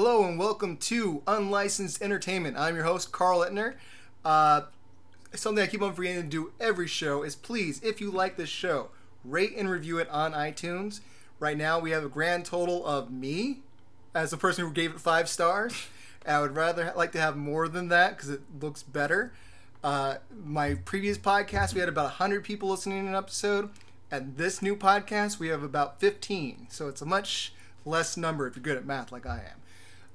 Hello and welcome to Unlicensed Entertainment. I'm your host, Carl Etner. Something I keep on forgetting to do every show is please, if you like this show, rate and review it on iTunes. Right now we have a grand total of me as the person who gave it 5 stars. I would rather like to have more than that because it looks better. My previous podcast, we had about 100 people listening to an episode. And this new podcast, we have about 15. So it's a much less number if you're good at math like I am.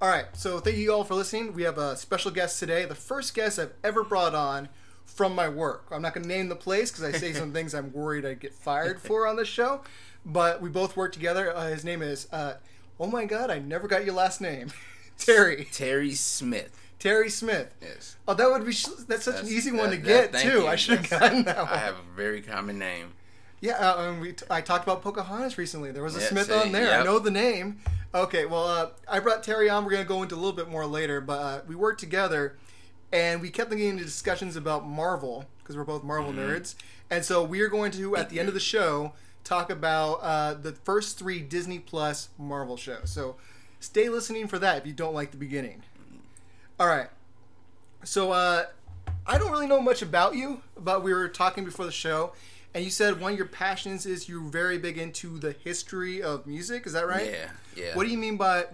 All right, so thank you all for listening. We have a special guest today, the first guest I've ever brought on from my work. I'm not going to name the place because I say some things I'm worried I'd get fired for on this show, but we both work together. His name is, oh my God, I never got your last name, Terry Smith. Terry Smith. Yes. Oh, that would be that's such an easy one to get too. You. I should have gotten that one. I have a very common name. Yeah, I talked about Pocahontas recently. There was a Smith on there. Yep. I know the name. Okay, well, I brought Terry on. We're going to go into a little bit more later, but we worked together, and we kept getting into discussions about Marvel, because we're both Marvel nerds. And so we are going to, at the end of the show, talk about the first 3 Disney Plus Marvel shows. So stay listening for that if you don't like the beginning. All right. So I don't really know much about you, but we were talking before the show. And you said one of your passions is you're very big into the history of music. Is that right? Yeah. What did you mean by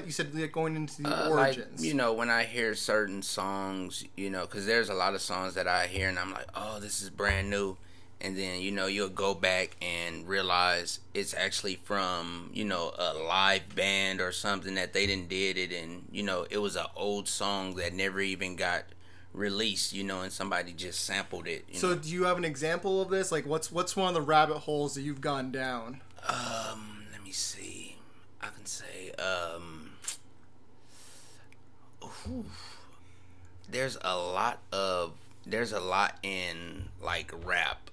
you said like going into the origins? Like, you know, when I hear certain songs, you know, because there's a lot of songs that I hear and I'm like, oh, this is brand new. And then, you know, you'll go back and realize it's actually from, you know, a live band or something that they didn't did it. And, you know, it was an old song that never even got released, you know, and somebody just sampled it. You know. Do you have an example of this? Like, what's one of the rabbit holes that you've gone down? Let me see. I can say, there's a lot in like rap.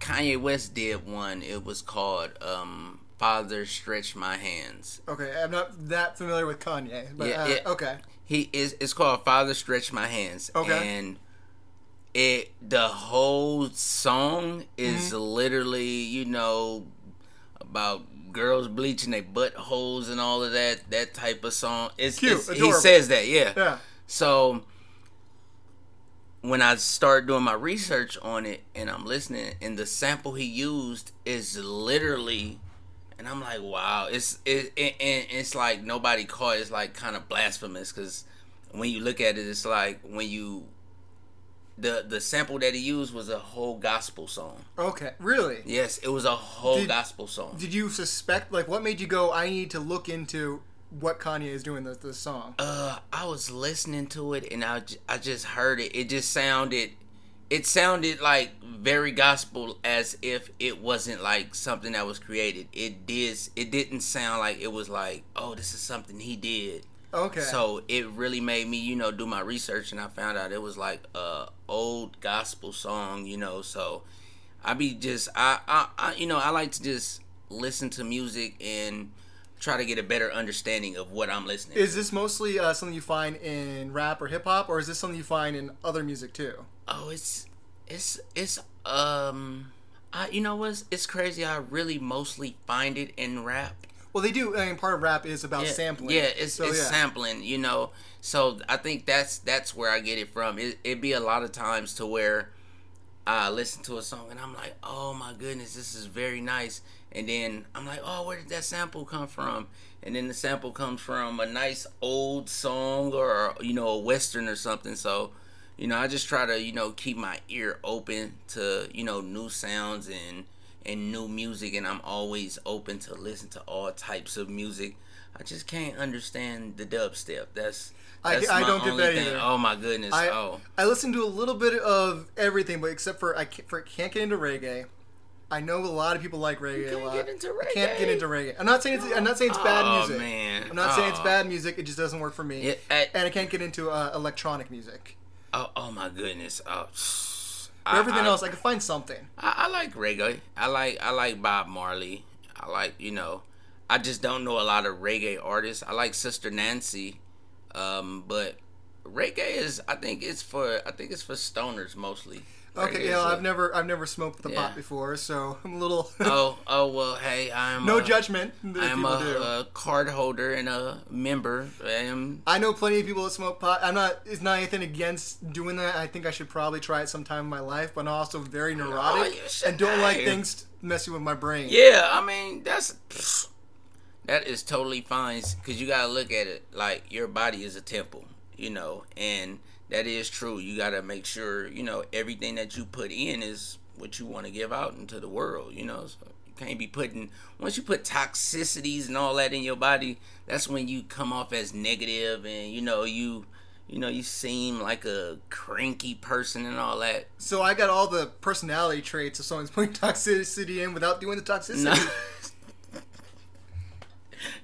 Kanye West did one. It was called Father Stretch My Hands. Okay, I'm not that familiar with Kanye, but okay. It's called Father Stretch My Hands. Okay. And the whole song is literally, you know, about girls bleaching their buttholes and all of that type of song. It's cute. It's, he says that, yeah. So when I start doing my research on it and I'm listening, and the sample he used is literally... And I'm like, wow, it's like nobody caught it. It's like kind of blasphemous because when you look at it, it's like when you, the sample that he used was a whole gospel song. Okay, really? Yes, it was a whole gospel song. Did you suspect, like what made you go, I need to look into what Kanye is doing with this song? I was listening to it and I just heard it. It just sounded... It sounded like very gospel, as if it wasn't like something that was created. It didn't sound like it was like, oh, this is something he did. Okay. So it really made me, you know, do my research, and I found out it was like a old gospel song, you know. So I like to just listen to music and try to get a better understanding of what I'm listening to. Is this mostly something you find in rap or hip hop, or is this something you find in other music too? Oh, you know what? It's crazy. I really mostly find it in rap. Well, they do. I mean, part of rap is about sampling. Yeah, it's sampling, you know. So I think that's where I get it from. It'd be a lot of times to where I listen to a song and I'm like, oh my goodness, this is very nice. And then I'm like, oh, where did that sample come from? And then the sample comes from a nice old song or, you know, a Western or something. So, you know, I just try to, you know, keep my ear open to, you know, new sounds and new music. And I'm always open to listen to all types of music. I just can't understand the dubstep. I don't get that either. Oh, my goodness. I listen to a little bit of everything, but except for I can't get into reggae. I know a lot of people like reggae a lot. You can't get into reggae. I can't get into reggae. I'm not saying it's bad music. Man. I'm not saying it's bad music. It just doesn't work for me. And I can't get into electronic music. Oh my goodness! Everything else, I can find something. I like reggae. I like Bob Marley. I like, you know, I just don't know a lot of reggae artists. I like Sister Nancy, but reggae is I think it's for stoners mostly. Okay, yeah, I've never smoked the pot before, so I'm a little. oh well, hey, I'm no judgment. I'm a card holder and a member. I know plenty of people that smoke pot. I'm not. It's not anything against doing that. I think I should probably try it sometime in my life, but I'm also very neurotic and don't like things messing with my brain. Yeah, I mean that is totally fine because you gotta look at it like your body is a temple, and. That is true. You got to make sure, everything that you put in is what you want to give out into the world, So you can't be once you put toxicities and all that in your body, that's when you come off as negative and, you seem like a cranky person and all that. So I got all the personality traits of someone's putting toxicity in without doing the toxicity.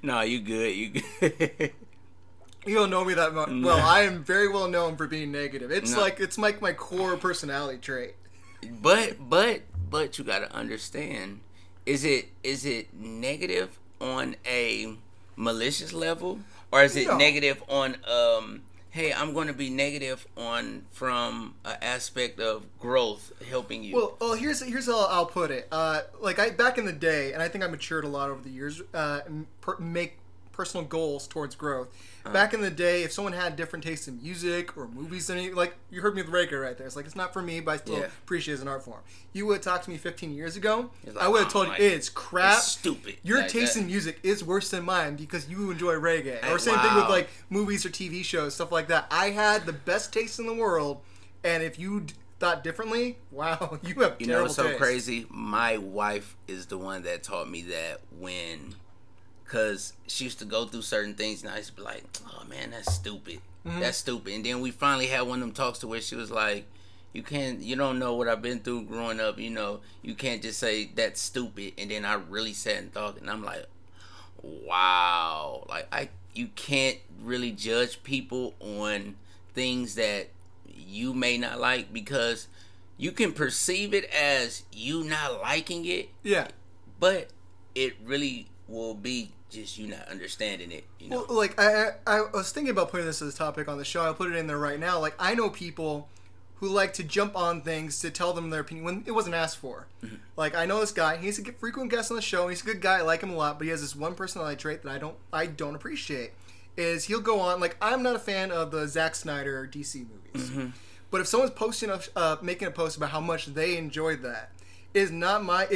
No, you good. You good. You don't know me that much. Well, I am very well known for being negative. It's like my core personality trait. But you gotta understand, is it negative on a malicious level, or is it negative on hey, I'm going to be negative on from an aspect of growth helping you? Well, here's how I'll put it. Back in the day, and I think I matured a lot over the years. Make personal goals towards growth. Back in the day, if someone had different tastes in music or movies, you heard me with Raker right there. It's like, it's not for me, but I still appreciate it as an art form. You would have talked to me 15 years ago, I would have told you, it's crap. It's stupid. Your taste in music is worse than mine because you enjoy reggae. Or same thing with movies or TV shows, stuff like that. I had the best taste in the world, and if you thought differently, wow, you have terrible taste. You know what's so crazy? My wife is the one that taught me that because she used to go through certain things, and I used to be like, oh, man, that's stupid. Mm-hmm. That's stupid. And then we finally had one of them talks to where she was like, you don't know what I've been through growing up, you can't just say that's stupid. And then I really sat and thought, and I'm like, wow. You can't really judge people on things that you may not like because you can perceive it as you not liking it. Yeah. But it really will be just you not understanding it. Well, I was thinking about putting this as a topic on the show. I'll put it in there right now. I know people who like to jump on things to tell them their opinion when it wasn't asked for. Mm-hmm. I know this guy. He's a frequent guest on the show. He's a good guy. I like him a lot. But he has this one personality trait that I don't appreciate. Is he'll go on I'm not a fan of the Zack Snyder DC movies. Mm-hmm. But if someone's posting making a post about how much they enjoyed that, it is not my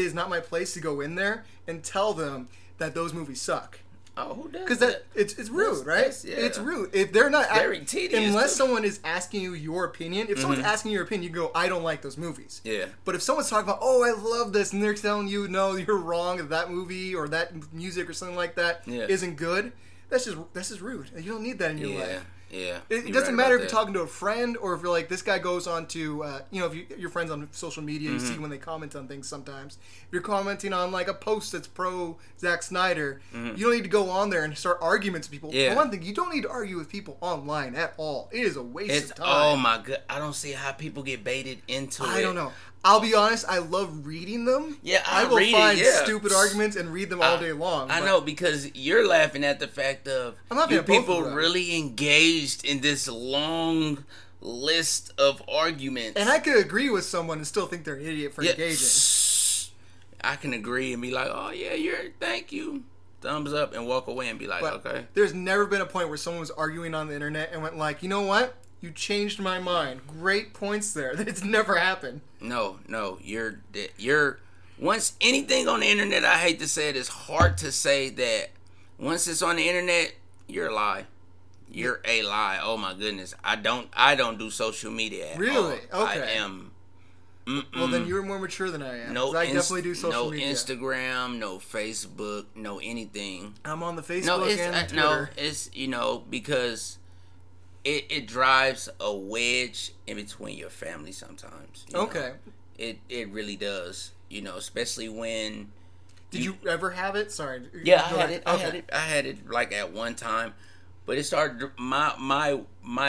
place to go in there and tell them that those movies suck. Oh, who does? Because it's rude, right? It's rude. If they're not, very tedious, unless someone is asking you your opinion. If someone's asking your opinion, you go, I don't like those movies. Yeah. But if someone's talking about, oh, I love this, and they're telling you, no, you're wrong, that movie or that music or something like that isn't good, that's just rude. You don't need that in your life. Yeah. It doesn't matter if you're talking to a friend or if you're this guy goes on to, if your friends on social media, you see when they comment on things sometimes. If you're commenting on a post that's pro Zack Snyder, you don't need to go on there and start arguments with people. Yeah. For one thing, you don't need to argue with people online at all. It is a waste of time. Oh my God. I don't see how people get baited into it. I don't know. I'll be honest, I love reading them. Yeah, I will find stupid arguments and read them all day long. I know, because you're laughing at the fact of people really engaged in this long list of arguments. And I could agree with someone and still think they're an idiot for engaging. I can agree and be like, oh yeah, thank you. Thumbs up and walk away and be like, okay. There's never been a point where someone was arguing on the internet and went you know what? You changed my mind. Great points there. It's never happened. No. You're once anything on the internet, I hate to say it, it's hard to say that once it's on the internet, you're a lie. You're a lie. Oh my goodness. I don't do social media at really? All. Okay. I am. Well, then you're more mature than I am. No, I definitely do social media. No Instagram, no Facebook, no anything. I'm on the Facebook and Twitter. No, it's, because It drives a wedge in between your family sometimes. Okay. It really does. Especially when... Did you ever have it? Sorry. Yeah, I had it. Okay. I had it at one time. But it started... My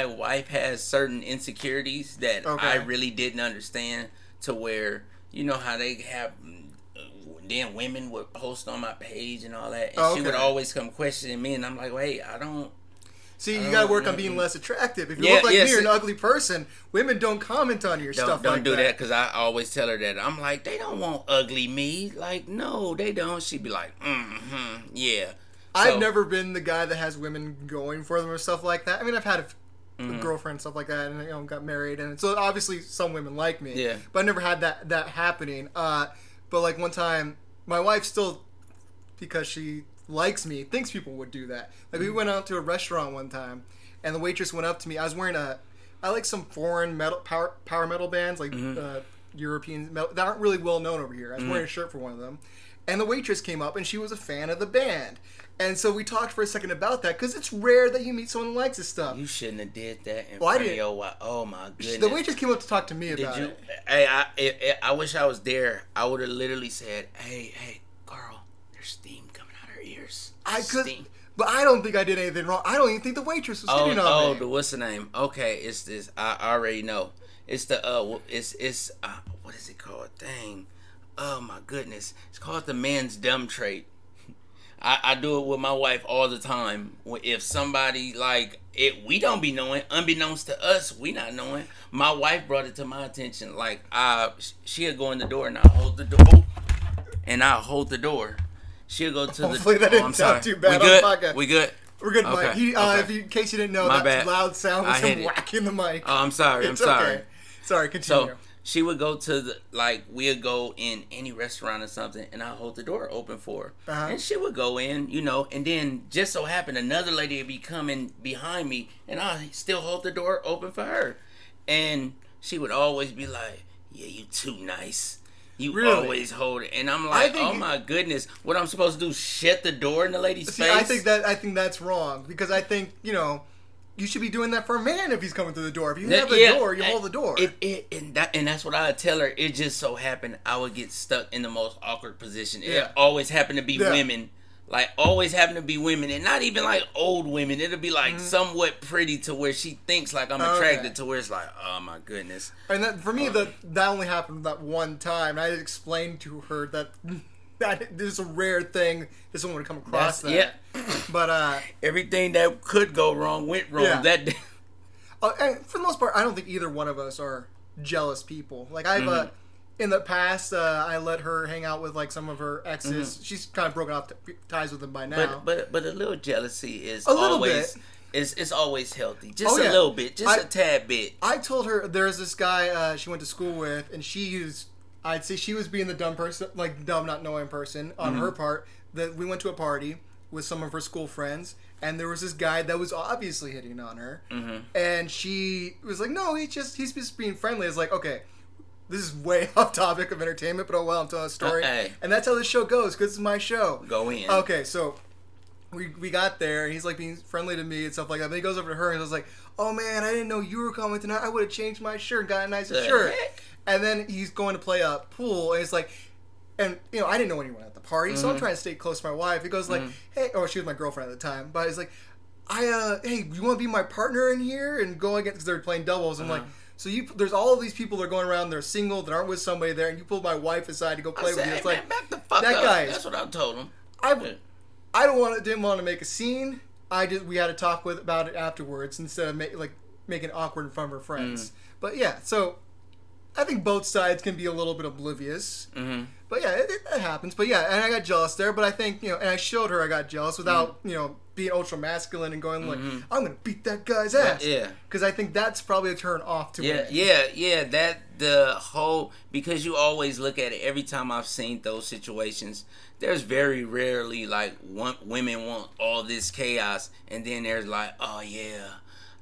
wife has certain insecurities that I really didn't understand to where... You know how they have... Then women would post on my page and all that. And she would always come questioning me. And I'm like, wait, I don't... See, you gotta work on being less attractive. If you look like me, you're an ugly person. Women don't comment on your stuff like that. Don't do that, because I always tell her that. I'm like, they don't want ugly me. Like, no, they don't. She'd be like, mm-hmm, yeah. I've never been the guy that has women going for them or stuff like that. I mean, I've had a girlfriend and stuff like that, and, you know, got married. And so, obviously, some women like me. Yeah. But I never had that happening. But, like, one time, my wife still, because she likes me, thinks people would do that. Like, we went out to a restaurant one time, and the waitress went up to me. I was wearing I like some foreign metal power metal bands, like European metal, that aren't really well known over here. I was wearing a shirt for one of them, and the waitress came up, and she was a fan of the band. And so we talked for a second about that, because it's rare that you meet someone who likes this stuff. You shouldn't have did that in front of your wife. Oh, my goodness. The waitress came up to talk to me about it. Hey, I wish I was there. I would have literally said, hey, Carl, there's steam coming out of her ears. I could, but I don't think I did anything wrong. I don't even think the waitress was hitting on me. What's the name? Okay, it's this. I already know. It's the, what is it called? Dang. Oh, my goodness. It's called the man's dumb trait. I do it with my wife all the time. If somebody, like, we don't be knowing, unbeknownst to us, we not knowing. My wife brought it to my attention. Like, she'll go in the door, and I'll hold the door. She'll go to Hopefully that didn't sound too bad. We good? We're good, okay. Mike. Okay. In case you didn't know, that loud sound was him whacking the mic. Oh, I'm sorry. It's okay. Sorry, continue. So, she would go to we'd go in any restaurant or something, and I'll hold the door open for her. Uh-huh. And she would go in, you know, and then just so happened another lady would be coming behind me, and I'll still hold the door open for her. And she would always be like, yeah, you too nice. You always hold it. And I'm like, oh my goodness, what I'm supposed to do, shut the door in the lady's face? I think that's wrong, because I think, you know, you should be doing that for a man if he's coming through the door. If you have the door, you hold the door. And that's what I would tell her. It just so happened I would get stuck in the most awkward position. It always happened to be women. Like, always happened to be women. And not even, like, old women. It'll be, like, somewhat pretty to where she thinks, like, I'm attracted to where it's like, oh, my goodness. And that, for me, that only happened that one time. And I explained to her that... that this is a rare thing. This one would come across that. Yeah. But everything that could go wrong went wrong that day. And for the most part, I don't think either one of us are jealous people. Like, I've in the past, I let her hang out with, like, some of her exes. Mm-hmm. She's kind of broken off ties with them by now. But a little jealousy is always. It's always healthy. Just a little bit. Just a tad bit. I told her there's this guy she went to school with, and she used. I'd say she was being the dumb person, like dumb, not knowing person on her part. That we went to a party with some of her school friends, and there was this guy that was obviously hitting on her, and she was like, "No, he's just being friendly." It's like, okay, this is way off topic of entertainment, but oh well, I'm telling a story, and that's how this show goes because it's my show. Go in. Okay, so we got there, and he's like being friendly to me and stuff like that. Then he goes over to her and was like, "Oh man, I didn't know you were coming tonight. I would have changed my shirt, and got a nicer shirt." Heck? And then he's going to play a pool, and it's like, and, you know, I didn't know anyone at the party, so I'm trying to stay close to my wife. He goes like, hey, or she was my girlfriend at the time, but he's like, hey, you want to be my partner in here? And go against, because they're playing doubles. I'm like, so there's all of these people that are going around, they're single, that aren't with somebody there, and you pulled my wife aside to go play with you. It's like, back the fuck up. Guy. That's what I told him. I didn't want to make a scene. We had to talk about it afterwards instead of making it awkward in front of her friends. But yeah, so. I think both sides can be a little bit oblivious. But yeah, it happens. But yeah, and I got jealous there, but I think, you know, and I showed her I got jealous without, you know, being ultra masculine and going like, I'm going to beat that guy's ass. Yeah. Because I think that's probably a turn off to it. Yeah, that the whole, because you always look at it, every time I've seen those situations, there's very rarely like women want all this chaos, and then there's like, oh yeah,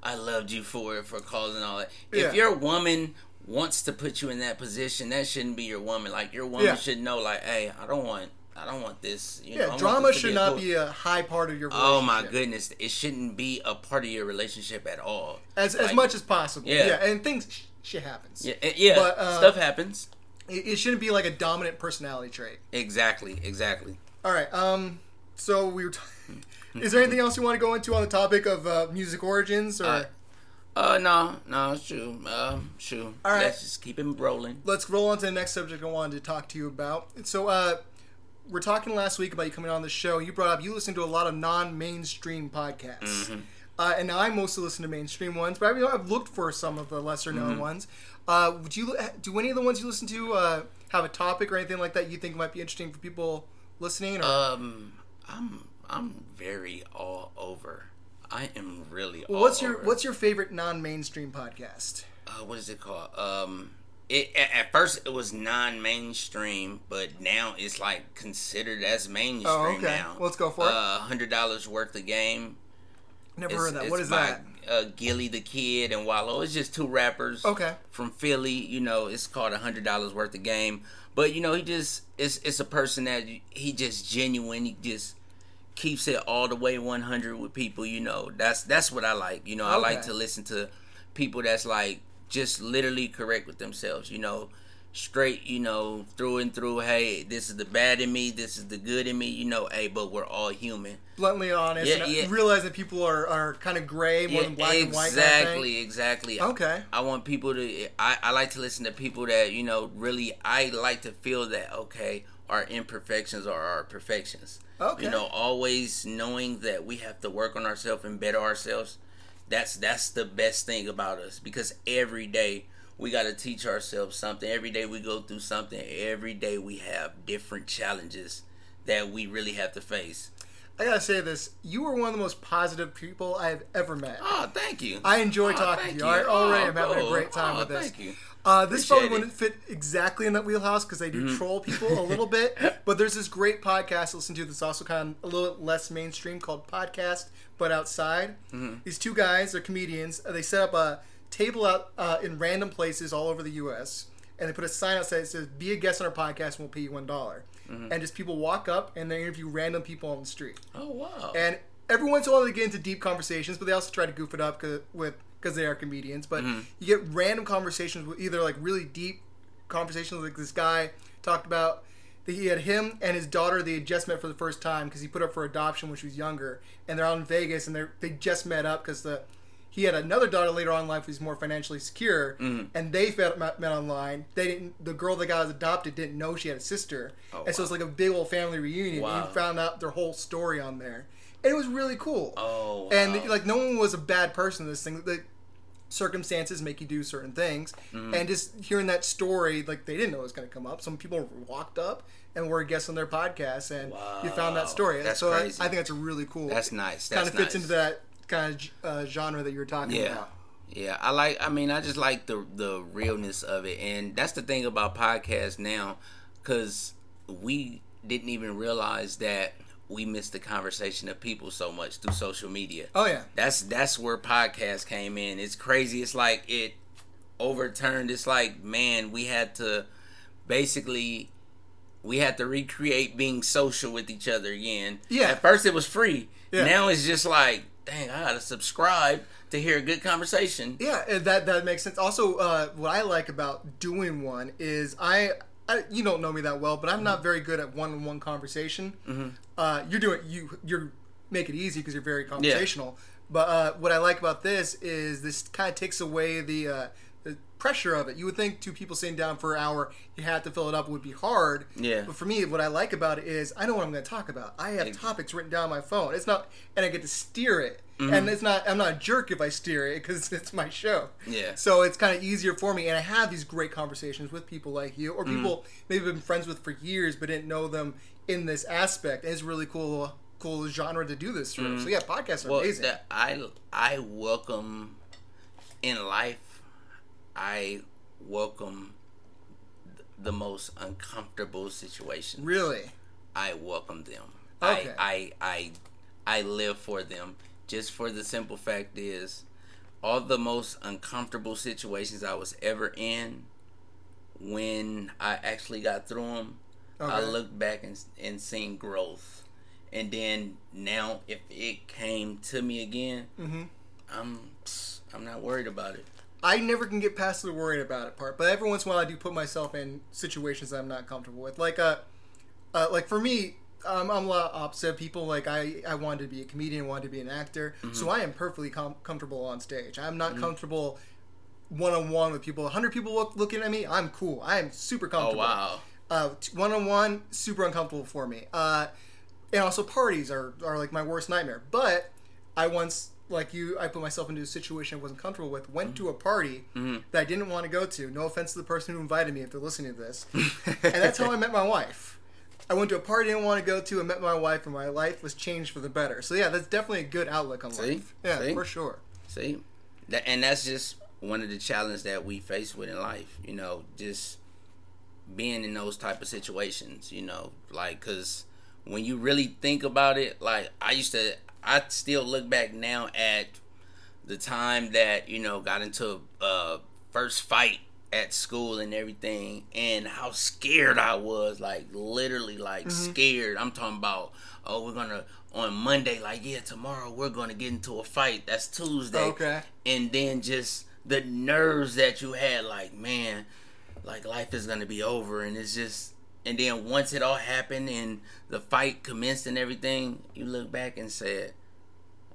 I loved you for it, for causing all that. Yeah. If you're a woman... wants to put you in that position, that shouldn't be your woman. Like, your woman should know, like, hey, I don't want this. You know, drama should not be a high part of your relationship. Oh, my goodness. It shouldn't be a part of your relationship at all. As much as possible. Yeah. And things, shit happens. Yeah. But, stuff happens. It shouldn't be, like, a dominant personality trait. Exactly. All right. So, we were talking... Is there anything else you want to go into on the topic of music origins, or... No, shoot. All right. Let's just keep it rolling. Let's roll on to the next subject I wanted to talk to you about. So, we're talking last week about you coming on the show. You brought up you listen to a lot of non-mainstream podcasts. and I mostly listen to mainstream ones, but I've looked for some of the lesser-known ones. Do any of the ones you listen to have a topic or anything like that you think might be interesting for people listening? Or? I'm very all over. I am really all over. What's your favorite non-mainstream podcast? What is it called? At first it was non-mainstream, but now it's like considered as mainstream now. Well, let's go for it. $100 worth of game. Never heard that. What is that? Gilly the Kid and Wallow. It's just two rappers from Philly. You know, it's called $100 worth of game. But you know, he just it's a person that he just genuine. He just keeps it all the way 100 with people. You know, that's what I like. You know, I like to listen to people that's like. Just literally correct with themselves, you know, straight, you know, through and through. Hey, this is the bad in me, this is the good in me, you know. Hey, but we're all human. Bluntly honest. Yeah, yeah. Realize that people are kind of gray more than black and white. Exactly. Okay. I want people to. I like to listen to people that you know really. I like to feel that our imperfections are our perfections. Okay. You know, always knowing that we have to work on ourselves and better ourselves. That's the best thing about us, because every day we got to teach ourselves something. Every day we go through something. Every day we have different challenges that we really have to face. I got to say this. You are one of the most positive people I have ever met. Oh, thank you. I enjoy talking to you. I already am having a great time with this. Thank you. This probably wouldn't fit exactly in that wheelhouse because they do troll people a little bit. But there's this great podcast to listen to that's also kind of a little less mainstream called Podcast But Outside. These two guys, they're comedians. They set up a table out in random places all over the U.S. And they put a sign outside that says, "Be a guest on our podcast and we'll pay you $1. And just people walk up and they interview random people on the street. Oh, wow. And every once in a while they get into deep conversations, but they also try to goof it up because they are comedians, but you get random conversations with either like really deep conversations, like this guy talked about that he had him and his daughter, they had just met for the first time because he put up for adoption when she was younger, and they're out in Vegas and they just met up because he had another daughter later on in life who's more financially secure, and they met online. They didn't. The girl that got adopted didn't know she had a sister, so it's like a big old family reunion. Wow. And you found out their whole story on there, and it was really cool. Oh, wow. And like no one was a bad person in this thing. Like, circumstances make you do certain things, and just hearing that story, like they didn't know it was going to come up. Some people walked up and were guests on their podcast, and you found that story. That's so crazy. I think that's really cool. That's nice. Kind of fits into that kind of genre that you were talking about. Yeah, I just like the realness of it, and that's the thing about podcasts now, because we didn't even realize that we missed the conversation of people so much through social media. Oh, yeah. That's where podcasts came in. It's crazy. It's like it overturned. It's like, man, we had to recreate being social with each other again. Yeah. At first it was free. Yeah. Now it's just like, dang, I gotta subscribe to hear a good conversation. Yeah, that makes sense. Also, what I like about doing one is you don't know me that well, but I'm not very good at one-on-one conversation. You make it easy because you're very conversational. Yeah. But what I like about this is this kind of takes away the pressure of it. You would think two people sitting down for an hour, you had to fill it up, would be hard. Yeah. But for me, what I like about it is I know what I'm going to talk about. I have topics written down on my phone. It's not, and I get to steer it. And it's not. I'm not a jerk if I steer it because it's my show. Yeah. So it's kind of easier for me, and I have these great conversations with people like you, or people maybe I've been friends with for years but didn't know them in this aspect. And it's a really cool genre to do this through. So yeah, podcasts are amazing. I welcome in life. I welcome the most uncomfortable situations. Really. I welcome them. Okay. I live for them. Just for the simple fact is, all the most uncomfortable situations I was ever in, when I actually got through them, I looked back and seen growth. And then now, if it came to me again, I'm not worried about it. I never can get past the worried about it part, but every once in a while I do put myself in situations I'm not comfortable with. Like like for me. I'm a lot opposite people. Like I wanted to be a comedian, wanted to be an actor, so I am perfectly comfortable on stage. I'm not comfortable one-on-one with people. 100 people looking at me, I'm cool. I am super comfortable. Oh, wow. One-on-one, super uncomfortable for me. And also parties are like my worst nightmare. But I once like you, I put myself into a situation I wasn't comfortable with, went to a party that I didn't want to go to. No offense to the person who invited me if they're listening to this. And that's how I met my wife. I went to a party I didn't want to go to and met my wife, and my life was changed for the better. So, yeah, that's definitely a good outlook on life. Yeah, for sure. See? And that's just one of the challenges that we face with in life, you know, just being in those type of situations, you know, like, because when you really think about it, like, I still look back now at the time that, you know, got into first fight at school and everything, and how scared I was, like, literally, like, scared. I'm talking about, oh, we're going to, on Monday, like, yeah, tomorrow we're going to get into a fight. That's Tuesday. Okay. And then just the nerves that you had, like, man, like, life is going to be over, and it's just... And then once it all happened and the fight commenced and everything, you look back and said,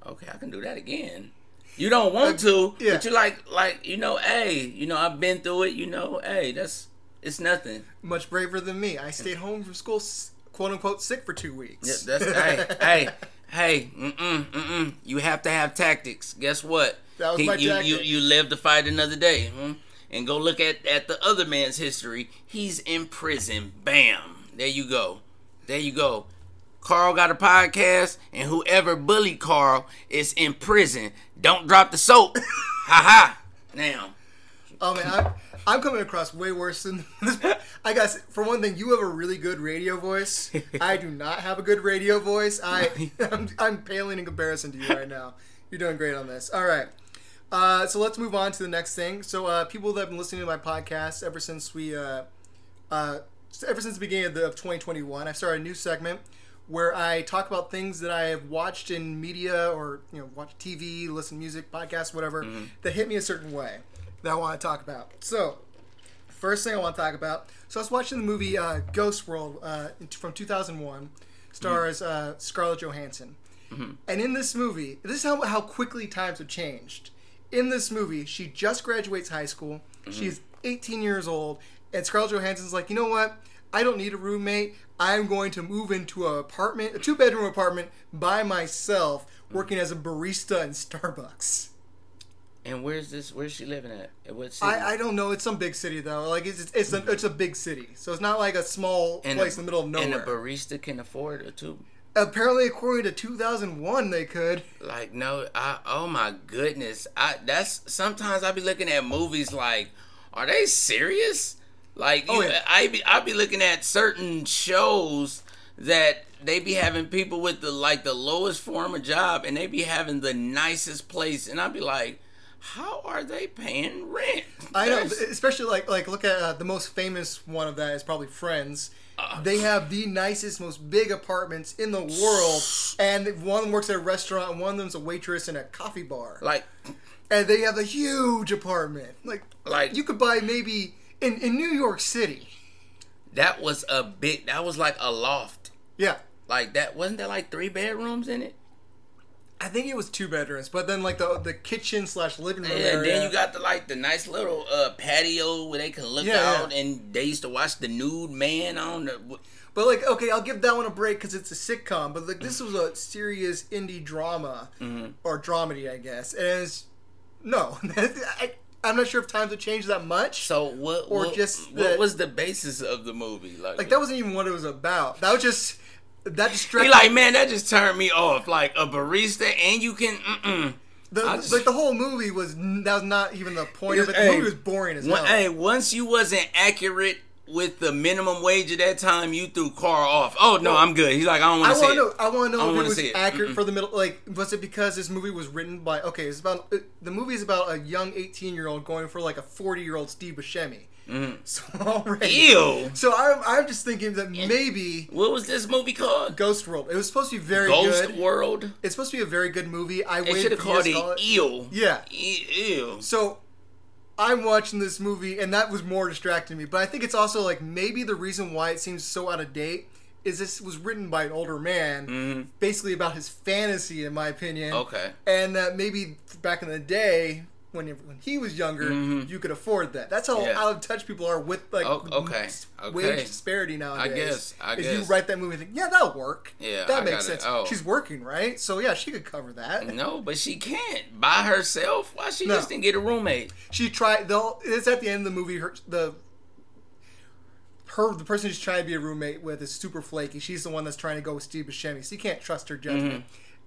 okay, I can do that again. You don't want to, but you're like, you know, hey, you know, I've been through it, you know, hey, it's nothing. Much braver than me. I stayed home from school, quote unquote, sick for 2 weeks. Yeah, that's, hey, you have to have tactics. Guess what? That was my tactic. You live to fight another day, And go look at the other man's history. He's in prison. Bam. There you go. Carl got a podcast, and whoever bullied Carl is in prison. Don't drop the soap. Ha ha. Now. Oh, man, I'm coming across way worse than this. I guess, for one thing, you have a really good radio voice. I do not have a good radio voice. I'm paling in comparison to you right now. You're doing great on this. All right. So let's move on to the next thing. So people that have been listening to my podcast ever since the beginning of 2021, I've started a new segment where I talk about things that I have watched in media or, you know, watch TV, listen to music, podcasts, whatever, that hit me a certain way that I want to talk about. So first thing I want to talk about. So I was watching the movie Ghost World from 2001, stars Scarlett Johansson. And in this movie, this is how quickly times have changed. In this movie, she just graduates high school. She's 18 years old. And Scarlett Johansson's like, you know what? I don't need a roommate. I'm going to move into a two-bedroom apartment by myself, working as a barista in Starbucks. And where's she living at? What city? I don't know. It's some big city, though. Like, it's a big city. So it's not like a small place in the middle of nowhere. And a barista can afford a two... Apparently, according to 2001, they could. Like, no, oh my goodness. Sometimes I be looking at movies like, are they serious? Like, I be looking at certain shows that they be having people with the lowest form of job, and they be having the nicest place, and I be like, how are they paying rent? I know, especially like look at the most famous one of that is probably Friends. They have the nicest, most big apartments in the world, and one of them works at a restaurant, and one of them's a waitress in a coffee bar. Like, and they have a huge apartment. Like you could buy maybe in New York City. That was a big. That was like a loft. Yeah, like that. Wasn't there like 3 bedrooms in it? I think it was 2 bedrooms, but then like the kitchen / living room area. And then you got the nice little patio where they can look out, and they used to watch the nude man on the. But like, okay, I'll give that one a break because it's a sitcom. But like, this was a serious indie drama or dramedy, I guess. And it's no, I'm not sure if times have changed that much. So what? Or just what was the basis of the movie? Like that wasn't even what it was about. That was just. That distracted. He like, man, that just turned me off. Like a barista, and you can. Like the whole movie was not even the point of it. The movie was boring as hell. Hey, once you wasn't accurate with the minimum wage at that time, you threw Carl off. Oh no, I'm good. He's like, I don't want to see it. I want to know if it was accurate for the middle. Like, was it because this movie was written by? Okay, it's about the movie is about a young 18-year-old going for like a 40-year-old Steve Buscemi. So already, ew. So I'm just thinking that maybe what was this movie called? Ghost World. It was supposed to be very good. Ghost World. It's supposed to be a very good movie. They should have called it Ew. Yeah, Ew. So I'm watching this movie, and that was more distracting me. But I think it's also like maybe the reason why it seems so out of date is this was written by an older man, basically about his fantasy, in my opinion. Okay, and that maybe back in the day. when he was younger, you could afford that. That's how out of touch people are with like wage disparity nowadays. I guess. You write that movie and think, yeah, that'll work. Yeah, that makes sense. Oh. She's working, right? So yeah, she could cover that. No, but she can't by herself. Why she just didn't get a roommate? She tried. It's at the end of the movie. The person she's trying to be a roommate with is super flaky. She's the one that's trying to go with Steve Buscemi, so you can't trust her judgment.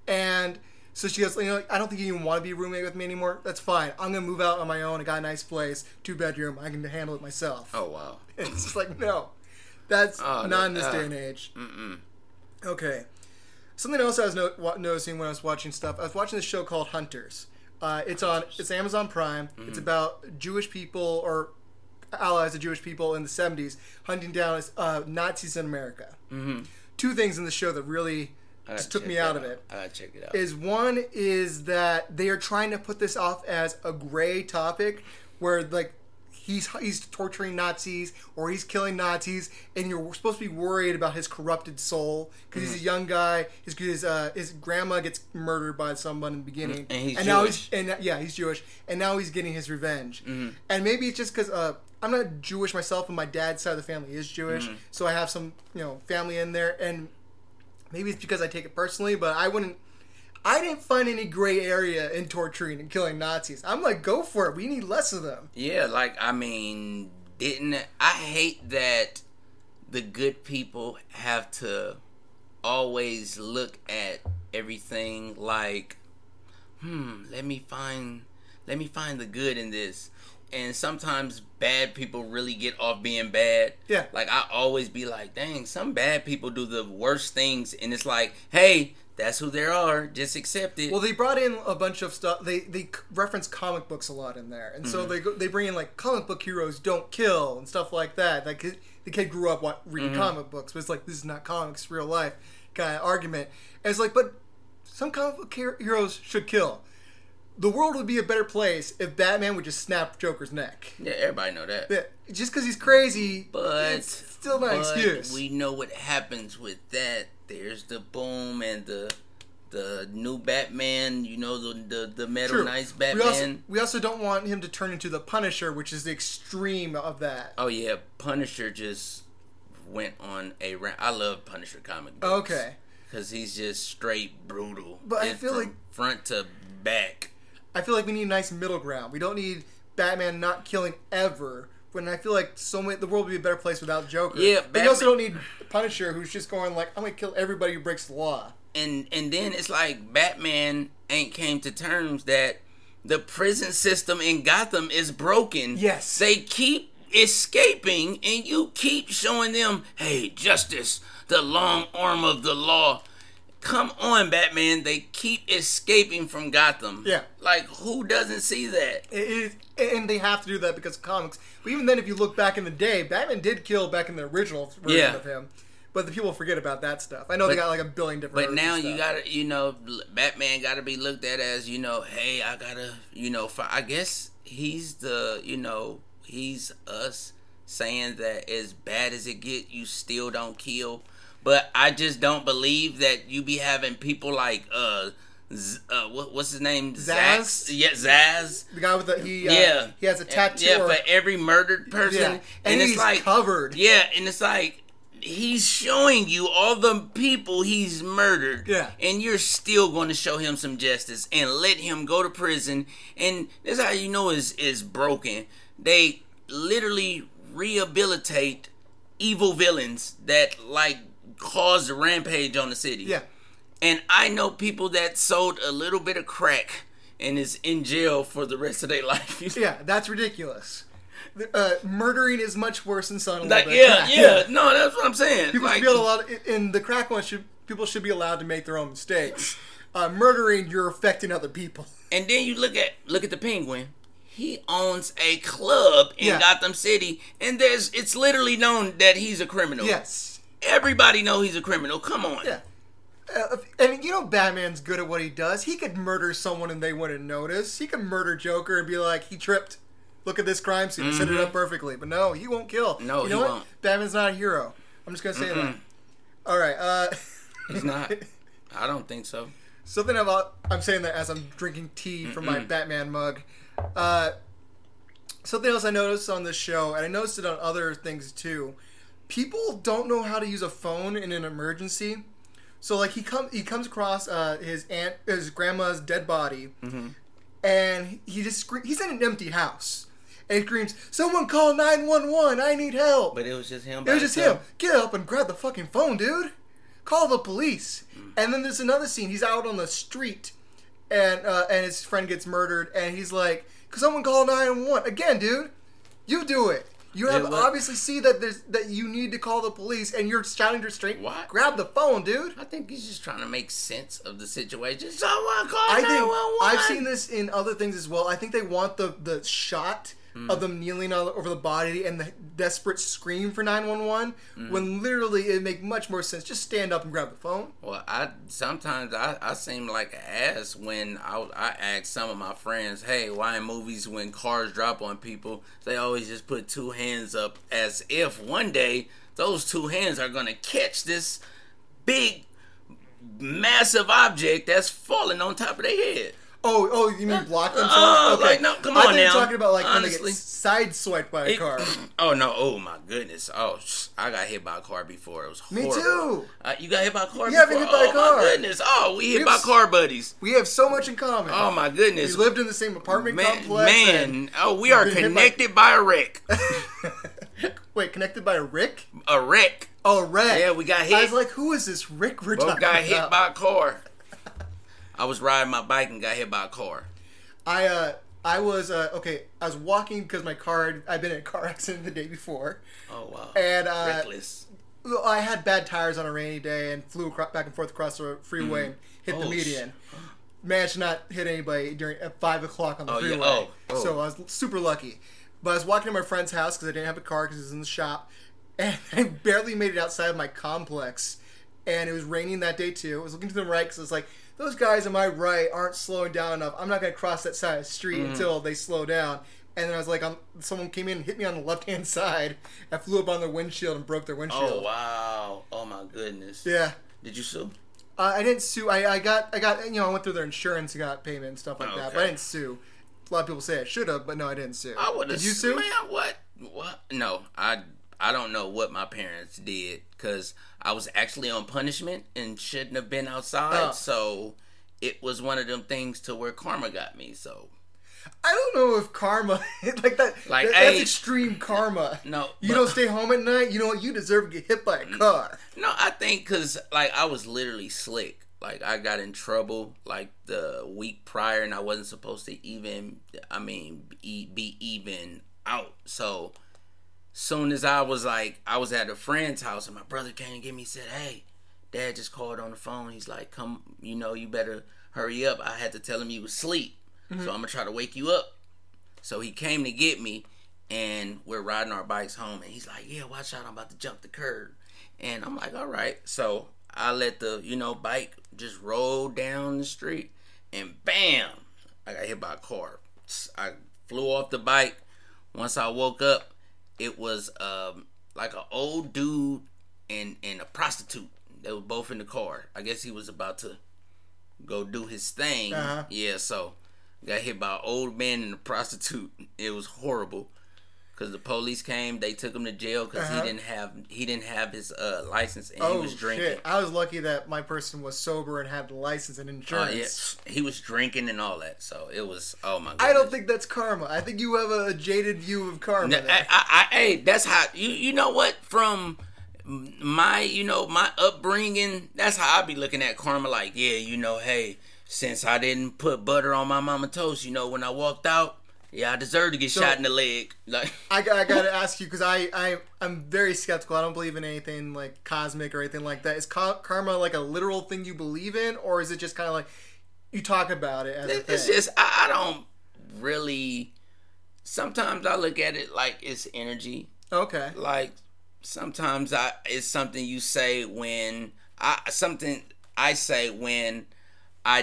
And so she goes, you know, I don't think you even want to be a roommate with me anymore. That's fine. I'm going to move out on my own. I got a nice place, 2-bedroom. I can handle it myself. Oh, wow. And it's just like, no. That's not in this day and age. Mm-mm. Okay. Something else I was noticing when I was watching stuff. I was watching this show called Hunters. It's Amazon Prime. Mm-hmm. It's about Jewish people or allies of Jewish people in the 70s hunting down Nazis in America. Mm-hmm. Two things in the show that really just took me out of it. I gotta check it out. One is that they are trying to put this off as a gray topic where like he's torturing Nazis or he's killing Nazis and you're supposed to be worried about his corrupted soul because he's a young guy. His grandma gets murdered by someone in the beginning. And he's Jewish. He's Jewish. And now he's getting his revenge. Mm-hmm. And maybe it's just because I'm not Jewish myself and my dad's side of the family is Jewish. Mm-hmm. So I have some family in there and maybe it's because I take it personally, but I didn't find any gray area in torturing and killing Nazis. I'm like, go for it. We need less of them. Yeah, I hate that the good people have to always look at everything like, let me find the good in this. And sometimes bad people really get off being bad. Yeah. Like, I always be like, dang, some bad people do the worst things. And it's like, hey, that's who they are. Just accept it. Well, they brought in a bunch of stuff. They reference comic books a lot in there. And so they bring in, like, comic book heroes don't kill and stuff like that. Like, the kid grew up reading comic books. But it's like, this is not comics, real life kind of argument. And it's like, but some comic book heroes should kill. The world would be a better place if Batman would just snap Joker's neck. Yeah, everybody know that. Yeah, just because he's crazy, but it's still not an excuse. We know what happens with that. There's the boom and the new Batman. You know the Metal Knight's Batman. We also don't want him to turn into the Punisher, which is the extreme of that. Oh yeah, Punisher just went on a rant. I love Punisher comic books. Okay, because he's just straight brutal. But I feel like front to back. I feel like we need a nice middle ground. We don't need Batman not killing ever. When I feel like the world would be a better place without Joker. Yeah, but you also don't need Punisher who's just going like, I'm gonna kill everybody who breaks the law. And then it's like Batman ain't came to terms that the prison system in Gotham is broken. Yes, they keep escaping, and you keep showing them, hey, justice, the long arm of the law. Come on, Batman. They keep escaping from Gotham. Yeah. Like, who doesn't see that? And they have to do that because of comics. But even then, if you look back in the day, Batman did kill back in the original version of him. But the people forget about that stuff. I know they got like a billion different versions. But now you got to, Batman got to be looked at as, hey, I got to, I guess he's the, he's us saying that as bad as it get, you still don't kill. But I just don't believe that you be having people like, what's his name? Zaz? Yeah, Zaz. The guy with the, he has a tattoo. Yeah, for every murdered person. Yeah. And it's he's like, covered. Yeah, and it's like, he's showing you all the people he's murdered. Yeah. And you're still going to show him some justice and let him go to prison. And that's how you know is broken. They literally rehabilitate evil villains that, like, caused a rampage on the city. Yeah. And I know people that sold a little bit of crack and is in jail for the rest of their life. Yeah, that's ridiculous. Murdering is much worse than selling a little bit of crack. Yeah, no, that's what I'm saying. People should be allowed, in the crack one, people should be allowed to make their own mistakes. Murdering, you're affecting other people. And then you look at the Penguin. He owns a club in Gotham City, and it's literally known that he's a criminal. Yes. Everybody know he's a criminal. Come on. Yeah. And Batman's good at what he does. He could murder someone and they wouldn't notice. He could murder Joker and be like, he tripped. Look at this crime scene. Set it up perfectly. But no, he won't kill. No, he won't. Batman's not a hero. I'm just going to say that. All right. He's not. I don't think so. Something about... I'm saying that as I'm drinking tea from my Batman mug. Something else I noticed on this show, and I noticed it on other things too, people don't know how to use a phone in an emergency. So like he comes across his grandma's dead body, mm-hmm. and he's in an empty house. And he screams, "Someone call 911! I need help!" But it was just him. Get up and grab the fucking phone, dude. Call the police. Mm. And then there's another scene. He's out on the street, and his friend gets murdered, and he's like, "Someone call 911 again, dude. You do it. You have obviously seen that you need to call the police, and you're shouting to straight. What? Grab the phone, dude. I think he's just trying to make sense of the situation. Someone call 911. I've seen this in other things as well. I think they want the shot of them kneeling over the body and the desperate scream for 911, when literally it'd make much more sense. Just stand up and grab the phone. Well, I sometimes seem like an ass when I ask some of my friends, hey, why in movies when cars drop on people, they always just put two hands up as if one day those two hands are going to catch this big, massive object that's falling on top of their head. Oh, you mean block them? Oh, okay. Like, no, come on now. I think you're talking about, like, honestly, when they get sideswiped by a car. Oh, no. Oh, my goodness. Oh, I got hit by a car before. It was horrible. Me too. You got hit by a car before? Yeah, I've been hit by a car. Oh, my goodness. Oh, we by car buddies. We have so much in common. Oh, my goodness. We lived in the same apartment complex. Man. Oh, we are connected by a wreck. Wait, connected by a wreck? A wreck. Oh, a wreck. Yeah, we got hit. I was like, who is this Rick we're talking about? Got hit by a car. I was riding my bike and got hit by a car. I was walking because my car, I'd been in a car accident the day before. Oh, wow. And, reckless. I had bad tires on a rainy day and flew back and forth across the freeway and hit the median. Managed to not hit anybody at 5 o'clock on the freeway. Yeah. So I was super lucky. But I was walking to my friend's house because I didn't have a car because it was in the shop. And I barely made it outside of my complex. And it was raining that day, too. I was looking to the right because I was like, those guys on my right aren't slowing down enough. I'm not going to cross that side of the street until they slow down. And then I was like, someone came in and hit me on the left-hand side. I flew up on their windshield and broke their windshield. Oh, wow. Oh, my goodness. Yeah. Did you sue? I didn't sue. I got, I went through their insurance and got payment and stuff like that. But I didn't sue. A lot of people say I should have, but no, I didn't sue. I would have. Did you sue? Man, what? No, I don't know what my parents did because I was actually on punishment and shouldn't have been outside. So it was one of them things to where karma got me. So I don't know if karma like that. Like that's extreme karma. No, you don't stay home at night. You know what? You deserve to get hit by a car. No, I think because I was literally slick. Like I got in trouble the week prior, and I wasn't supposed to even. Be even out. So. Soon as I was at a friend's house and my brother came and get me and said, hey, Dad just called on the phone. He's like, come, you better hurry up. I had to tell him you was asleep. Mm-hmm. So I'm going to try to wake you up. So he came to get me and we're riding our bikes home. And he's like, yeah, watch out. I'm about to jump the curb. And I'm like, all right. So I let the, bike just roll down the street and bam, I got hit by a car. I flew off the bike. Once I woke up, it was like an old dude and a prostitute. They were both in the car. I guess he was about to go do his thing. Uh-huh. Yeah, so got hit by an old man and a prostitute. It was horrible because the police came. They took him to jail because uh-huh. he didn't have his license and he was drinking. Shit. I was lucky that my person was sober and had the license and insurance. He was drinking and all that, so it was my goodness. I don't think that's karma. I think you have a jaded view of karma. No, hey, that's how you know what from my my upbringing. That's how I be looking at karma. Like hey, since I didn't put butter on my mama toast, when I walked out. Yeah, I deserve to get shot in the leg. Like I gotta ask you because I'm very skeptical. I don't believe in anything like cosmic or anything like that. Is karma like a literal thing you believe in, or is it just kind of like you talk about it? It's just I don't really. Sometimes I look at it like it's energy. Okay. Like sometimes it's something you say when I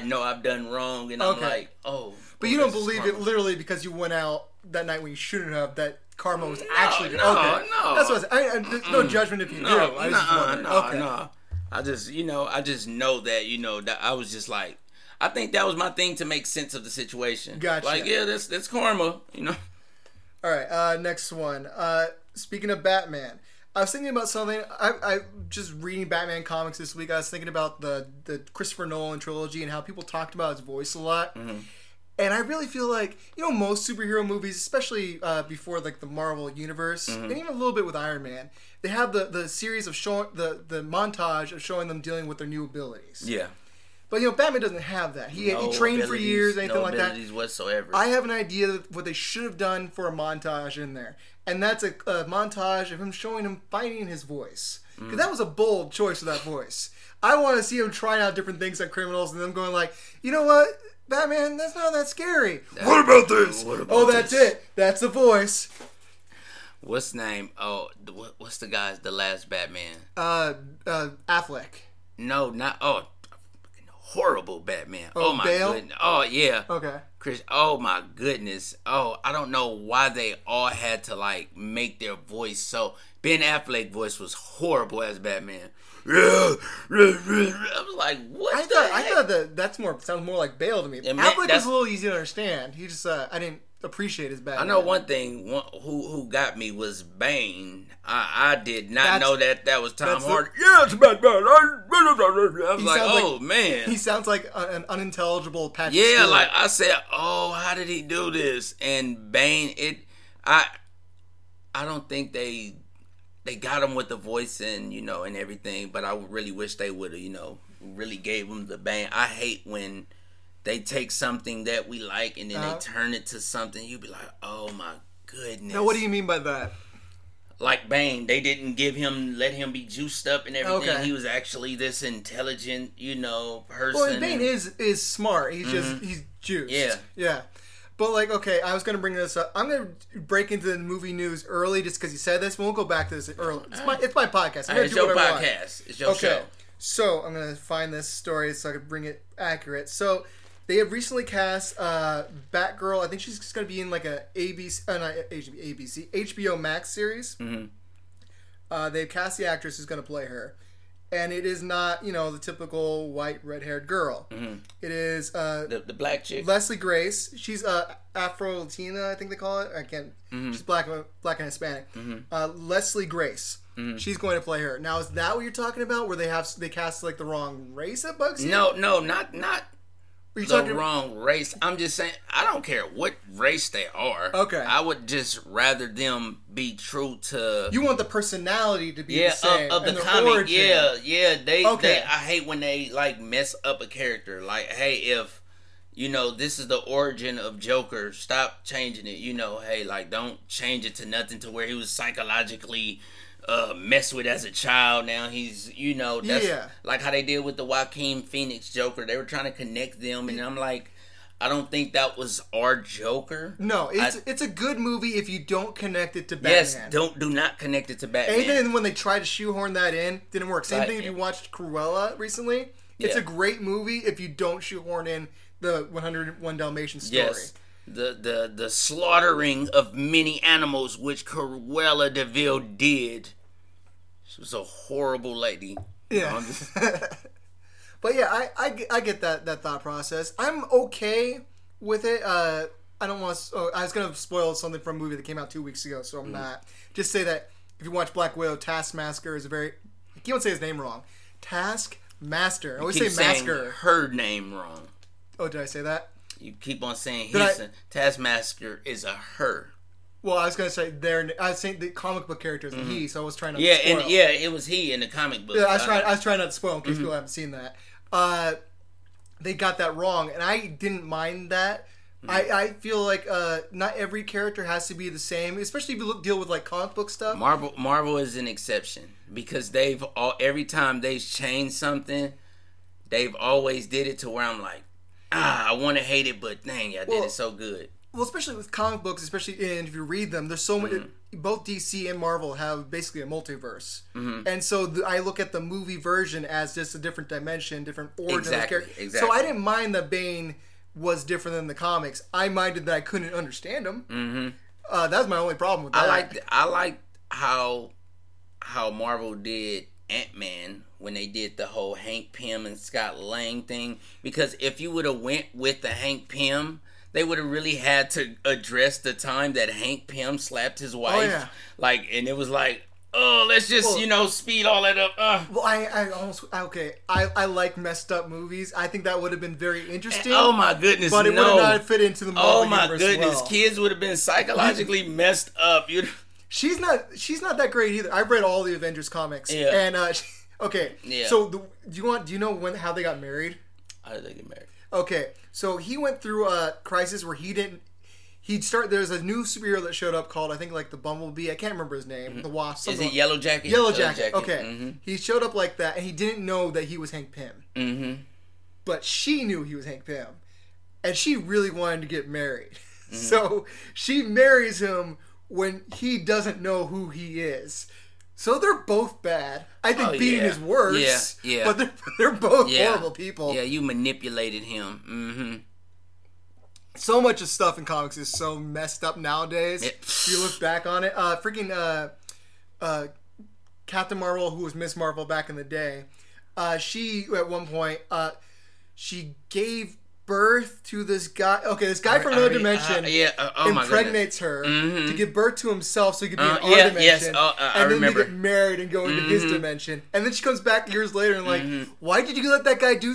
know I've done wrong, and I'm like, oh. But you don't believe karma. It literally because you went out that night when you shouldn't have, that karma was actually... No. That's what I was... There's no judgment if you do. I just know that, that I was just like... I think that was my thing to make sense of the situation. Gotcha. Like, yeah, that's karma, you know. All right, next one. Speaking of Batman, I was thinking about something. I just reading Batman comics this week. I was thinking about the Christopher Nolan trilogy and how people talked about his voice a lot. Mm-hmm. And I really feel like, you know, most superhero movies, especially before like the Marvel Universe, mm-hmm. and even a little bit with Iron Man, they have the series of showing the montage of showing them dealing with their new abilities. Yeah. But, you know, Batman doesn't have that. He trained for years, anything like that. No abilities whatsoever. I have an idea of what they should have done for a montage in there. And that's a montage of him showing him fighting his voice. Because that was a bold choice for that voice. I want to see him trying out different things like criminals and them going like, you know what, Batman, that's not that scary. What about this? What about that's this? It. That's the voice. What's name? Oh, what's the guy's, the last Batman? Affleck. No, not, oh. Horrible Batman. Oh my Bale? Goodness. Oh yeah. Okay. Chris. Oh my goodness. Oh, I don't know why they all had to like make their voice so. Ben Affleck's voice was horrible as Batman. I was like, what? I thought that's sounds more like Bale to me. And Affleck was a little easy to understand. He just I didn't appreciate his Batman. I know one thing. Who got me was Bane. I did not know that was Tom Hardy. Yes, Batman. I was like, oh man. He sounds like an unintelligible Patrick Stewart. Yeah, like I said, oh, how did he do this? And Bane, I don't think they got him with the voice and you know and everything, but I really wish they would have, you know, really gave him the Bane. I hate when they take something that we like and then they turn it to something you'd be like, oh my goodness. Now what do you mean by that? Like Bane, they didn't let him be juiced up and everything. Okay. He was actually this intelligent, you know, person. Well, Bane is smart. He's just he's juiced. Yeah. But like, okay, I was gonna bring this up. I'm gonna break into the movie news early just because you said this. We'll go back to this early. It's my podcast. It's your podcast. It's your show. So I'm gonna find this story so I can bring it accurate. So. They have recently cast Batgirl. I think she's just going to be in like a HBO Max series. Mm-hmm. They've cast the actress who's going to play her. And it is not, you know, the typical white red-haired girl. Mm-hmm. It is... the black chick. Leslie Grace. She's Afro-Latina, I think they call it. She's black and Hispanic. Mm-hmm. Leslie Grace. Mm-hmm. She's going to play her. Now, is that what you're talking about? Where they cast like the wrong race that bugs you? No, not... the wrong race. I'm just saying, I don't care what race they are. Okay. I would just rather them be true to... You want the personality to be the same. Of the comic. Origin. Yeah. They, I hate when they, like, mess up a character. Like, hey, if, you know, this is the origin of Joker, stop changing it. You know, hey, like, don't change it to nothing to where he was psychologically... mess with as a child. Now he's, you know, that's like how they did with the Joaquin Phoenix Joker. They were trying to connect them, and I'm like, I don't think that was our Joker. No, it's a good movie if you don't connect it to Batman. Yes, do not connect it to Batman. And then when they tried to shoehorn that in, didn't work. Same thing if you watched Cruella recently. It's a great movie if you don't shoehorn in the 101 Dalmatian story. Yes. The slaughtering of many animals, which Cruella de Vil did. She was a horrible lady. Yeah. You know, but yeah, I get that thought process. I'm okay with it. I don't want to... I was going to spoil something from a movie that came out 2 weeks ago, so I'm not. Just say that if you watch Black Widow, Taskmaster is a very... I can't say his name wrong. Taskmaster. I always say Masker. Her name wrong. Oh, did I say that? You keep on saying Taskmaster is a her. Well, I was going to say I was saying the comic book character is a he, so I was trying not to spoil. Yeah, it was he in the comic book. Yeah, I was trying not to spoil in case people haven't seen that. They got that wrong, and I didn't mind that. Mm-hmm. I feel like not every character has to be the same, especially if you deal with like comic book stuff. Marvel is an exception because every time they've changed something, they've always did it to where I'm like, I want to hate it, but dang, y'all did it so good. Well, especially with comic books, and if you read them, there's so many... Both DC and Marvel have basically a multiverse. Mm-hmm. And so I look at the movie version as just a different dimension, different origin of the character. Exactly. So I didn't mind that Bane was different than the comics. I minded that I couldn't understand him. Mm-hmm. That was my only problem with that. I liked how Marvel did Ant-Man when they did the whole Hank Pym and Scott Lang thing, because if you would have went with the Hank Pym, they would have really had to address the time that Hank Pym slapped his wife. Oh, yeah. Like, and it was like, oh, let's just, well, you know, speed all that up. Well, I like messed up movies. I think that would have been very interesting. And, oh my goodness, but it would not fit into the Marvel universe. Oh my goodness, well, kids would have been psychologically messed up. She's not that great either. I've read all the Avengers comics. Yeah. And so do you know how they got married? How did they get married? Okay, so he went through a crisis where there's a new superhero that showed up called, I think, like the Bumblebee. I can't remember his name. Mm-hmm. The Wasp. Is it Yellow Jacket? Yellow Jacket. Okay. Mm-hmm. He showed up like that, and he didn't know that he was Hank Pym. Mm-hmm. But she knew he was Hank Pym, and she really wanted to get married. Mm-hmm. So she marries him when he doesn't know who he is. So they're both bad. I think Beating is worse. Yeah, yeah. But they're both horrible people. Yeah, you manipulated him. Mm-hmm. So much of stuff in comics is so messed up nowadays. If you look back on it, Captain Marvel, who was Miss Marvel back in the day, she at one point she gave birth to this guy. Okay, this guy from another dimension impregnates her to give birth to himself so he could be in our dimension. Yes. And then they get married and go into his dimension. And then she comes back years later and like, why did you let that guy do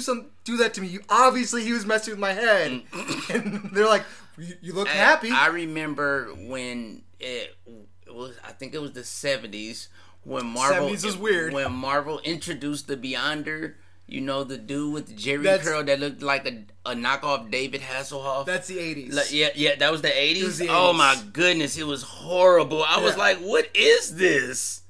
that to me? Obviously he was messing with my head. And they're like, you look happy. I remember when it was the 70s when Marvel 70s was weird. When Marvel introduced the Beyonder. You know, the dude with the curl that looked like a knockoff David Hasselhoff? That's the 80s. That was the 80s? It was the 80s. Oh, my goodness. It was horrible. I was like, what is this?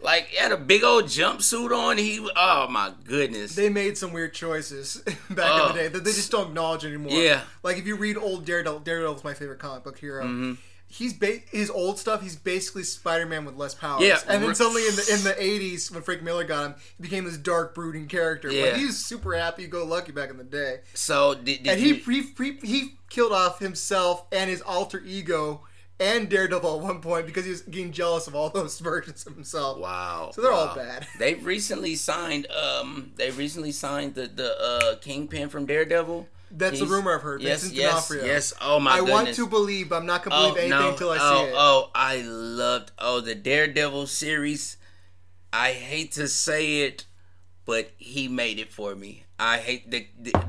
Like, he had a big old jumpsuit on. Oh, my goodness. They made some weird choices back in the day that they just don't acknowledge anymore. Yeah. Like, if you read old Daredevil's my favorite comic book hero. Mm-hmm. His old stuff, he's basically Spider-Man with less powers. Yeah. And then suddenly in the 80s, when Frank Miller got him, he became this dark, brooding character. Yeah. But he was super happy-go-lucky back in the day. So he killed off himself and his alter ego and Daredevil at one point because he was getting jealous of all those versions of himself. Wow. So they're all bad. They've recently signed the Kingpin from Daredevil. That's a rumor I've heard. Yes. Oh my goodness. I want to believe, but I'm not going to believe anything until I see it. I loved the Daredevil series. I hate to say it, but he made it for me. I hate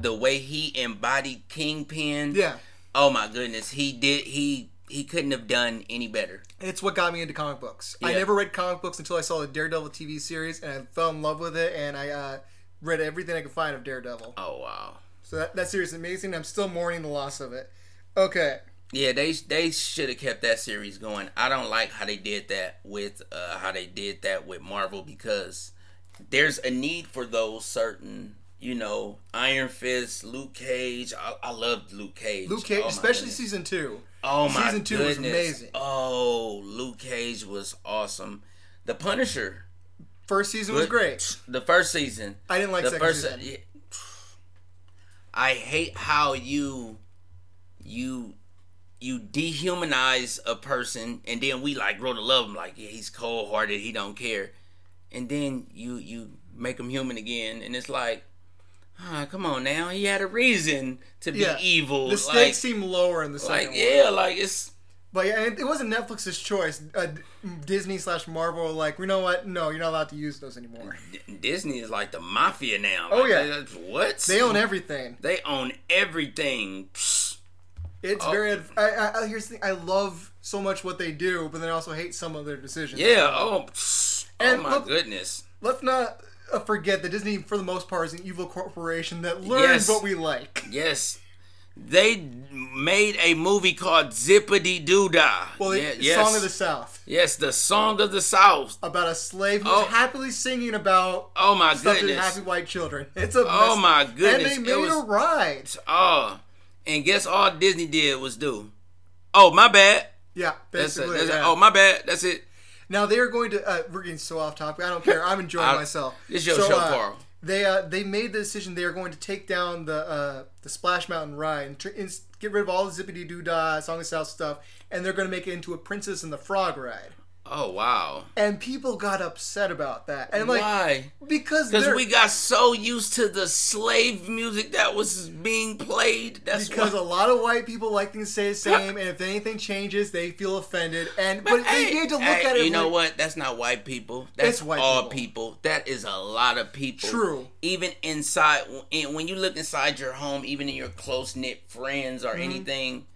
the way he embodied Kingpin. Yeah. Oh my goodness, he did. He couldn't have done any better. It's what got me into comic books. Yeah. I never read comic books until I saw the Daredevil TV series, and I fell in love with it. And I read everything I could find of Daredevil. Oh wow. So that series is amazing. I'm still mourning the loss of it. Okay. Yeah, they should have kept that series going. I don't like how they did that with Marvel, because there's a need for those certain, you know, Iron Fist, Luke Cage. I loved Luke Cage. Luke Cage, especially season 2. Oh my goodness. Season 2 was amazing. Oh, Luke Cage was awesome. The Punisher. First season was great. The first season. I didn't like the second season. Yeah. I hate how you dehumanize a person, and then we like grow to love him. Like, yeah, he's cold hearted, he don't care, and then you make him human again, and it's like, come on now, he had a reason to be evil. The stakes seem lower in the second one. But yeah, it wasn't Netflix's choice. Disney /Marvel were like, you know what? No, you're not allowed to use those anymore. Disney is like the mafia now. Oh, yeah. What? They own everything. It's very... here's the thing. I love so much what they do, but then I also hate some of their decisions. Yeah. Goodness. Let's not forget that Disney, for the most part, is an evil corporation that learns what we like. Yes. They made a movie called Zippity Doodah. Well, Song of the South. Yes, the Song of the South. About a slave who's happily singing about happy white children. It's a my goodness. And they made a ride. And guess all Disney did was do, oh, my bad. Yeah, basically. Oh, my bad. That's it. Now they are going to... we're getting so off topic. I don't care. I'm enjoying myself. It's your show, Carl. They made the decision they are going to take down the Splash Mountain ride and get rid of all the Zippity Doo Dah, Song of the South stuff, and they're going to make it into a Princess and the Frog ride. Oh, wow. And people got upset about that. And like, why? Because we got so used to the slave music that was being played. That's because a lot of white people like things to stay the same, and if anything changes, they feel offended. But they need to look at it. You know what? That's not white people. That's white all people. That is a lot of people. True. Even inside, when you look inside your home, even in your close-knit friends or anything,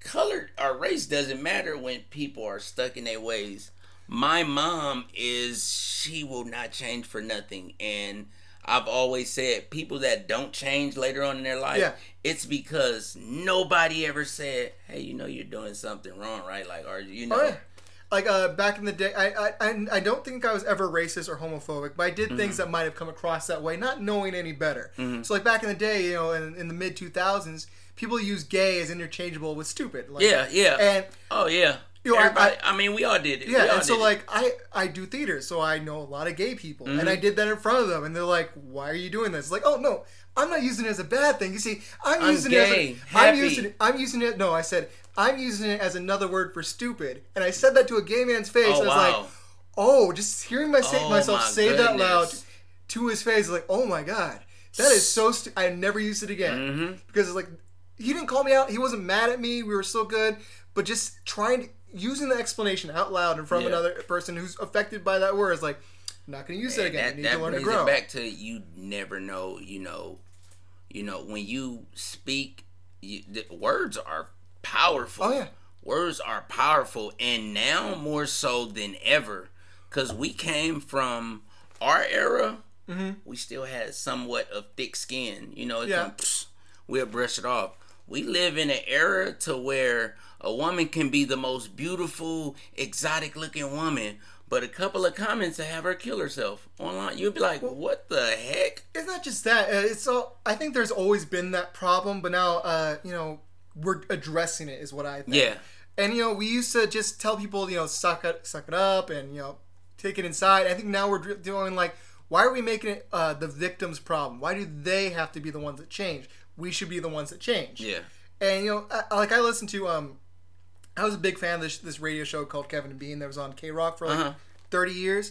color or race doesn't matter when people are stuck in their ways. My mom she will not change for nothing. And I've always said, people that don't change later on in their life, it's because nobody ever said, hey, you know you're doing something wrong, right? Like, or you know. Right. Like, back in the day, I don't think I was ever racist or homophobic, but I did things that might have come across that way, not knowing any better. So, like, back in the day, you know, in the mid-2000s, people use gay as interchangeable with stupid. Like, yeah. And, you know, I mean, we all did it. Yeah, and so, like, I do theater, so I know a lot of gay people. And I did that in front of them, and they're like, why are you doing this? It's like, oh, no, I'm not using it as a bad thing. You see, I'm using gay, it as a... I'm using it... No, I said, I'm using it as another word for stupid. And I said that to a gay man's face, and I was like, oh, just hearing myself say that loud to his face, like, oh, my God, that is so stupid. I never used it again. Because it's like... He didn't call me out. He wasn't mad at me. We were still good. But just using the explanation out loud in front of another person who's affected by that word is like, I'm not going to use that again. You need to learn to grow. That brings it back to you never know, you know, when you speak, the words are powerful. Oh, yeah. Words are powerful. And now more so than ever, because we came from our era, we still had somewhat of thick skin. You know, it's like, we'll brush it off. We live in an era to where a woman can be the most beautiful, exotic-looking woman, but a couple of comments to have her kill herself online. You'd be like, what the heck? It's not just that. I think there's always been that problem, but now, you know, we're addressing it is what I think. Yeah. And, you know, we used to just tell people, you know, suck it up and, you know, take it inside. I think now we're doing, like, why are we making it the victim's problem? Why do they have to be the ones that change? We should be the ones that change. Yeah. And, you know, I listened to, I was a big fan of this radio show called Kevin and Bean that was on K-Rock for like 30 years.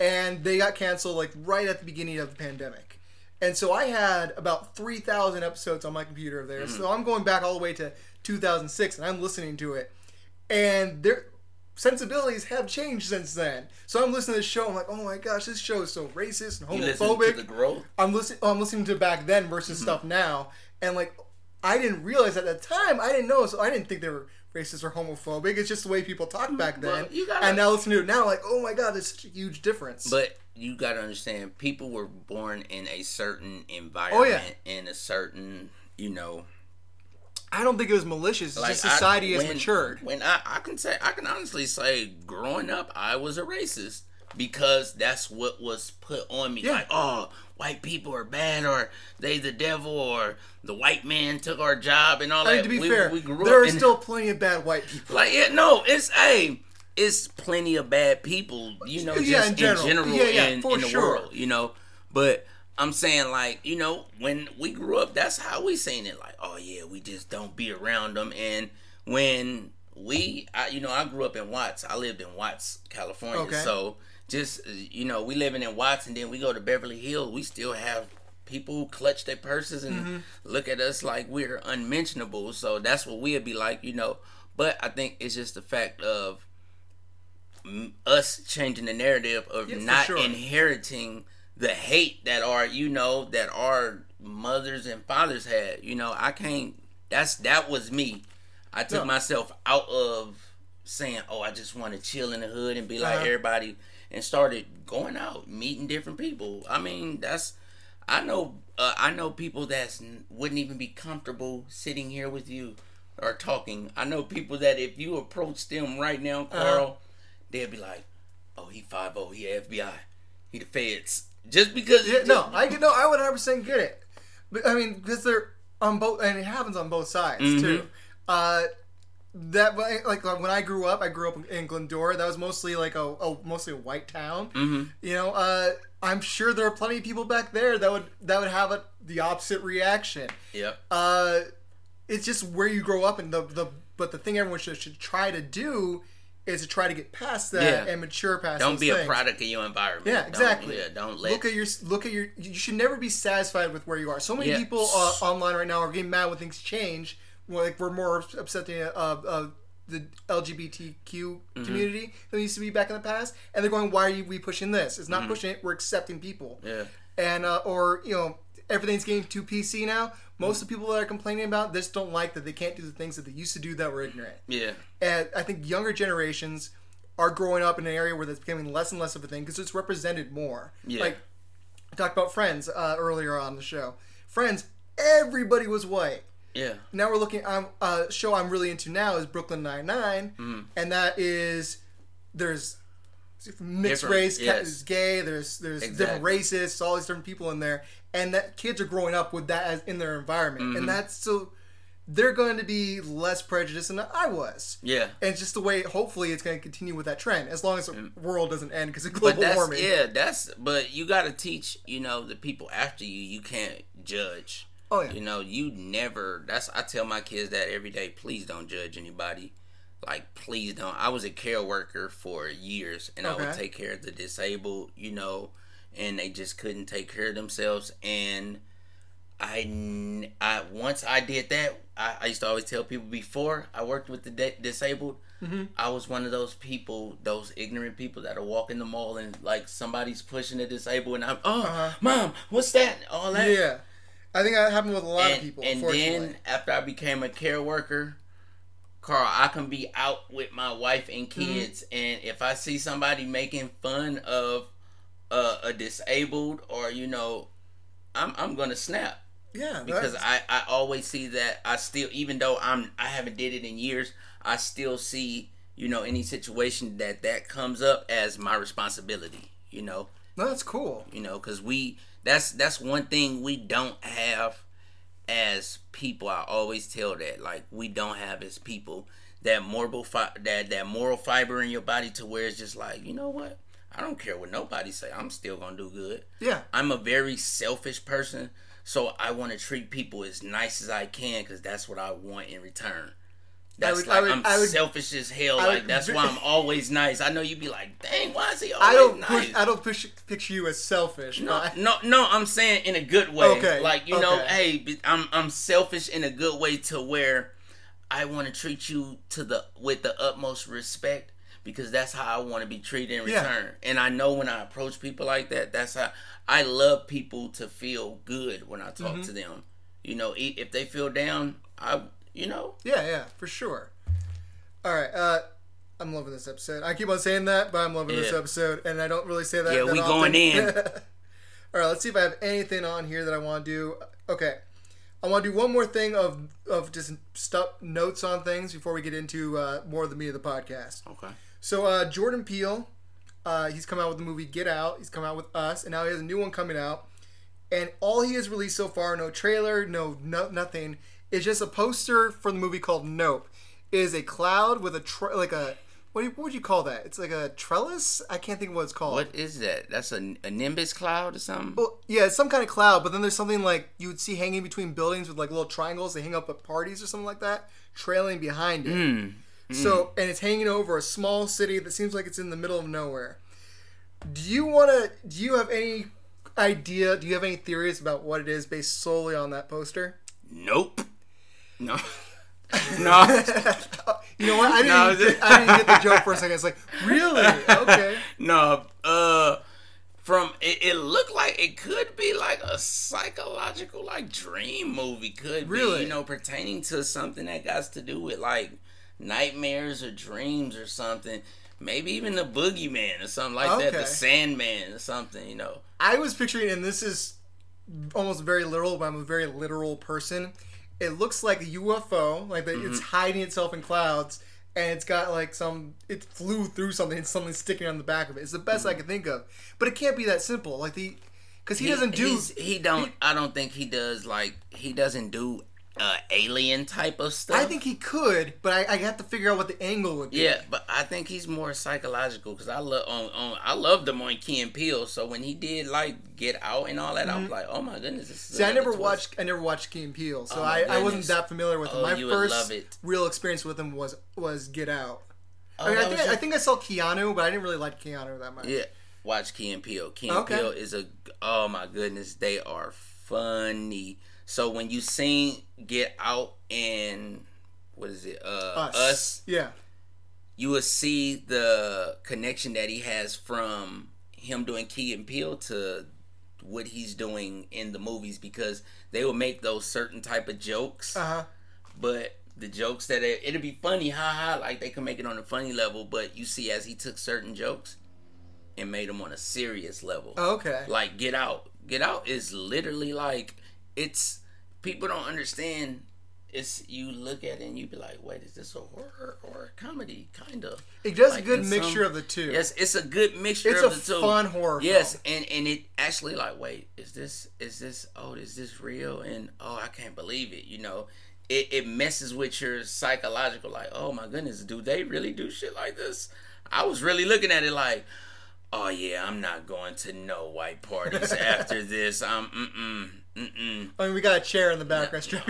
And they got canceled like right at the beginning of the pandemic. And so I had about 3,000 episodes on my computer of theirs. So I'm going back all the way to 2006 and I'm listening to it. And their sensibilities have changed since then. So I'm listening to this show. I'm like, oh my gosh, this show is so racist and homophobic. You listen to the growth? I'm listening to back then versus stuff now. And like, I didn't realize at the time, I didn't know, so I didn't think they were racist or homophobic. It's just the way people talked back then. And now listening to it now, like, oh my God, there's such a huge difference. But you got to understand, people were born in a certain environment, in a certain, you know. I don't think it was malicious. It's like, just society has matured. When I can honestly say, growing up, I was a racist because that's what was put on me. Yeah. Like, oh, white people are bad, or they the devil, or the white man took our job, and all that. I mean, to be fair, there are still plenty of bad white people. Like, it's plenty of bad people. You know, just in general, in the world. You know, but. I'm saying, like, you know, when we grew up, that's how we seen it. Like, oh, yeah, we just don't be around them. And when I grew up in Watts. I lived in Watts, California. Okay. So just, you know, we living in Watts, and then we go to Beverly Hills. We still have people who clutch their purses and look at us like we're unmentionable. So that's what we'd be like, you know. But I think it's just the fact of us changing the narrative of not inheriting the hate that our mothers and fathers had. You know, I can't, that was me. I took myself out of saying, oh, I just want to chill in the hood and be like everybody, and started going out, meeting different people. I mean, I know people that wouldn't even be comfortable sitting here with you or talking. I know people that if you approach them right now, Carl, they'd be like, oh, he 5-0, he FBI, he the feds. Just because... I would 100% get it. But, I mean, because they're on both... And it happens on both sides, too. When I grew up in Glendora. That was mostly, like, a white town. You know, I'm sure there are plenty of people back there that would have the opposite reaction. Yeah. It's just where you grow up, and the thing everyone should try to do is to try to get past that and mature past. Don't be a product of your environment. Yeah, exactly. Don't let look at your. You should never be satisfied with where you are. So many people online right now are getting mad when things change. Like we're more upset than the LGBTQ community than it used to be back in the past, and they're going, "Why are we pushing this? It's not pushing it. We're accepting people." Yeah, and or you know. Everything's getting too PC now. Most of the people that are complaining about this don't like that they can't do the things that they used to do that were ignorant. Yeah. And I think younger generations are growing up in an area where that's becoming less and less of a thing because it's represented more. Yeah. Like, I talked about Friends earlier on the show. Friends, everybody was white. Yeah. Now we're looking... show I'm really into now is Brooklyn Nine-Nine, and that is... There's... mixed race, there's gay, there's different races, all these different people in there, and that kids are growing up with that as in their environment, and that's so they're going to be less prejudiced than I was. Yeah, and it's just the way. Hopefully, it's going to continue with that trend as long as the world doesn't end because of global warming. Yeah, but you got to teach the people after you. You can't judge. Oh yeah, you never. I tell my kids that every day. Please don't judge anybody. Like, please don't. I was a care worker for years, and I would take care of the disabled, and they just couldn't take care of themselves. And I once I did that, I used to always tell people before I worked with the disabled, I was one of those people, those ignorant people that are walking the mall and, like, somebody's pushing the disabled, and I'm, Mom, what's that? All that. Yeah. I think that happened with a lot of people, unfortunately. And then, after I became a care worker... Carl, I can be out with my wife and kids, and if I see somebody making fun of a disabled or I'm gonna snap. Yeah, because I always see that. I still, even though I haven't did it in years, I still see any situation that comes up as my responsibility. No, that's cool. Because that's one thing we don't have. As people, I always tell that, like, we don't have as people that moral fiber in your body to where it's just like, you know what? I don't care what nobody say. I'm still gonna do good. Yeah. I'm a very selfish person, so I want to treat people as nice as I can because that's what I want in return. I'm selfish as hell. That's why I'm always nice. I know you'd be like, dang, why is he always nice? I don't picture you as selfish. No, I'm saying in a good way. Okay. Like, hey, I'm selfish in a good way to where I want to treat you with the utmost respect because that's how I want to be treated in return. And I know when I approach people like that, that's how I love people to feel good when I talk to them. If they feel down, Yeah, for sure. All right, I'm loving this episode. I keep on saying that, but I'm loving this episode, and I don't really say that. Yeah, that we often. Going in. All right, let's see if I have anything on here that I want to do. Okay, I want to do one more thing of just stuff, notes on things before we get into more of the meat of the podcast. Okay. So Jordan Peele, he's come out with the movie Get Out. He's come out with Us, and now he has a new one coming out. And all he has released so far, no trailer, no nothing. It's just a poster for the movie called Nope. It is a cloud with a what would you call that? It's like a trellis? I can't think of what it's called. What is that? That's a nimbus cloud or something? Well, yeah, it's some kind of cloud, but then there's something like you would see hanging between buildings with like little triangles they hang up at parties or something like that, trailing behind it. So, and it's hanging over a small city that seems like it's in the middle of nowhere. Do you have any idea, do you have any theories about what it is based solely on that poster? Nope. No. You know what? I didn't get the joke for a second. It's like, really? Okay. No. It looked like it could be like a psychological like dream movie. Could really be, pertaining to something that got to do with like nightmares or dreams or something. Maybe even the boogeyman or something like that. The Sandman or something. I was picturing, and this is almost very literal, but I'm a very literal person. It looks like a UFO, like it's hiding itself in clouds, and it's got like it flew through something, and something's sticking on the back of it. It's the best I can think of, but it can't be that simple. Like because he doesn't do. I don't think he does. Like he doesn't do alien type of stuff. I think he could, but I have to figure out what the angle would be. Yeah, but I think he's more psychological because I loved him on Key and Peele. So when he did like Get Out and all that, I was like, oh my goodness. I never watched Key and Peele, so I wasn't that familiar with him. My first real experience with him was Get Out. I think I saw Keanu, but I didn't really like Keanu that much. Yeah. Watch Key and Peele. Key and Peele is a... Oh, my goodness. They are funny. So, when you seen Get Out and... What is it? Us. Yeah. You will see the connection that he has from him doing Key and Peele to what he's doing in the movies, because they will make those certain type of jokes. Uh-huh. But... the jokes that it'll be funny, haha, like they can make it on a funny level, but you see as he took certain jokes and made them on a serious level. Oh, okay. Like Get Out. Get Out is literally like, it's, people don't understand, it's, you look at it and you be like, wait, is this a horror or a comedy? Kind of. It does like a good mixture of the two. Yes, it's a good mixture of the two. It's a fun horror film. Yes, and it actually like, wait, is this real? And oh, I can't believe it, you know. It messes with your psychological, like, oh my goodness, do they really do shit like this? I was really looking at it like, oh yeah, I'm not going to no white parties after this. I mean, we got a chair in the background.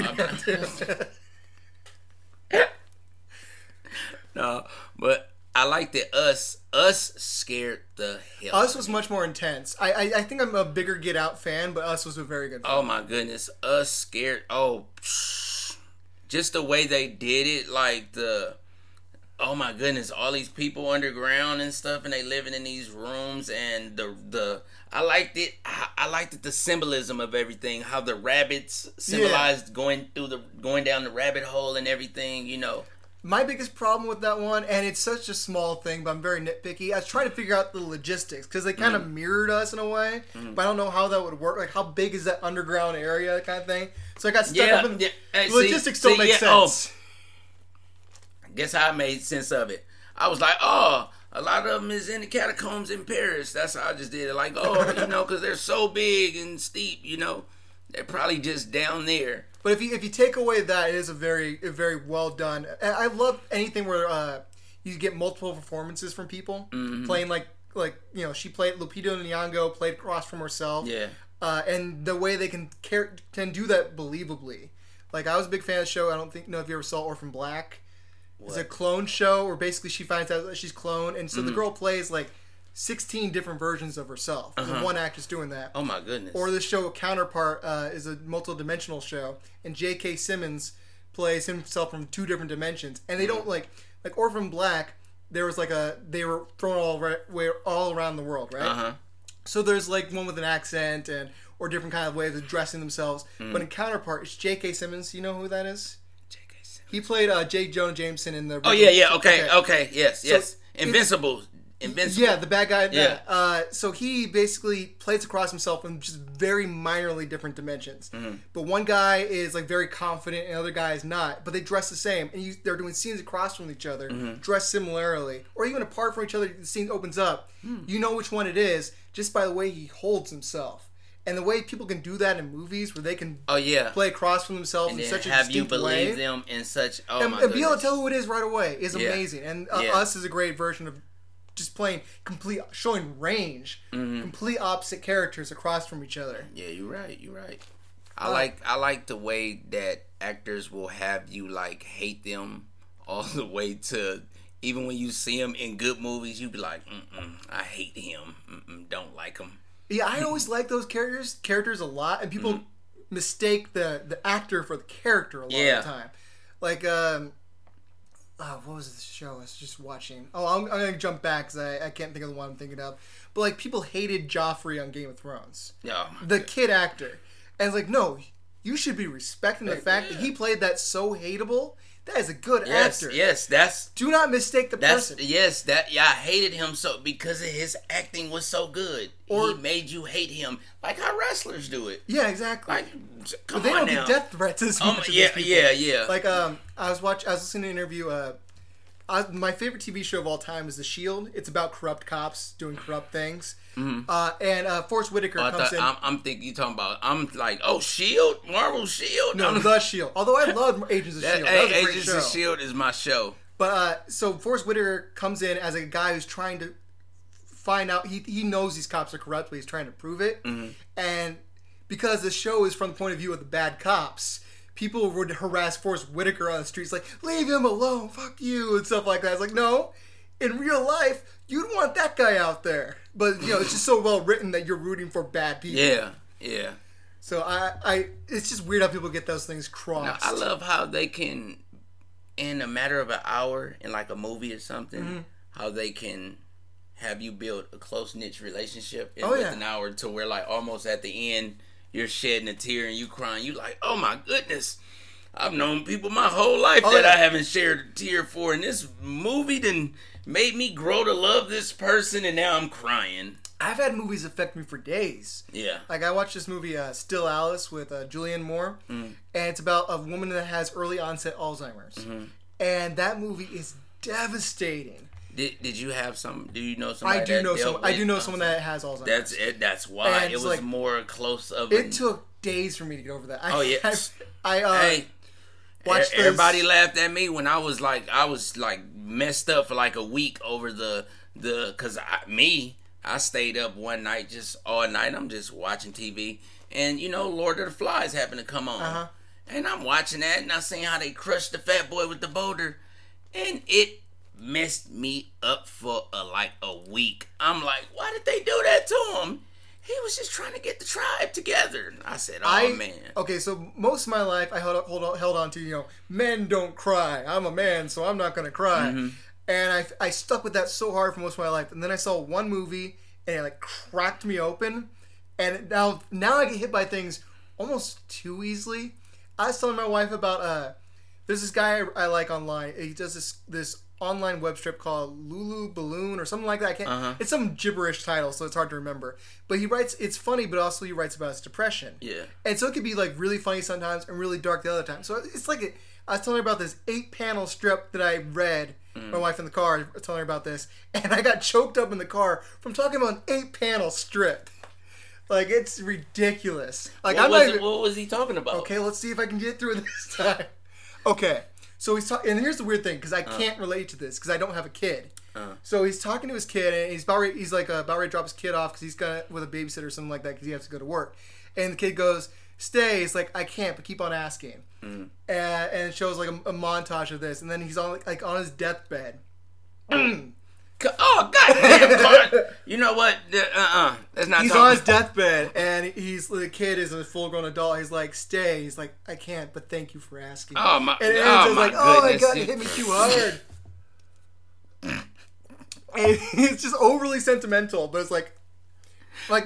No, but I liked that Us scared the hell. Us was much more intense. I think I'm a bigger Get Out fan, but Us was a very good fan. Oh my goodness, Us scared. Oh. Just the way they did it, like the, oh my goodness, all these people underground and stuff, and they living in these rooms, and the I liked it. I liked it, the symbolism of everything, how the rabbits symbolized going down the rabbit hole and everything, you know. My biggest problem with that one, and it's such a small thing, but I'm very nitpicky, I was trying to figure out the logistics, because they kind of mirrored Us in a way, but I don't know how that would work, like how big is that underground area kind of thing, so I got stuck up in logistics don't make sense. Oh, I guess how I made sense of it. I was like, oh, a lot of them is in the catacombs in Paris, that's how I just did it, like, oh, you know, because they're so big and steep, you know, they're probably just down there. But if you take away that, it is a very well done. I love anything where you get multiple performances from people playing like you know, she played Lupita Nyong'o played across from herself. Yeah. And the way they can do that believably. Like, I was a big fan of the show. I don't know if you ever saw Orphan Black. What? It's a clone show where basically she finds out that she's cloned, and so the girl plays like 16 different versions of herself. Uh-huh. One actress doing that. Oh my goodness. Or the show Counterpart is a multi-dimensional show, and J.K. Simmons plays himself from two different dimensions. And they don't like Orphan Black, there was like they were thrown all around the world, right? Uh-huh. So there's like one with an accent or different kind of ways of dressing themselves. But in Counterpart, it's J.K. Simmons. You know who that is? J.K. Simmons. He played J. Jonah Jameson in the... Oh, yeah, okay, yes. So Invincible. Invincible. Yeah, the bad guy. Yeah. So he basically plays across himself in just very minorly different dimensions. Mm-hmm. But one guy is like very confident, and the other guy is not. But they dress the same, and they're doing scenes across from each other, dressed similarly, or even apart from each other. The scene opens up. You know which one it is just by the way he holds himself, and the way people can do that in movies where they can play across from themselves in such a distinct way. Have you believe them in such? Oh my goodness! And be able to tell who it is right away is amazing. And Us is a great version of. Just playing showing range, complete opposite characters across from each other. Yeah, you're right. I like the way that actors will have you like hate them all the way to, even when you see them in good movies, you be like, I hate him, don't like him. Yeah, I always like those characters a lot, and people mistake the actor for the character a lot of the time. Like, what was the show I was just watching? Oh, I'm going to jump back because I can't think of the one I'm thinking of. But, like, people hated Joffrey on Game of Thrones. Yeah. Oh the kid actor. And it's like, no, you should be respecting the fact that he played that so hateable. That is a good actor. Yes, that's... Do not mistake the person. Yes, I hated him so because of his acting was so good. Or, he made you hate him. Like how wrestlers do it. Yeah, exactly. Like, come on now. They don't do death threats as much as these people. Yeah. Like, I was listening to an interview, my favorite TV show of all time is The Shield. It's about corrupt cops doing corrupt things. Mm-hmm. And Forrest Whitaker comes in. I'm thinking you're talking about. I'm like, oh, Shield, Marvel Shield. No, The Shield. Although I love Agents of Shield. That was a great Agents show. Of Shield is my show. But so Forrest Whitaker comes in as a guy who's trying to find out. He knows these cops are corrupt, but he's trying to prove it. Mm-hmm. And because the show is from the point of view of the bad cops. People would harass Forrest Whitaker on the streets like, leave him alone, fuck you, and stuff like that. It's like, no, in real life, you'd want that guy out there. But, you know, it's just so well written that you're rooting for bad people. Yeah, yeah. So I it's just weird how people get those things crossed. Now, I love how they can, in a matter of an hour, in like a movie or something, mm-hmm. how they can have you build a close-knit relationship in an hour to where, like, almost at the end, you're shedding a tear and you crying. You like, oh, my goodness. I've known people my whole life I haven't shared a tear for, and this movie done made me grow to love this person, and now I'm crying. I've had movies affect me for days. Yeah. Like, I watched this movie, Still Alice, with Julianne Moore, mm-hmm. and it's about a woman that has early-onset Alzheimer's. Mm-hmm. And that movie is devastating. Did you have some? Do you know somebody? I do know someone that has Alzheimer's. That's it. That's why it was like, more close of. It took days for me to get over that. Everybody laughed at me when I was like messed up for like a week over the because I stayed up one night just all night. I'm just watching TV and you know Lord of the Flies happened to come on and I'm watching that and I seen how they crushed the fat boy with the boulder and it messed me up for a week. I'm like, why did they do that to him? He was just trying to get the tribe together. I said, man. Okay, so most of my life I held on to, you know, men don't cry. I'm a man, so I'm not going to cry. Mm-hmm. And I stuck with that so hard for most of my life. And then I saw one movie, and it, like, cracked me open. And now I get hit by things almost too easily. I was telling my wife about, there's this guy I like online. He does this online web strip called Lulu Balloon or something like that. I can't. Uh-huh. It's some gibberish title, so it's hard to remember. But he writes. It's funny, but also he writes about his depression. Yeah. And so it could be like really funny sometimes and really dark the other time. So it's like I was telling her about this 8-panel strip that I read. My wife in the car was telling her about this, and I got choked up in the car from talking about an 8-panel strip. Like, it's ridiculous. Like, what was he talking about? Okay, let's see if I can get through it this time. Okay. So he's and here's the weird thing, because I can't relate to this, because I don't have a kid. So he's talking to his kid, and he's about ready to drop his kid off, because he's got with a babysitter or something like that, because he has to go to work. And the kid goes, "Stay." It's like, I can't, but keep on asking. Mm. And it shows like a montage of this, and then he's on his deathbed. Oh, goddamn! You know what? That's not. He's on his deathbed, and the kid is a full-grown adult. He's like, "Stay." He's like, "I can't, but thank you for asking." Oh my! And oh my! Like, goodness. Oh my god! It hit me too hard. And it's just overly sentimental, but it's like my,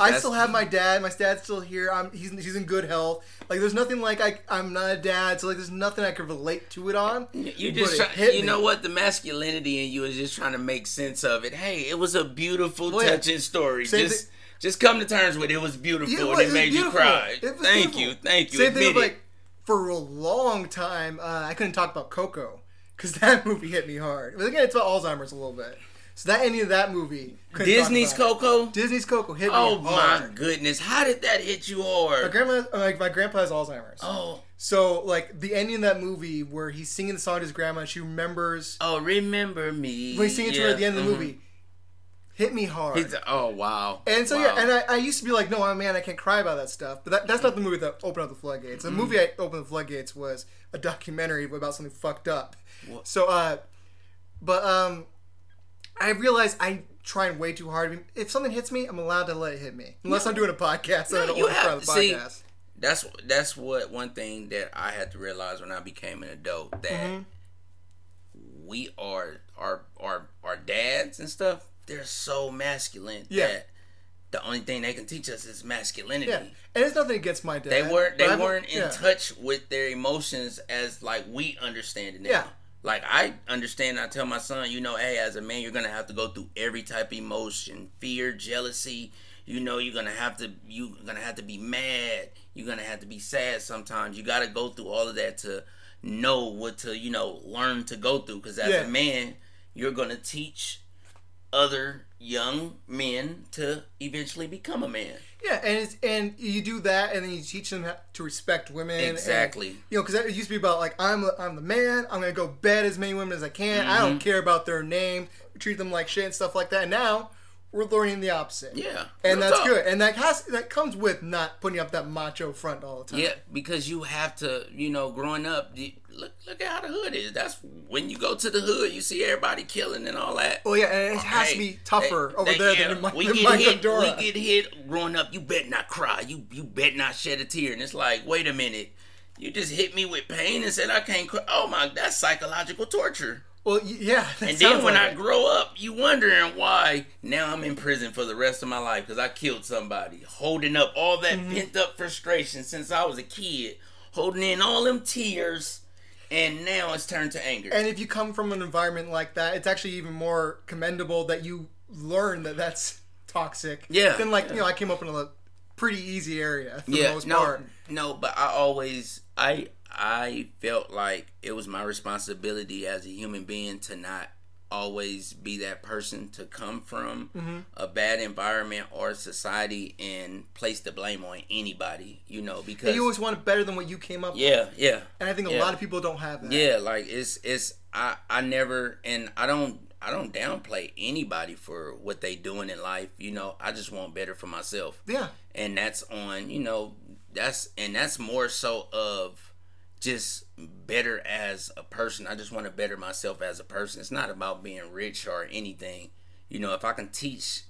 I still have my dad. My dad's still here. He's in good health. Like, there's nothing like I'm not a dad, so like there's nothing I could relate to it on. You know what? The masculinity in you is just trying to make sense of it. Hey, it was a beautiful, touching story. Just come to terms with it. It was beautiful. Yeah, and it made you cry. Thank you. Same thing. Like, for a long time, I couldn't talk about Coco because that movie hit me hard. But again, it's about Alzheimer's a little bit. So that ending of that movie. Disney's Coco hit me hard. Oh my goodness! How did that hit you hard? My grandpa has Alzheimer's. Oh. So like the ending of that movie where he's singing the song to his grandma, and she remembers. Oh, remember me. When he's singing to her at the end of the movie, hit me hard. Wow. And so yeah, and I used to be like, no, man, I can't cry about that stuff. But that's not the movie that opened up the floodgates. The movie that opened the floodgates was a documentary about something fucked up. What? So, I realize I'm trying way too hard. If something hits me, I'm allowed to let it hit me. Unless I'm doing a podcast, I don't want to try the podcast. See, that's what one thing that I had to realize when I became an adult, that we are our dads and stuff. They're so masculine that the only thing they can teach us is masculinity. Yeah. And it's nothing against my dad. They weren't in touch with their emotions as like we understand it now. Yeah. Like, I understand, I tell my son, you know, hey, as a man, you're going to have to go through every type of emotion. Fear, jealousy, you know, you're going to have to be mad. You're going to have to be sad sometimes. You got to go through all of that to know what to, you know, learn to go through. Because as a man, you're going to teach other young men to eventually become a man. Yeah, and you do that, and then you teach them how to respect women. Exactly. And, you know, because it used to be about, like, I'm the man, I'm going to go bed as many women as I can, I don't care about their name, treat them like shit and stuff like that. And now, we're learning the opposite. Yeah. And that's good. And that comes with not putting up that macho front all the time. Yeah, because you have to, you know, growing up, look at how the hood is. That's when you go to the hood, you see everybody killing and all that. Oh, yeah, and it has to be tougher over there than in Microdora. We get hit growing up. You better not cry. You better not shed a tear. And it's like, wait a minute. You just hit me with pain and said I can't cry. Oh, my, that's psychological torture. Well, yeah. And then when I grow up, you wondering why now I'm in prison for the rest of my life because I killed somebody. Holding up all that pent-up frustration since I was a kid. Holding in all them tears. And now it's turned to anger. And if you come from an environment like that, it's actually even more commendable that you learn that that's toxic. Yeah. Then, you know, I came up in a pretty easy area for the most part. No, but I always... I felt like it was my responsibility as a human being to not always be that person to come from a bad environment or society and place the blame on anybody, you know, because... And you always want it better than what you came up with. Yeah, yeah. And I think a lot of people don't have that. Yeah, like, it's I never... And I don't downplay anybody for what they doing in life, you know. I just want better for myself. Yeah. And that's on, you know... That's more so of just better as a person. I just want to better myself as a person. It's not about being rich or anything. You know, if I can teach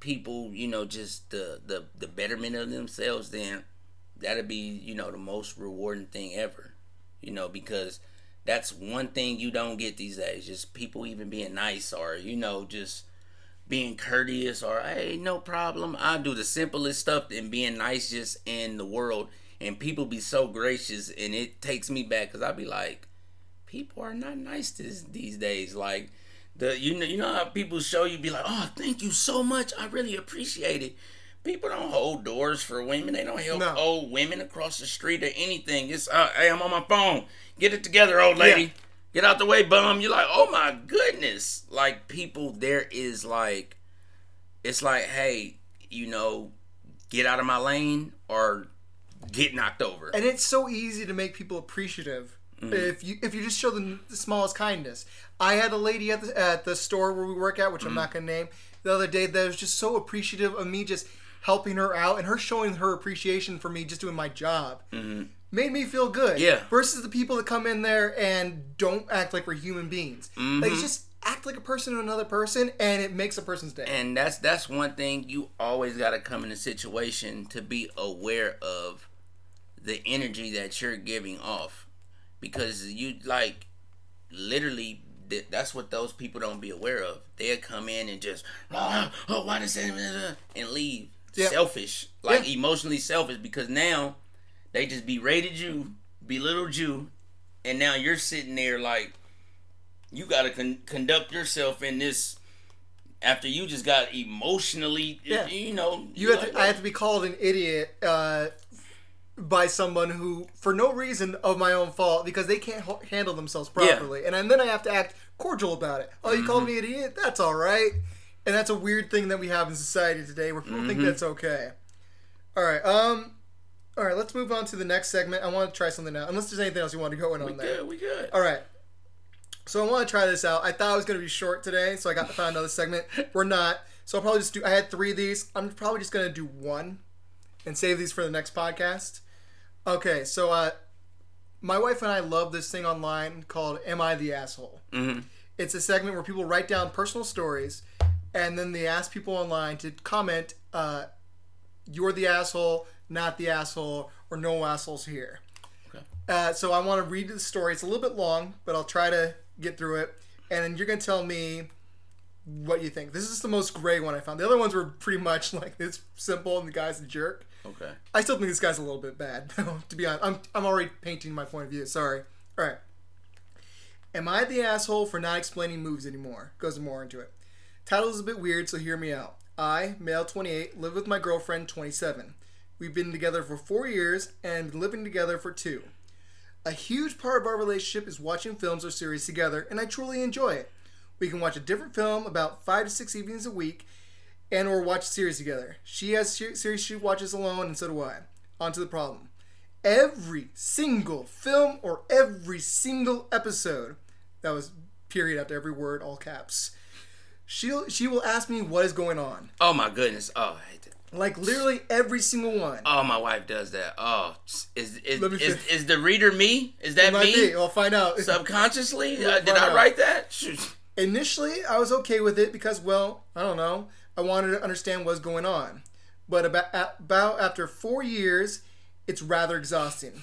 people, you know, just the betterment of themselves, then that'll be, you know, the most rewarding thing ever. You know, because that's one thing you don't get these days. Just people even being nice or, you know, just... being courteous or, hey, no problem. I do the simplest stuff and being nicest in the world. And people be so gracious and it takes me back because I be like, people are not nice these days. Like, you know how people show you be like, oh, thank you so much. I really appreciate it. People don't hold doors for women. They don't help old women across the street or anything. It's, hey, I'm on my phone. Get it together, old lady. Yeah. Get out the way, bum. You're like, oh my goodness. Like, people, there is like, it's like, hey, you know, get out of my lane or get knocked over. And it's so easy to make people appreciative if you just show them the smallest kindness. I had a lady at the store where we work at, which I'm not going to name, the other day that was just so appreciative of me just helping her out and her showing her appreciation for me just doing my job. Mm-hmm. Made me feel good. Yeah. Versus the people that come in there and don't act like we're human beings. Mm-hmm. Like, just act like a person to another person, and it makes a person's day. And that's one thing you always got to come in a situation to be aware of the energy that you're giving off. Because you, like, literally, that's what those people don't be aware of. They'll come in and just, oh, why does that, and leave. Yeah. Selfish. Like, emotionally selfish. Because now... they just berated you, belittled you, and now you're sitting there like, you got to conduct yourself in this after you just got emotionally, you know. I have to be called an idiot by someone who, for no reason of my own fault, because they can't handle themselves properly. Yeah. And then I have to act cordial about it. Oh, you called me an idiot? That's all right. And that's a weird thing that we have in society today where people think that's okay. All right, all right, let's move on to the next segment. I want to try something out. Unless there's anything else you want to go in on there. We good. All right. So I want to try this out. I thought I was going to be short today, so I found another segment. We're not. So I'll probably just I had three of these. I'm probably just going to do one and save these for the next podcast. Okay, so my wife and I love this thing online called Am I the Asshole? Mm-hmm. It's a segment where people write down personal stories, and then they ask people online to comment, you're the asshole, not the asshole, or no assholes here. Okay. So I want to read the story. It's a little bit long, but I'll try to get through it. And then you're going to tell me what you think. This is the most gray one I found. The other ones were pretty much like, it's simple and the guy's a jerk. Okay. I still think this guy's a little bit bad, to be honest. I'm already painting my point of view. Sorry. All right. Am I the asshole for not explaining moves anymore? Goes more into it. Title is a bit weird, so hear me out. I, male 28, live with my girlfriend 27. We've been together for 4 years and living together for 2. A huge part of our relationship is watching films or series together, and I truly enjoy it. We can watch a different film about 5 to 6 evenings a week and or watch a series together. She has series she watches alone, and so do I. On to the problem. Every single film or every single episode, that was period after every word, all caps, She will ask me what is going on. Oh my goodness! Oh, I hate that. Like literally every single one. Oh, my wife does that. Oh, is the reader me? Is that me? I'll find out. Subconsciously, did I write that? Shoot. Initially, I was okay with it because, well, I don't know. I wanted to understand what's going on. But about after 4 years, it's rather exhausting.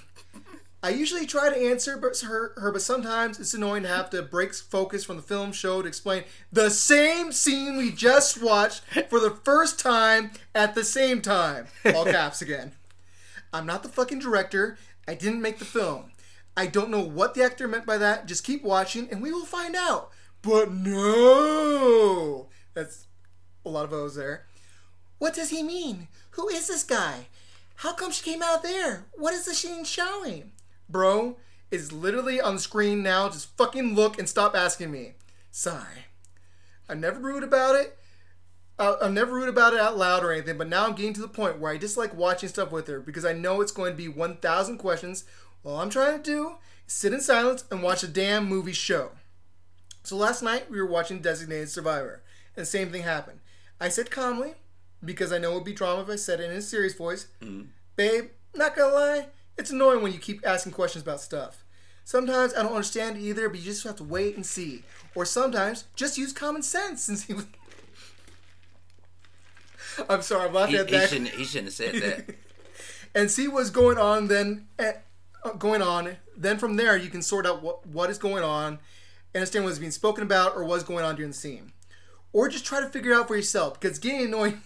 I usually try to answer her, but sometimes it's annoying to have to break focus from the film show to explain the same scene we just watched for the first time at the same time. All caps again. I'm not the fucking director. I didn't make the film. I don't know what the actor meant by that. Just keep watching and we will find out. But no. That's a lot of O's there. What does he mean? Who is this guy? How come she came out there? What is the scene showing? Bro, is literally on the screen now. Just fucking look and stop asking me. Sorry. I'm never rude about it. I'm never rude about it out loud or anything, but now I'm getting to the point where I dislike watching stuff with her because I know it's going to be 1,000 questions. All I'm trying to do is sit in silence and watch a damn movie show. So last night, we were watching Designated Survivor, and the same thing happened. I said calmly, because I know it would be drama if I said it in a serious voice, Babe, not gonna lie, it's annoying when you keep asking questions about stuff. Sometimes I don't understand it either, but you just have to wait and see. Or sometimes, just use common sense and see what... I'm sorry, I'm laughing at that. He shouldn't have said that. And see what's going on then. Then from there, you can sort out what is going on, understand what's being spoken about, or what's going on during the scene. Or just try to figure it out for yourself, because it's getting annoying.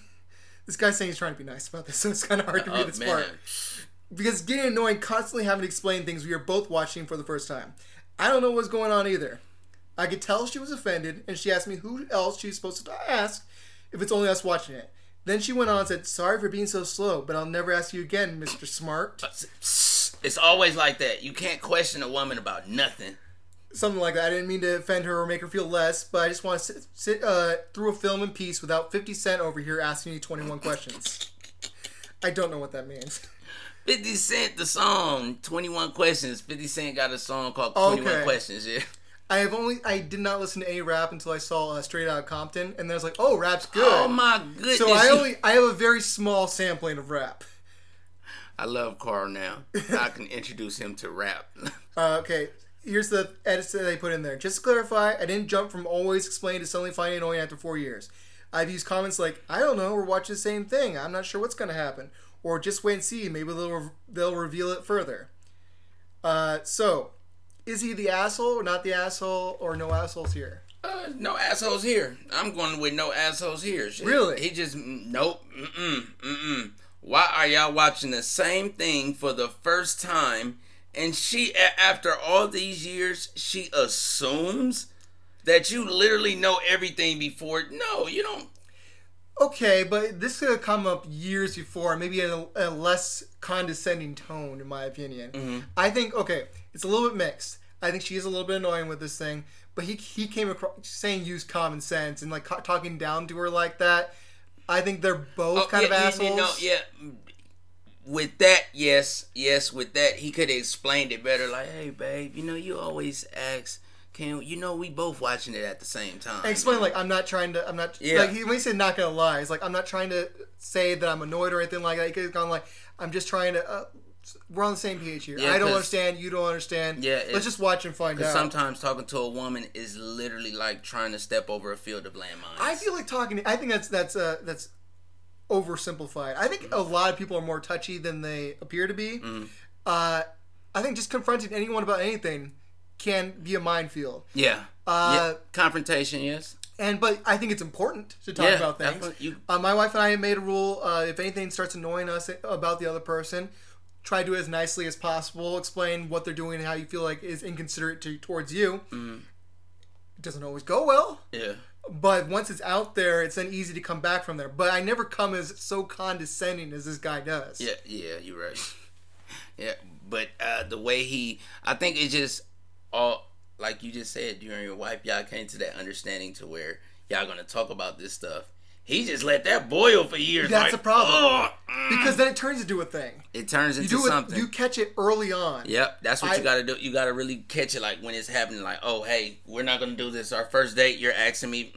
This guy's saying he's trying to be nice about this, so it's kind of hard to read this part. Because getting annoying constantly having to explain things we are both watching for the first time. I don't know what's going on either. I could tell she was offended, and she asked me who else she's supposed to ask if it's only us watching it. Then she went on and said, sorry for being so slow, but I'll never ask you again, Mr. Smart. It's always like that. You can't question a woman about nothing. Something like that. I didn't mean to offend her or make her feel less, but I just want to sit through a film in peace without 50 Cent over here asking me 21 questions. I don't know what that means. 50 Cent, the song, 21 Questions. 50 Cent got a song called 21 Questions, yeah. I did not listen to any rap until I saw Straight Outta Compton, and then I was like, oh, rap's good. Oh, my goodness. So I have a very small sampling of rap. I love Carl now. I can introduce him to rap. Okay. Here's the edits that they put in there. Just to clarify, I didn't jump from always explaining to suddenly finding annoying after 4 years. I've used comments like, I don't know, we're watching the same thing. I'm not sure what's going to happen. Or just wait and see. Maybe they'll reveal it further. So, is he the asshole or not the asshole or no assholes here? No assholes here. I'm going with no assholes here. Really? He just, nope, Why are y'all watching the same thing for the first time? And she, after all these years, she assumes that you literally know everything before. No, you don't. Okay, but this could have come up years before, maybe in a less condescending tone, in my opinion. Mm-hmm. I think, okay, it's a little bit mixed. I think she is a little bit annoying with this thing, but he came across saying use common sense and like talking down to her like that. I think they're both kind of assholes. With that, yes, with that, he could have explained it better. Like, hey, babe, you always ask, we both watching it at the same time. And explain, like, when he said not gonna lie, it's like, I'm not trying to say that I'm annoyed or anything like that. He could have gone like, I'm just trying to, we're on the same page here. Yeah, I don't understand, you don't understand. Yeah, let's just watch and find out. Sometimes talking to a woman is literally like trying to step over a field of landmines. I feel like that's oversimplified. I think a lot of people are more touchy than they appear to be. Mm-hmm. I think just confronting anyone about anything can be a minefield. Yeah. Confrontation, yes. But I think it's important to talk about things. My wife and I made a rule, if anything starts annoying us about the other person, try to do it as nicely as possible, explain what they're doing and how you feel like is inconsiderate towards you. Mm-hmm. It doesn't always go well. Yeah. But once it's out there, it's then easy to come back from there. But I never come as so condescending as this guy does. Yeah, you're right. Yeah, but the way I think it's just all, like you just said, you and your wife, y'all came to that understanding to where y'all going to talk about this stuff. He just let that boil for years. That's a problem. Because then it turns into a thing. It turns into something. You catch it early on. Yep, that's what you got to do. You got to really catch it, like when it's happening. Like, oh, hey, we're not going to do this. Our first date, you're asking me.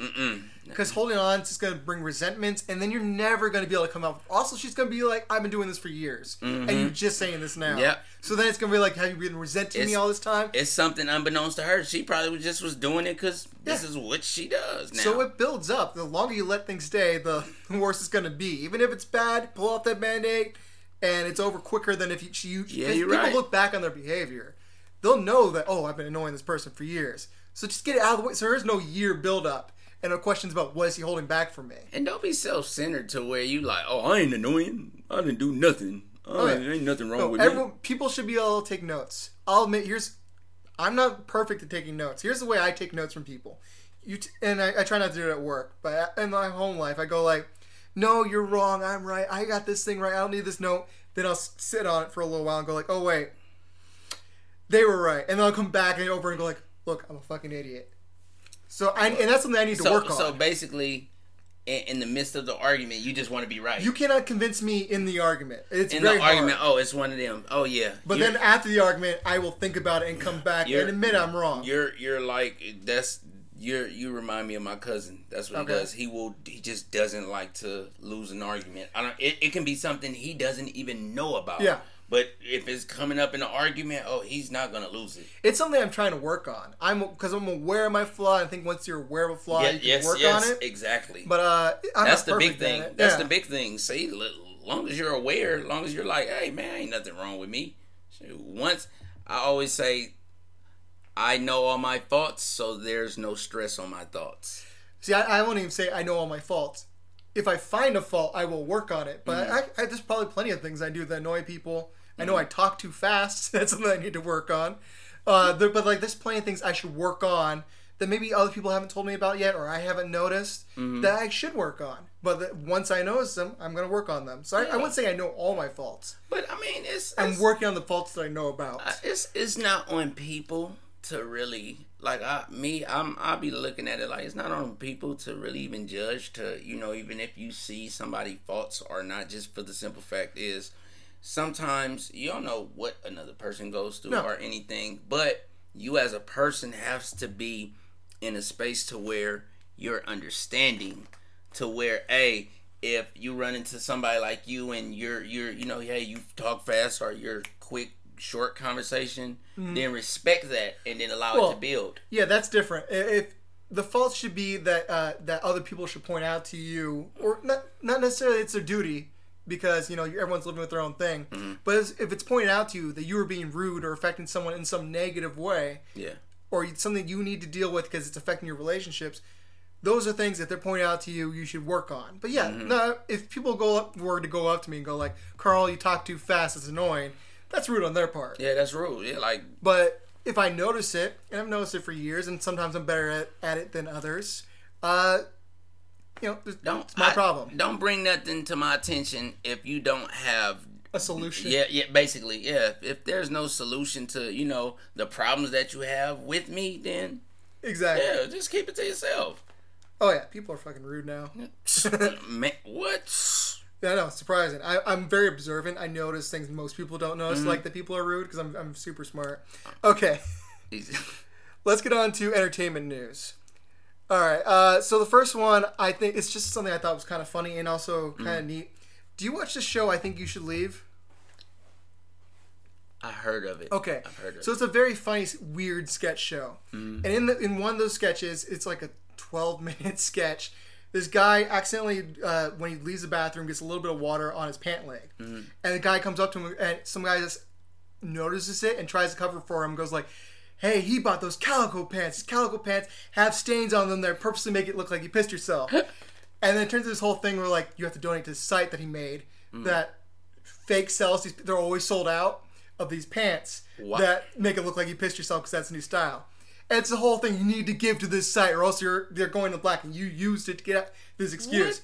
Because holding on is going to bring resentments, and then you're never going to be able to come out. Also, she's going to be like, I've been doing this for years, mm-hmm. and you're just saying this now. Yep. So then it's going to be like, have you been resenting me all this time? It's something unbeknownst to her. She probably just was doing it because this is what she does now. So it builds up. The longer you let things stay, the worse it's going to be. Even if it's bad, pull off that Band-Aid, and it's over quicker than if you... Yeah, you're people look back on their behavior. They'll know that, oh, I've been annoying this person for years. So just get it out of the way. So there's no year buildup. And no questions about what is he holding back from me. And don't be self-centered to where you like, oh, I ain't annoying. I didn't do nothing. There ain't nothing wrong with me. People should be able to take notes. I'll admit, I'm not perfect at taking notes. Here's the way I take notes from people. And I try not to do it at work. But in my home life, I go like, no, you're wrong. I'm right. I got this thing right. I don't need this note. Then I'll sit on it for a little while and go like, oh, wait. They were right. And then I'll come back and go like, look, I'm a fucking idiot. So and that's something I need to work on. So basically, in the midst of the argument, you just want to be right. You cannot convince me in the argument. It's in very the argument. Hard. Oh, it's one of them. Oh yeah. But then after the argument, I will think about it and come back and admit I'm wrong. You're like you remind me of my cousin. That's what he does. He just doesn't like to lose an argument. It can be something he doesn't even know about. Yeah. But if it's coming up in an argument, he's not going to lose it. It's something I'm trying to work on. Because I'm aware of my flaw. I think once you're aware of a flaw, you can work on it. Yes, exactly. But that's the big thing. That's the big thing. See, long as you're aware, as long as you're like, hey, man, ain't nothing wrong with me. I always say, I know all my faults, so there's no stress on my thoughts. See, I won't even say I know all my faults. If I find a fault, I will work on it. But I there's probably plenty of things I do that annoy people. I know I talk too fast. That's something I need to work on. But there's plenty of things I should work on that maybe other people haven't told me about yet, or I haven't noticed that I should work on. But once I notice them, I'm going to work on them. So I wouldn't say I know all my faults. But I mean, I'm working on the faults that I know about. It's not on people to really I'll be looking at it like it's not on people to really even judge to even if you see somebody faults or not, just for the simple fact is. Sometimes you don't know what another person goes through or anything, but you as a person has to be in a space to where you're understanding, to where if you run into somebody like you and you're you talk fast or you're quick, short conversation, then respect that and then allow it to build. Yeah, that's different. If the fault should be that other people should point out to you, or not necessarily it's their duty. Because, everyone's living with their own thing. Mm-hmm. But if it's pointed out to you that you were being rude or affecting someone in some negative way, or it's something you need to deal with because it's affecting your relationships, those are things that they're pointing out to you, you should work on. But if people were to go up to me and go like, Carl, you talk too fast, it's annoying, that's rude on their part. Yeah, that's rude. Yeah, But if I notice it, and I've noticed it for years, and sometimes I'm better at it than others, it's my problem. Don't bring nothing to my attention if you don't have a solution. Yeah, basically, yeah. If there's no solution to, the problems that you have with me, then... Exactly. Yeah, just keep it to yourself. Oh, yeah. People are fucking rude now. Man, what? Yeah, I know. It's surprising. I'm very observant. I notice things most people don't notice, like that people are rude, because I'm super smart. Okay. Easy. Let's get on to entertainment news. All right, so the first one, I think it's just something I thought was kind of funny and also kind of neat. Do you watch the show I Think You Should Leave? I heard of it. Okay. I've heard of it. So it's a very funny, weird sketch show. Mm. And in one of those sketches, it's like a 12-minute sketch. This guy accidentally, when he leaves the bathroom, gets a little bit of water on his pant leg. Mm. And the guy comes up to him, and some guy just notices it and tries to cover for him and goes like, hey, he bought those calico pants. His calico pants have stains on them that purposely make it look like you pissed yourself. And then it turns into this whole thing where, you have to donate to this site that he made that fake sells. They're always sold out of these pants that make it look like you pissed yourself because that's a new style. And it's the whole thing you need to give to this site or else they're going to black and you used it to get this excuse.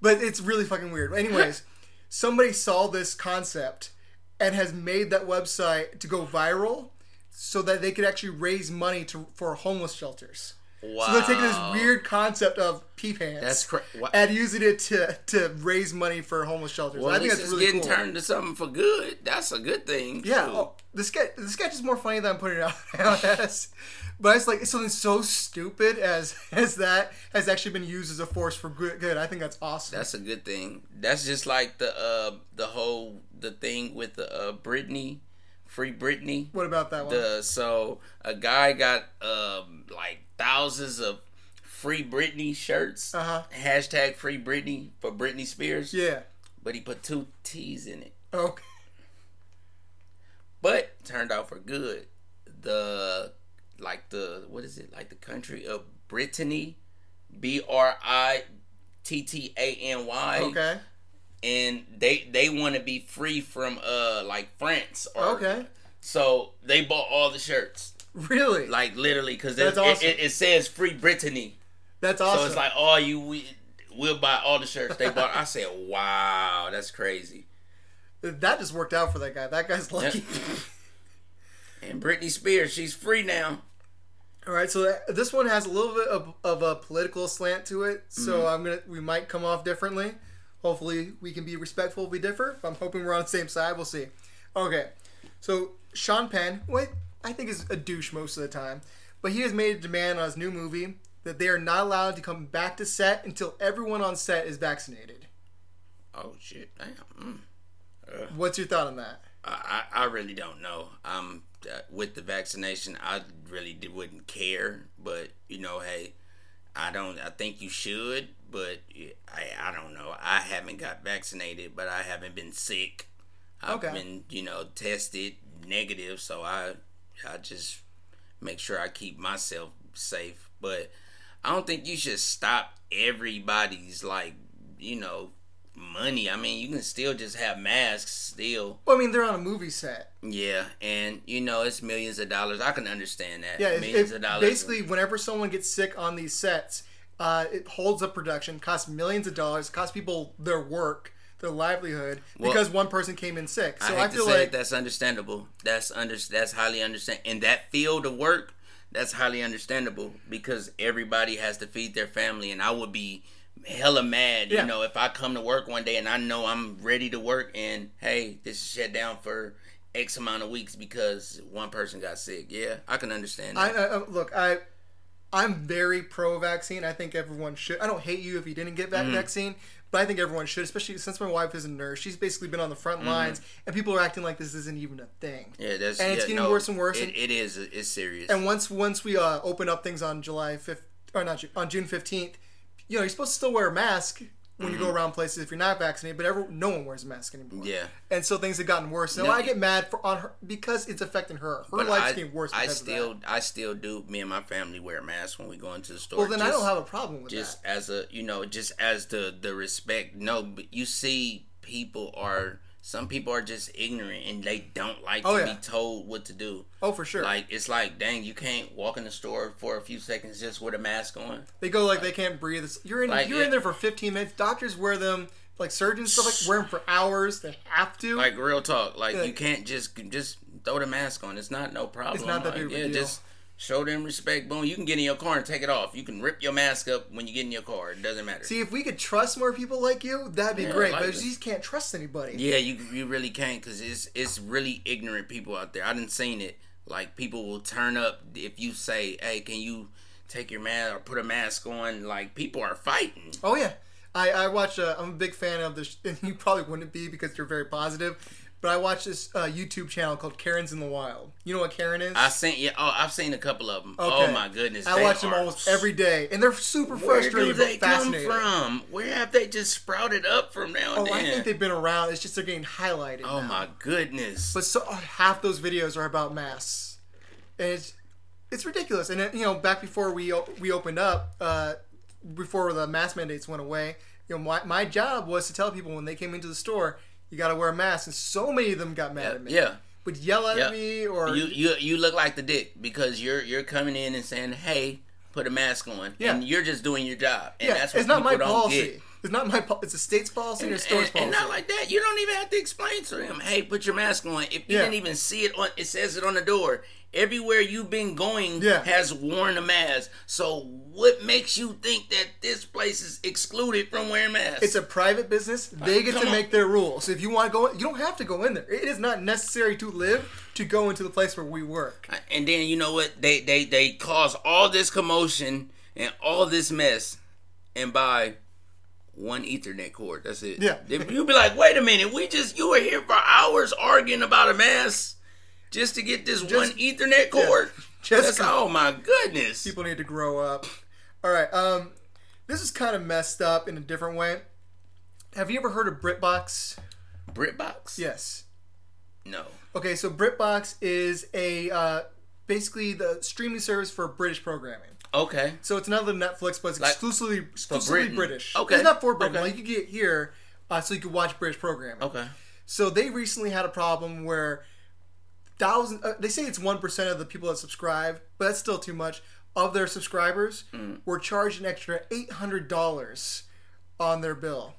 But it's really fucking weird. Anyways, somebody saw this concept and has made that website to go viral. So that they could actually raise money for homeless shelters. Wow. So they're taking this weird concept of pee pants and using it to raise money for homeless shelters. Well, I think that's really cool. It's getting turned to something for good. That's a good thing. Yeah. The sketch is more funny than I'm putting it out as. But it's like it's something so stupid as that has actually been used as a force for good. I think that's awesome. That's a good thing. That's just like the whole thing with Britney, Free Britney. What about that one? So a guy got like thousands of Free Britney shirts. Uh-huh. Hashtag Free Britney for Britney Spears. Yeah. But he put 2 T's in it. Okay. But turned out for good. The country of Brittany, Brittany. Okay. And they want to be free from France. Okay. So they bought all the shirts. Really? Like literally, because awesome. It says Free Brittany. That's awesome. So it's like we'll buy all the shirts they bought. I said, wow, that's crazy. That just worked out for that guy. That guy's lucky. And Britney Spears, she's free now. All right, so this one has a little bit of a political slant to it, so mm-hmm. We might come off differently. Hopefully, we can be respectful if we differ. I'm hoping we're on the same side. We'll see. Okay, so Sean Penn, what I think is a douche most of the time, but he has made a demand on his new movie that they are not allowed to come back to set until everyone on set is vaccinated. Oh, shit. Damn. What's your thought on that? I really don't know. With the vaccination, I really wouldn't care. But hey, I think you should, but I don't know. I haven't got vaccinated, but I haven't been sick. I've been tested negative, so I just make sure I keep myself safe. But I don't think you should stop everybody's money. I mean, you can still just have masks still. Well, I mean, they're on a movie set. Yeah, and it's millions of dollars. I can understand that. Yeah, millions of dollars. Basically, whenever someone gets sick on these sets, it holds up production, costs millions of dollars, costs people their work, their livelihood, because one person came in sick. So I feel like that's understandable. That's highly understandable. In that field of work, that's highly understandable because everybody has to feed their family, and I would be hella mad, if I come to work one day and I know I'm ready to work and, hey, this is shut down for X amount of weeks because one person got sick. Yeah, I can understand that. I'm very pro-vaccine. I think everyone should. I don't hate you if you didn't get that vaccine, but I think everyone should, especially since my wife is a nurse. She's basically been on the front lines, and people are acting like this isn't even a thing. Yeah, it's getting worse and worse. It is. It's serious. And once we open up things on June 15th, you're supposed to still wear a mask when you go around places if you're not vaccinated, but no one wears a mask anymore. Yeah. And so things have gotten worse. So I get mad on her because it's affecting her. Her life's getting worse because of that. I still do. Me and my family wear masks when we go into the store. Well, then I don't have a problem with that. Just as the respect. No, but you see some people are just ignorant and they don't like to be told what to do. Oh, for sure. It's like, dang, you can't walk in the store for a few seconds just with a mask on. They go like they can't breathe. You're in there for 15 minutes. Doctors wear them, surgeons stuff wear them for hours. They have to. Real talk. You can't just throw the mask on. It's not no problem. It's not that big of a deal. Just show them respect. Boom. You can get in your car and take it off. You can rip your mask up when you get in your car. It doesn't matter. See, if we could trust more people like you, that'd be great. But you just can't trust anybody. Yeah, you really can't because it's really ignorant people out there. I done seen it. People will turn up if you say, hey, can you take your mask or put a mask on? People are fighting. Oh, yeah. I watch, I'm a big fan of this, and you probably wouldn't be because you're very positive, but I watch this YouTube channel called Karen's in the Wild. You know what Karen is? I've seen a couple of them. Okay. Oh my goodness. I watch them almost every day, and they're super frustrating but fascinating. Where do they come from? Where have they just sprouted up from now and then? I think they've been around. It's just they're getting highlighted. Oh my goodness. But half those videos are about masks, and it's ridiculous. And back before we opened up, before the mask mandates went away, my job was to tell people when they came into the store, you gotta wear a mask, and so many of them got mad at me. Yeah, would yell at me or you look like the dick because you're coming in and saying, "Hey, put a mask on," and you're just doing your job. And that's what it's not my policy. It's not my policy. It's a state's policy and a store's policy. And not like that. You don't even have to explain to them, "Hey, put your mask on." If you didn't even see it on, it says it on the door. Everywhere you've been going has worn a mask. So what makes you think that this place is excluded from wearing masks? It's a private business. They get to make their rules. If you want to go in, you don't have to go in there. It is not necessary to live to go into the place where we work. And then, you know what? They cause all this commotion and all this mess. And by... one Ethernet cord. That's it. Yeah. You'll be like, wait a minute. You were here for hours arguing about a mask just to get this one Ethernet cord. Yeah. Oh my goodness. People need to grow up. All right. This is kind of messed up in a different way. Have you ever heard of BritBox? BritBox? Yes. No. Okay. So BritBox is a basically the streaming service for British programming. Okay. So it's not the Netflix, but it's like exclusively British. Okay. It's not for Britain. Okay. Like you get here, so you can watch British programming. Okay. So they recently had a problem where they say it's 1% of the people that subscribe, but that's still too much, of their subscribers were charged an extra $800 on their bill.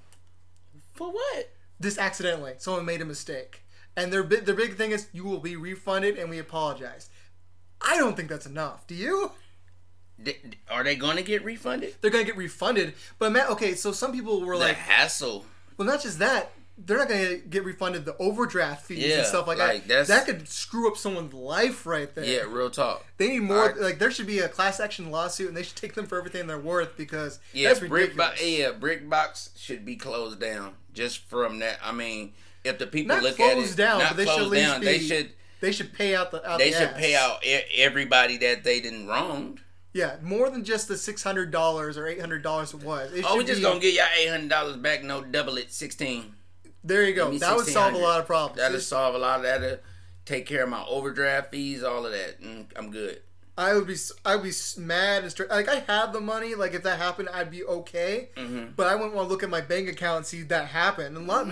For what? Just accidentally. Someone made a mistake. And their big thing is, you will be refunded and we apologize. I don't think that's enough. Do you? Are they going to get refunded? They're going to get refunded. But, Matt, okay, so some people were like... the hassle. Well, not just that. They're not going to get refunded the overdraft fees and stuff like that. That could screw up someone's life right there. Yeah, real talk. They need more... like, there should be a class action lawsuit, and they should take them for everything they're worth because that's ridiculous. BritBox should be closed down just from that. I mean, if the people look at it... Not closed down, but they should at least be... They should pay out the ass. They should pay out everybody that they done wronged. Yeah, more than just the $600 or $800 it was. We're just going to give y'all $800 back, no double it, $1,600. There you go. That would solve a lot of problems. That would solve a lot of that. That'll take care of my overdraft fees, all of that. I'm good. I would be mad and stressed. Like, I have the money. Like, if that happened, I'd be okay. Mm-hmm. But I wouldn't want to look at my bank account and see that happen. A lot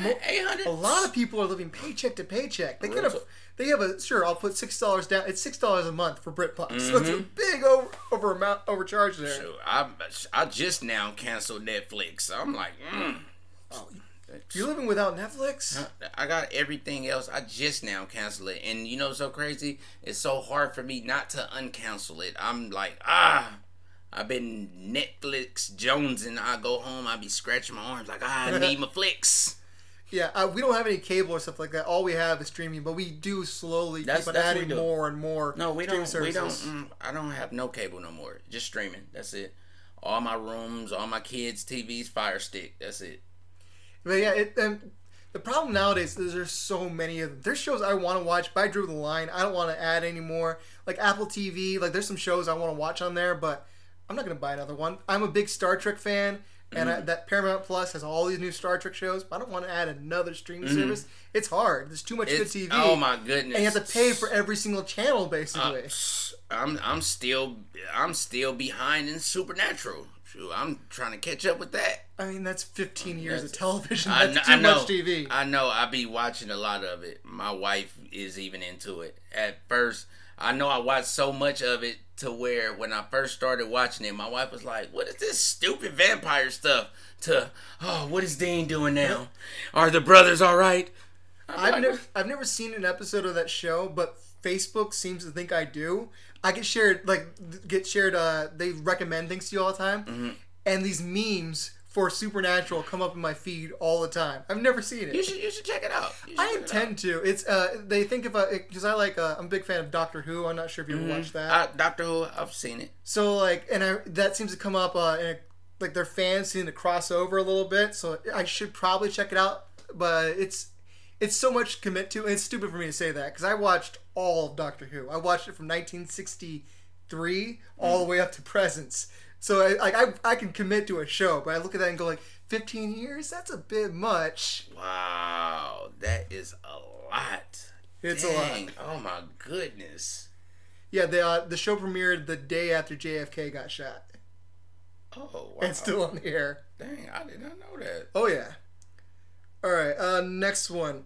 of people are living paycheck to paycheck. They could have... They have I'll put $6 down. It's $6 a month for BritBox. Mm-hmm. So it's a big overcharge there. Sure, I just now canceled Netflix. So I'm like, Oh, you're living without Netflix? I got everything else. I just now canceled it. And you know what's so crazy? It's so hard for me not to uncancel it. I'm like, I've been Netflix jonesing. I go home, I be scratching my arms like, I need my flicks. Yeah, we don't have any cable or stuff like that. All we have is streaming, but we do slowly keep adding more and more. No, we don't. Services. I don't have no cable no more. Just streaming. That's it. All my rooms, all my kids' TVs, Fire Stick. That's it. But yeah, and the problem nowadays is there's so many of them. There's shows I want to watch, but I drew the line. I don't want to add any more. Like Apple TV. Like there's some shows I want to watch on there, but I'm not gonna buy another one. I'm a big Star Trek fan. And that Paramount Plus has all these new Star Trek shows, but I don't want to add another streaming service. It's hard. There's too much good TV. Oh my goodness! And you have to pay for every single channel, basically. I'm still behind in Supernatural. Shoot, I'm trying to catch up with that. I mean, that's 15 years of television. That's too much TV. I know. I be watching a lot of it. My wife is even into it. At first, I know I watched so much of it to where when I first started watching it, my wife was like, what is this stupid vampire stuff? What is Dean doing now? Are the brothers all right? I've never seen an episode of that show, but Facebook seems to think I do. I get shared, they recommend things to you all the time. Mm-hmm. And these memes for Supernatural come up in my feed all the time. I've never seen it. You should check it out. I intend to. It's they think of because I like I'm a big fan of Doctor Who. I'm not sure if you ever watched that. Doctor Who, I've seen it. So that seems to come up in their fans seem to cross over a little bit. So I should probably check it out, but it's so much to commit to, and it's stupid for me to say that because I watched all of Doctor Who. I watched it from 1963 all the way up to present. So I can commit to a show, but I look at that and go 15 years? That's a bit much. Wow, that is a lot. It's Dang. A lot. Oh my goodness. Yeah, the show premiered the day after JFK got shot. Oh, wow. It's still on the air. Dang, I did not know that. Oh yeah. All right, next one.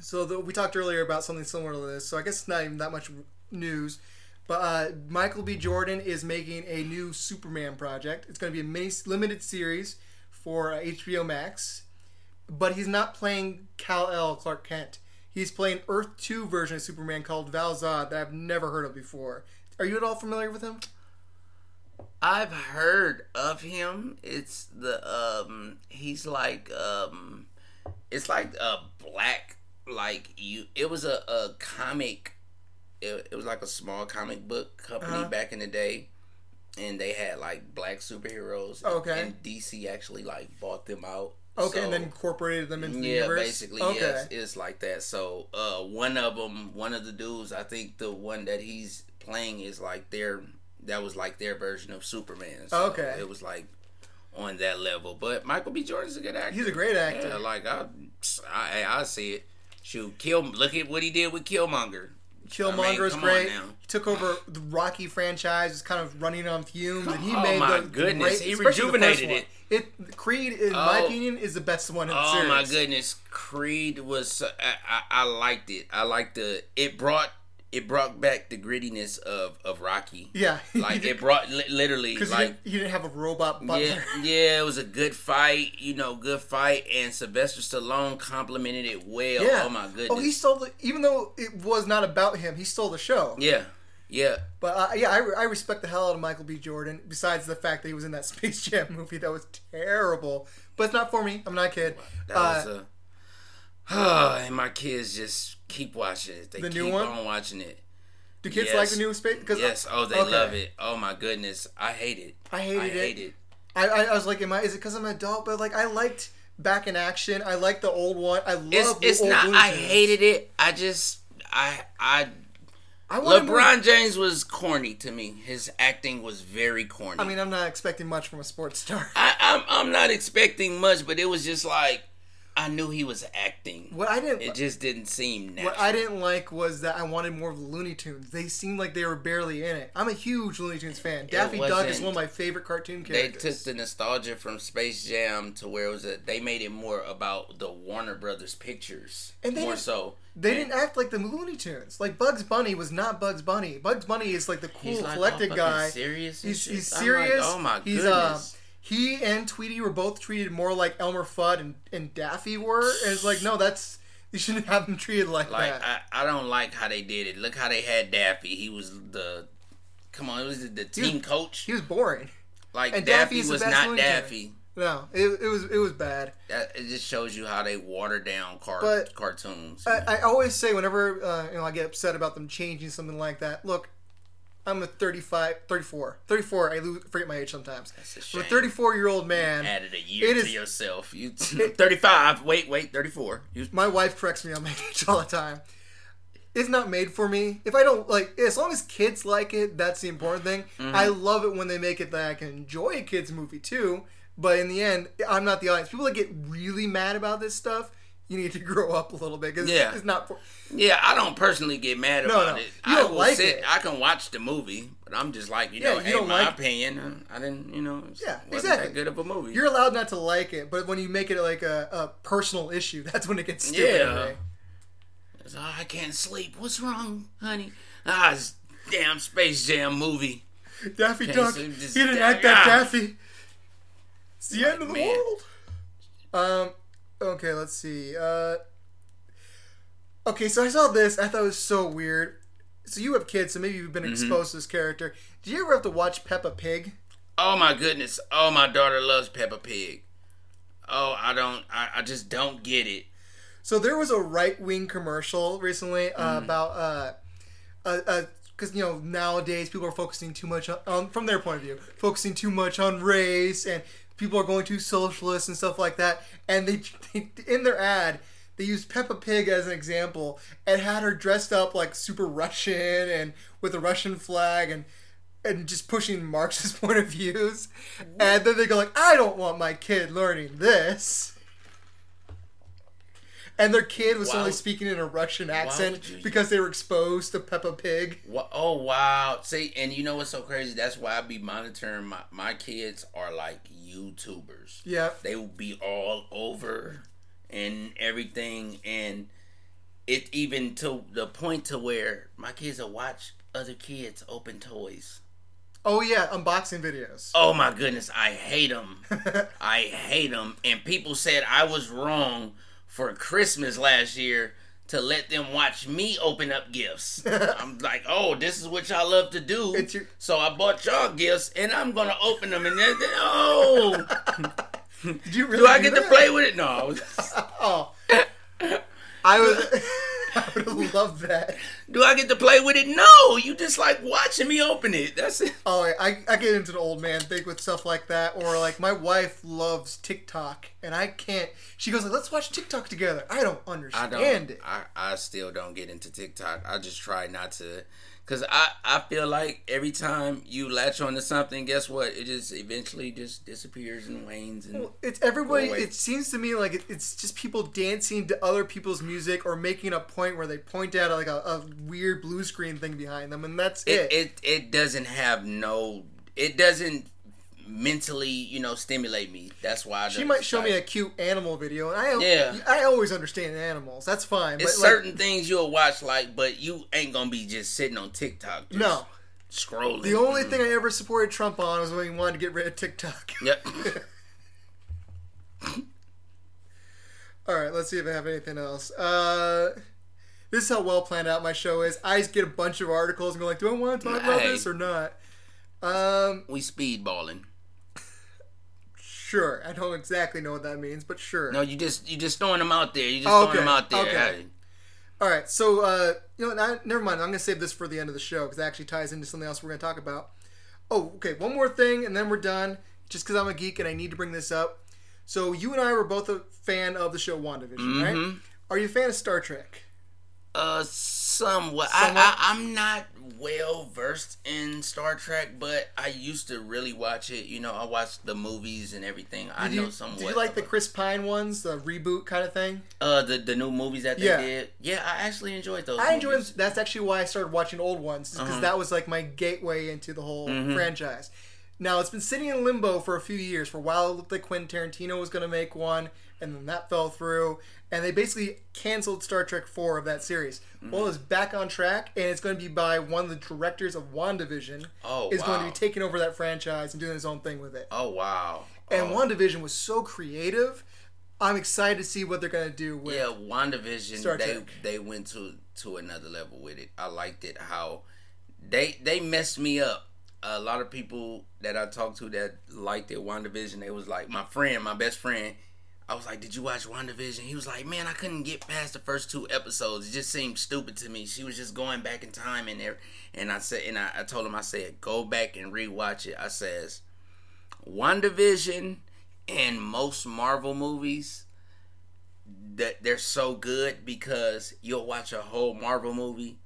So we talked earlier about something similar to this, so I guess it's not even that much news. But Michael B. Jordan is making a new Superman project. It's going to be a limited series for HBO Max. But he's not playing Kal-El Clark Kent. He's playing Earth 2 version of Superman called Val Zod that I've never heard of before. Are you at all familiar with him? I've heard of him. It's the he's like it's like a black like you. It was a comic. It was like a small comic book company back in the day, and they had like black superheroes. Okay. And DC actually like bought them out. Okay, so, and then incorporated them into the universe? Yeah, basically, okay. Yes. It's like that. So, one of the dudes, I think the one that he's playing is like that was like their version of Superman. So okay. It was like on that level. But Michael B. Jordan's a good actor. He's a great actor. Yeah, like, I see it. Shoot, look at what he did with Killmonger. Killmonger is great. He took over the Rocky franchise. It's kind of running on fumes, and he made the goodness. He rejuvenated it. Creed, in my opinion, is the best one in the series. Oh my goodness, Creed was. I liked it. I liked the. It brought back the grittiness of Rocky. Yeah, like it brought literally like you didn't have a robot butler. Yeah, it was a good fight. You know, good fight, and Sylvester Stallone complimented it well. Yeah. Oh my goodness. Oh, he stole even though it was not about him, he stole the show. Yeah, yeah. But I respect the hell out of Michael B. Jordan. Besides the fact that he was in that Space Jam movie that was terrible, but it's not for me. I'm not a kid. That was a. And my kids just keep watching it. They the keep on watching it. Do kids like the new Space? Yes. Oh, they love it. Oh my goodness, I hate it. I hated it. I was like, is it because I'm an adult? But like, I liked Back in Action. I liked the old one. I love the old one. I hated it. I LeBron James was corny to me. His acting was very corny. I mean, I'm not expecting much from a sports star. I'm not expecting much, but it was just like. I knew he was acting. It just didn't seem natural. What I didn't like was that I wanted more of the Looney Tunes. They seemed like they were barely in it. I'm a huge Looney Tunes fan. Daffy Duck is one of my favorite cartoon characters. They took the nostalgia from Space Jam to where it was they made it more about the Warner Brothers pictures. And they didn't act like the Looney Tunes. Like Bugs Bunny was not Bugs Bunny. Bugs Bunny is like the cool, like, collected guy. Serious. He's serious. Like, oh my goodness. He and Tweety were both treated more like Elmer Fudd and Daffy were. It's like, no, you shouldn't have them treated like that. I don't like how they did it. Look how they had Daffy. He was the team coach. He was boring. Like, and Daffy was not Daffy. No, it was bad. It just shows you how they water down cartoons. I always say whenever I get upset about them changing something like that, look, I'm a 34. I forget my age sometimes. That's a shame. I'm a 34-year-old man. You added a year to yourself. 35. Wait, 34. My wife corrects me on my age all the time. It's not made for me. If I don't like, as long as kids like it, that's the important thing. Mm-hmm. I love it when they make it that I can enjoy a kids movie too. But in the end, I'm not the audience. People that get really mad about this stuff. You need to grow up a little bit because it's not. I don't personally get mad about it. You don't like it. I can watch the movie, but I'm just like, opinion. I didn't, it wasn't that good of a movie. You're allowed not to like it, but when you make it like a personal issue, that's when it gets stupid. Yeah. Right? It's, I can't sleep. What's wrong, honey? It's damn Space Jam movie. Daffy Duck. He didn't act that Daffy. It's the end of the world. Okay, let's see. Okay, so I saw this. I thought it was so weird. So you have kids, so maybe you've been exposed to this character. Did you ever have to watch Peppa Pig? Oh, my goodness. Oh, my daughter loves Peppa Pig. Oh, I just don't get it. So there was a right-wing commercial recently about... because, nowadays people are focusing too much on... From their point of view, focusing too much on race and... People are going to socialists and stuff like that. And they in their ad, they used Peppa Pig as an example and had her dressed up like super Russian and with a Russian flag and just pushing Marxist point of views. And then they go like, I don't want my kid learning this. And their kid was suddenly speaking in a Russian accent because they were exposed to Peppa Pig. Oh, wow. See, and you know what's so crazy? That's why I be monitoring. My kids are like YouTubers. Yeah. They will be all over and everything. And it even to the point to where my kids will watch other kids open toys. Oh, yeah, unboxing videos. Oh, my goodness. I hate them. And people said I was wrong. For Christmas last year, to let them watch me open up gifts. I'm like, oh, this is what y'all love to do. So I bought y'all gifts, and I'm going to open them. And then, oh. Did you really do I get that? To play with it? No. I would love that. Do I get to play with it? No. You just like watching me open it. That's it. Oh, I get into the old man thing with stuff like that. Or like my wife loves TikTok and I can't. She goes, like, let's watch TikTok together. I don't understand it. I still don't get into TikTok. I just try not to. Because I feel like every time you latch onto something, guess what? It just eventually just disappears and wanes. And well, it's everybody. It seems to me like it's just people dancing to other people's music or making a point where they point out like a weird blue screen thing behind them, and that's it. It doesn't have no. It doesn't mentally, stimulate me. That's why she might show me a cute animal video, and I always understand animals. That's fine. It's but certain things you'll watch, but you ain't gonna be just sitting on TikTok. Just no, scrolling. The only thing I ever supported Trump on was when he wanted to get rid of TikTok. Yep. All right, let's see if I have anything else. This is how well planned out my show is. I just get a bunch of articles and go like, do I want to talk about this or not? We speedballing. Sure, I don't exactly know what that means, but sure. No, you just throwing them out there. You just throwing them out there. Okay. All right, so never mind. I'm gonna save this for the end of the show because that actually ties into something else we're gonna talk about. Oh, okay. One more thing, and then we're done. Just because I'm a geek and I need to bring this up. So you and I were both a fan of the show WandaVision, right? Are you a fan of Star Trek? Somewhat. I'm not well versed in Star Trek, but I used to really watch it. I watched the movies and everything. I know somewhat. Do you like the Chris Pine ones, the reboot kind of thing? The new movies that they did. Yeah, I actually enjoyed those. That's actually why I started watching old ones, because that was like my gateway into the whole franchise. Now it's been sitting in limbo for a few years. For a while, it looked like Quentin Tarantino was going to make one, and then that fell through. And they basically canceled Star Trek IV of that series. Well, it's back on track, and it's going to be by one of the directors of WandaVision. Oh, is going to be taking over that franchise and doing his own thing with it. Oh, wow. And WandaVision was so creative. I'm excited to see what they're going to do with WandaVision. Star Trek. They went to another level with it. I liked it how they messed me up. A lot of people that I talked to that liked it, WandaVision, they was like, my best friend, I was like, did you watch WandaVision? He was like, man, I couldn't get past the first two episodes. It just seemed stupid to me. She was just going back in time in there. And I said, and I told him, I said, go back and rewatch it. I says, WandaVision and most Marvel movies, that they're so good because you'll watch a whole Marvel movie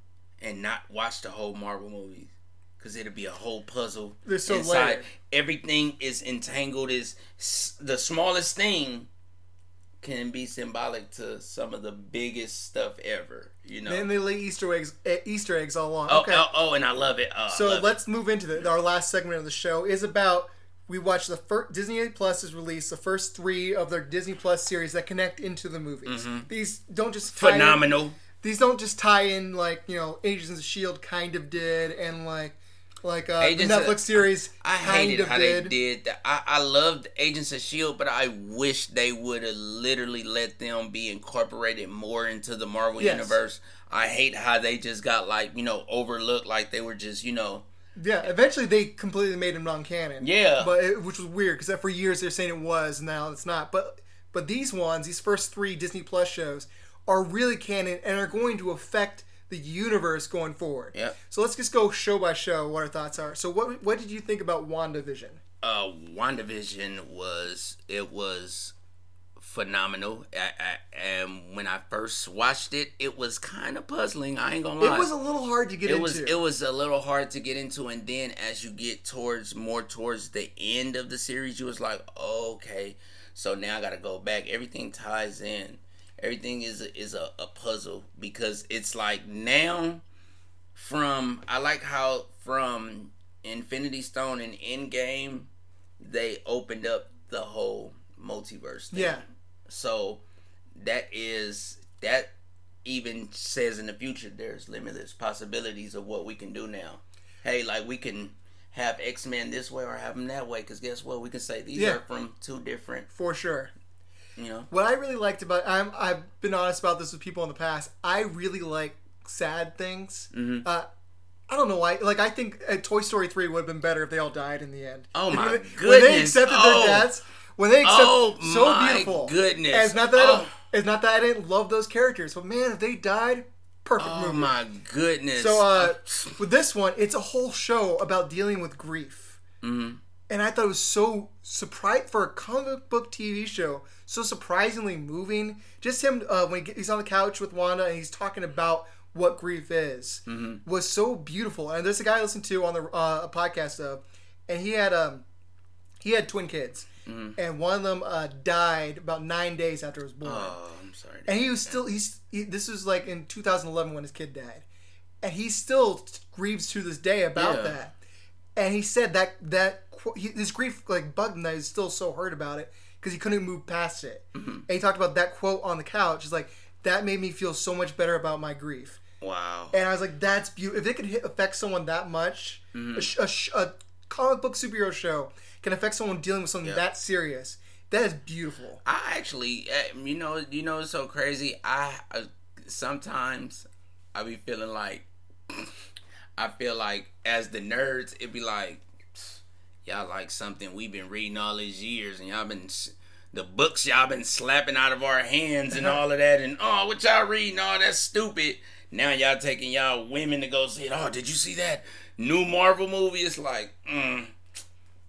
and not watch the whole Marvel movie. Because it'll be a whole puzzle. They're so inside. Layered. Everything is entangled. Is the smallest thing can be symbolic to some of the biggest stuff ever. Then they lay Easter eggs all along. Oh, okay. Oh, and I love it. So let's move into our last segment of the show. Is about we watched the first Disney Plus has released the first three of their Disney Plus series that connect into the movies. These don't just These don't just tie in like Agents of S.H.I.E.L.D. kind of did, and the Netflix series I hated how they did that. I loved Agents of S.H.I.E.L.D., but I wish they would have literally let them be incorporated more into the Marvel Universe. I hate how they just got overlooked, like they were just Yeah, eventually they completely made them non-canon. Yeah, which was weird because for years they're saying it was, and now it's not. But these first three Disney Plus shows are really canon and are going to affect the universe going forward. Yep. So let's just go show by show what our thoughts are. So what did you think about WandaVision? WandaVision was phenomenal. And when I first watched it, it was kind of puzzling. I ain't gonna lie. It was a little hard to get into. It was a little hard to get into, and then as you get towards the end of the series, you was like, oh, okay, so now I gotta go back. Everything ties in. Everything is a puzzle, because it's like now I like how from Infinity Stone and Endgame, they opened up the whole multiverse thing. Yeah. So that even says in the future there's limitless possibilities of what we can do now. Hey, like we can have X-Men this way or have them that way, because guess what? We can say these are from two different... For sure. You know? What I really liked about... I've been honest about this with people in the past. I really like sad things. Mm-hmm. I don't know why. Like, I think Toy Story 3 would have been better if they all died in the end. Oh, my goodness. When they accepted their deaths... When they accept... Oh, so my beautiful. Goodness. And it's not that I didn't love those characters, but man, if they died... Perfect movie. Oh my goodness. So with this one, it's a whole show about dealing with grief. Mm-hmm. And I thought it was so surprising for a comic book TV show, so surprisingly moving. Just him when he's on the couch with Wanda and he's talking about what grief is, mm-hmm. was so beautiful. And there's a guy I listened to on the a podcast of, and he had twin kids. Mm-hmm. And one of them died about 9 days after he was born. Oh, I'm sorry. And he was still... this was like in 2011 when his kid died. And he still grieves to this day about that. And he said that this grief like bugged him, that he's still so hurt about it because he couldn't move past it. Mm-hmm. And he talked about that quote on the couch. It's like, that made me feel so much better about my grief. Wow. And I was like, that's beautiful. If it could affect someone that much, mm-hmm. a comic book superhero show... can affect someone dealing with something that serious. That is beautiful. I actually, you know, it's so crazy. I sometimes I be feeling like, I feel like as the nerds, it be like, y'all like something we've been reading all these years, and y'all been the books y'all been slapping out of our hands and all of that, and what y'all reading? Oh, that's stupid. Now y'all taking y'all women to go see it. Oh, did you see that new Marvel movie? It's like,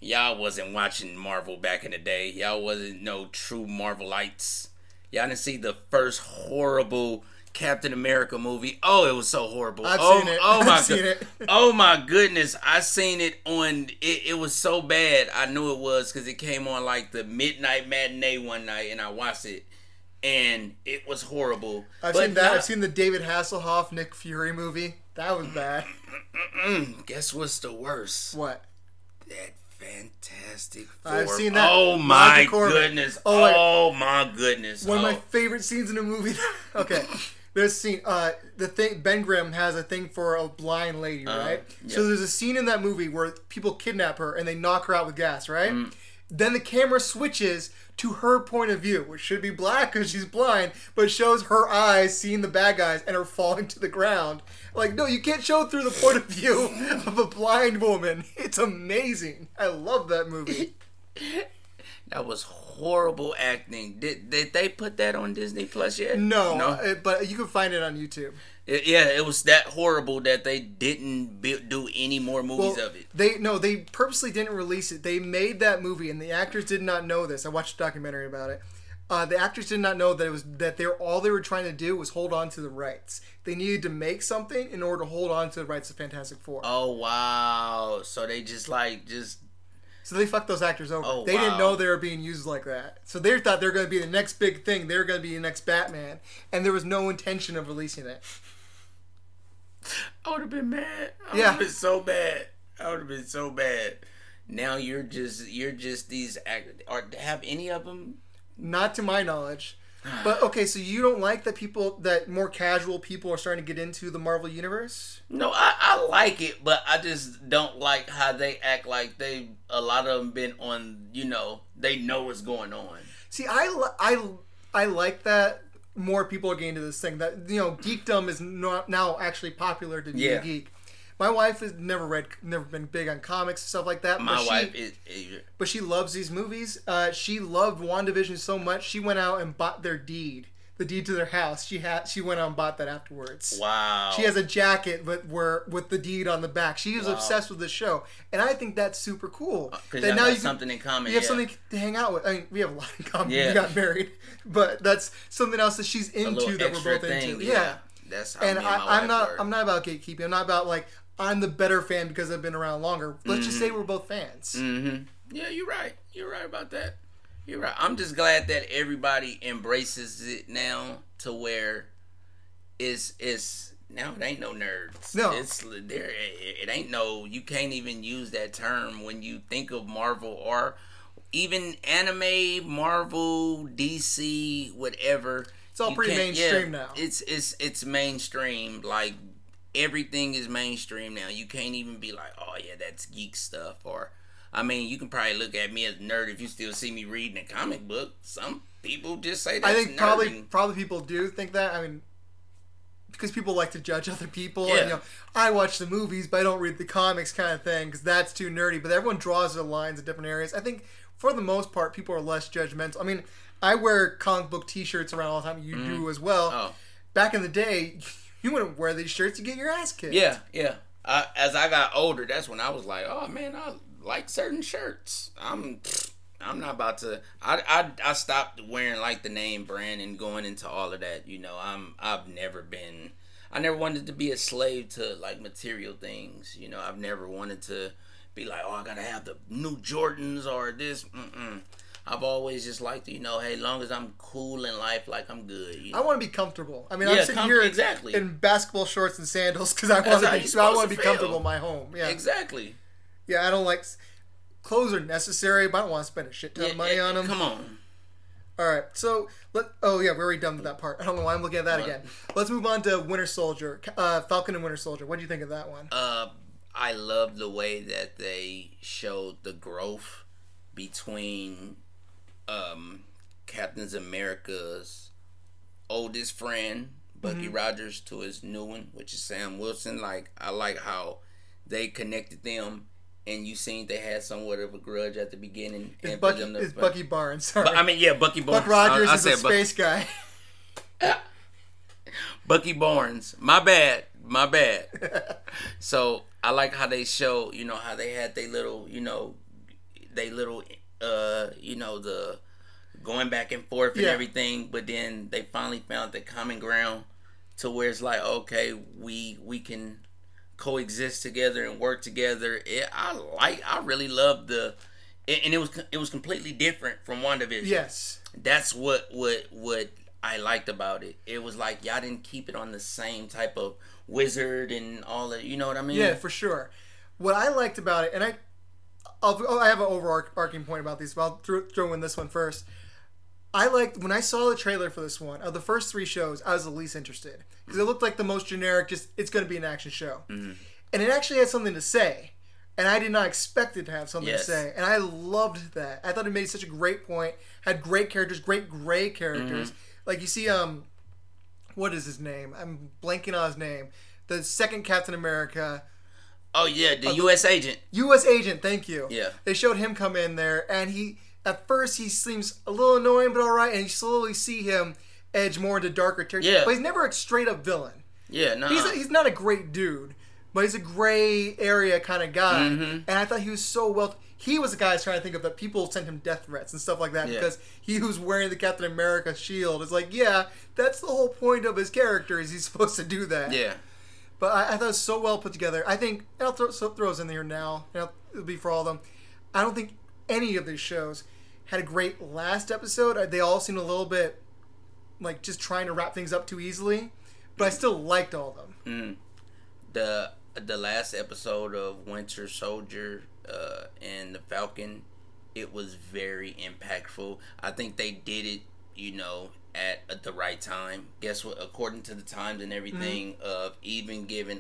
y'all wasn't watching Marvel back in the day. Y'all wasn't no true Marvelites. Y'all didn't see the first horrible Captain America movie. Oh, it was so horrible. I've seen it. I've seen it. Oh my goodness. I seen it on... It was so bad. I knew it was because it came on like the midnight matinee one night and I watched it. And it was horrible. I've seen the David Hasselhoff, Nick Fury movie. That was bad. Guess what's the worst? What? That Fantastic Four. I've seen that. Oh my goodness. Oh my goodness. One of my favorite scenes in a movie. Okay. There's a scene. The thing, Ben Grimm has a thing for a blind lady, right? Yep. So there's a scene in that movie where people kidnap her and they knock her out with gas, right? Mm. Then the camera switches to her point of view, which should be black because she's blind, but shows her eyes seeing the bad guys and her falling to the ground. Like, no, you can't show through the point of view of a blind woman. It's amazing. I love that movie. That was horrible acting. Did they put that on Disney Plus yet? No, but you can find it on YouTube. It was that horrible that they didn't do any more movies of it. They purposely didn't release it. They made that movie, and the actors did not know this. I watched a documentary about it. The actors did not know that all they were trying to do was hold on to the rights. They needed to make something in order to hold on to the rights of Fantastic Four. Oh wow! So they just. So they fucked those actors over. Oh, they didn't know they were being used like that. So they thought they were going to be the next big thing. They were going to be the next Batman. And there was no intention of releasing it. I would have been mad. I would have been so bad. Now you're just these actors. Have any of them? Not to my knowledge. But okay, so you don't like that more casual people are starting to get into the Marvel Universe? No, I like it, but I just don't like how they act like a lot of them been on, they know what's going on. See, I like that more people are getting to this thing. That, geekdom is not now actually popular to be a geek. My wife has never been big on comics and stuff like that. But she loves these movies. She loved WandaVision so much, she went out and bought the deed to their house. She went out and bought that afterwards. Wow. She has a jacket with the deed on the back. She is obsessed with this show, and I think that's super cool. Because now you have something in common. You have something to hang out with. I mean, we have a lot in common. Yeah. We got married, but that's something else that she's into that we're both into. Yeah. That's how. And I'm not about gatekeeping. I'm not about like, I'm the better fan because I've been around longer. Let's just say we're both fans. Mm-hmm. Yeah, you're right. You're right about that. You're right. I'm just glad that everybody embraces it now to where it's now it ain't no nerds. No. It ain't no... You can't even use that term when you think of Marvel or even anime, Marvel, DC, whatever. It's all pretty mainstream now. It's mainstream, like... Everything is mainstream now. You can't even be like, oh yeah, that's geek stuff, or I mean, you can probably look at me as a nerd if you still see me reading a comic book. Some people just say that's nerd. I think probably people do think that. I mean, because people like to judge other people. Yeah. And, you know, I watch the movies, but I don't read the comics kind of thing because that's too nerdy. But everyone draws their lines in different areas. I think, for the most part, people are less judgmental. I mean, I wear comic book t-shirts around all the time. You do as well. Oh. Back in the day, you wouldn't wear these shirts to get your ass kicked. Yeah, yeah. As I got older, that's when I was like, oh, man, I like certain shirts. I'm not about to... I stopped wearing, like, the name brand and going into all of that. You know, I've never been... I never wanted to be a slave to, like, material things. You know, I've never wanted to be like, oh, I gotta have the new Jordans or this. Mm-mm. I've always just liked to, you know, hey, long as I'm cool in life, like, I'm good. You know? I want to be comfortable. I mean, I'm sitting here in basketball shorts and sandals because I want to be comfortable in my home. Yeah, exactly. Yeah, I don't like... Clothes are necessary, but I don't want to spend a shit ton of money on them. Come on. All right, so... we're already done with that part. I don't know why I'm looking at that again. Let's move on to Winter Soldier. Falcon and Winter Soldier. What do you think of that one? I love the way that they showed the growth between... Captain America's oldest friend, Bucky Rogers, to his new one, which is Sam Wilson. Like, I like how they connected them, and you seen they had somewhat of a grudge at the beginning. Bucky Barnes. Sorry. Bucky Barnes. Buck Rogers space guy. Bucky Barnes. My bad. So, I like how they show, you know, how they had their little... the going back and forth and everything, but then they finally found the common ground to where it's like, okay, we can coexist together and work together. I really loved it, and it was completely different from WandaVision. Yes. That's what I liked about it. It was like, y'all didn't keep it on the same type of wizard and all that, you know what I mean? Yeah, for sure. What I liked about it, and I have an overarching point about these, but I'll throw in this one first. I liked, when I saw the trailer for this one, of the first three shows, I was the least interested. Because it looked like the most generic, just, it's going to be an action show. Mm-hmm. And it actually had something to say. And I did not expect it to have something to say. And I loved that. I thought it made such a great point. Had great characters, great gray characters. Mm-hmm. Like, you see, what is his name? I'm blanking on his name. The second Captain America... Oh, yeah, the U.S. agent. U.S. agent, thank you. Yeah. They showed him come in there, and at first he seems a little annoying, but all right, and you slowly see him edge more into darker territory. Yeah. But he's never a straight-up villain. Yeah, no. He's not a great dude, but he's a gray area kind of guy, and I thought he was so well... He was the guy I was trying to think of that people sent him death threats and stuff like that because he who's wearing the Captain America shield is like, yeah, that's the whole point of his character is he's supposed to do that. Yeah. But I thought it was so well put together. I think, and I'll throw those in there now, and it'll be for all of them. I don't think any of these shows had a great last episode. They all seemed a little bit like just trying to wrap things up too easily. But I still liked all of them. Mm. The last episode of Winter Soldier and the Falcon, it was very impactful. I think they did it, you know... at the right time. Guess what? According to the times and everything, of even giving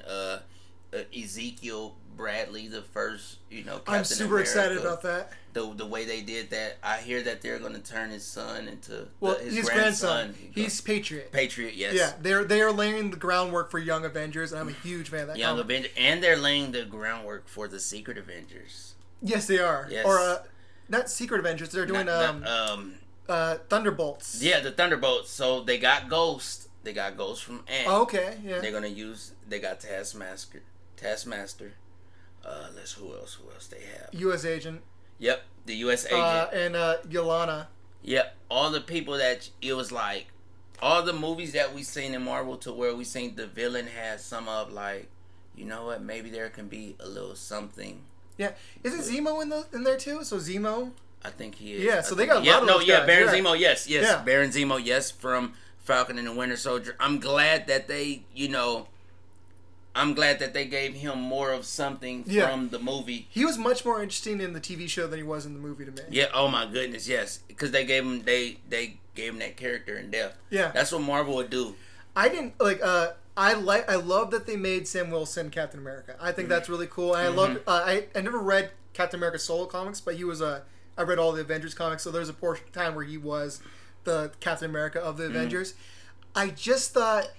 Ezekiel Bradley the first, you know, Captain America. I'm super excited about that. The way they did that, I hear that they're going to turn his son into his grandson. He's Patriot. Patriot, yes. Yeah, they are laying the groundwork for Young Avengers, and I'm a huge fan of that. Young Avengers, and they're laying the groundwork for the Secret Avengers. Yes, they are. Yes. Or not Secret Avengers. They're doing Thunderbolts. Yeah, the Thunderbolts. So they got Ghost. They got Ghost from Ant. Oh, okay, yeah. They're gonna use. They got Taskmaster. Let's. Who else they have? U.S. Agent. Yep, the U.S. Agent and Yelena. Yep, all the people that it was like, all the movies that we seen in Marvel to where we seen the villain has some of like, you know what? Maybe there can be a little something. Yeah, isn't Zemo in there too? So Zemo. I think he is. Yeah, so they got a lot of those guys. Baron Zemo, yes. Yeah. Baron Zemo, yes, from Falcon and the Winter Soldier. I'm glad that they gave him more of something from the movie. He was much more interesting in the TV show than he was in the movie to me. Yeah, oh my goodness, yes. Because they gave him that character in depth. Yeah. That's what Marvel would do. I love that they made Sam Wilson Captain America. I think that's really cool. And I never read Captain America solo comics, but he was a... I read all the Avengers comics, so there was a portion of time where he was the Captain America of the Avengers. I just thought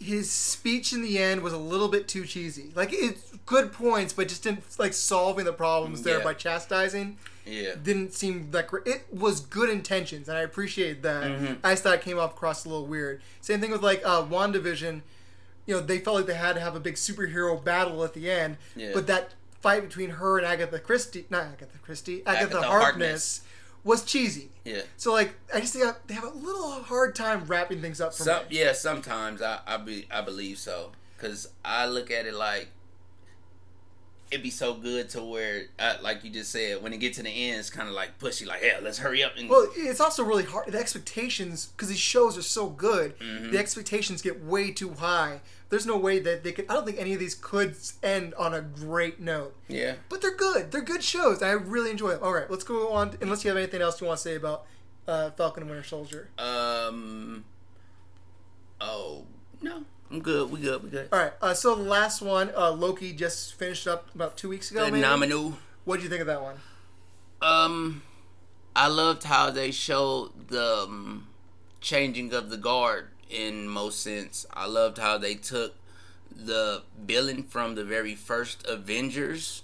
his speech in the end was a little bit too cheesy. Like, it's good points, but just didn't, like, solving the problems there by chastising. Yeah. Didn't seem that great. It was good intentions, and I appreciate that. I just thought it came across a little weird. Same thing with, like, WandaVision. You know, they felt like they had to have a big superhero battle at the end, but that fight between her and Agatha Harkness was cheesy. Yeah. So, like, I just think they have a little hard time wrapping things up for me. Yeah, sometimes I believe so. Because I look at it like, it'd be so good to where, like you just said, when it gets to the end, it's kind of like pushy, like, hell, let's hurry up. And... Well, it's also really hard. The expectations, because these shows are so good, the expectations get way too high. There's no way that they could... I don't think any of these could end on a great note. Yeah. But they're good. They're good shows. I really enjoy them. All right, let's go on. Unless you have anything else you want to say about Falcon and Winter Soldier. Oh, no. I'm good. We good. All right. So the last one, Loki, just finished up about 2 weeks ago. Phenomenal. What did you think of that one? I loved how they showed the changing of the guard in most sense. I loved how they took the villain from the very first Avengers,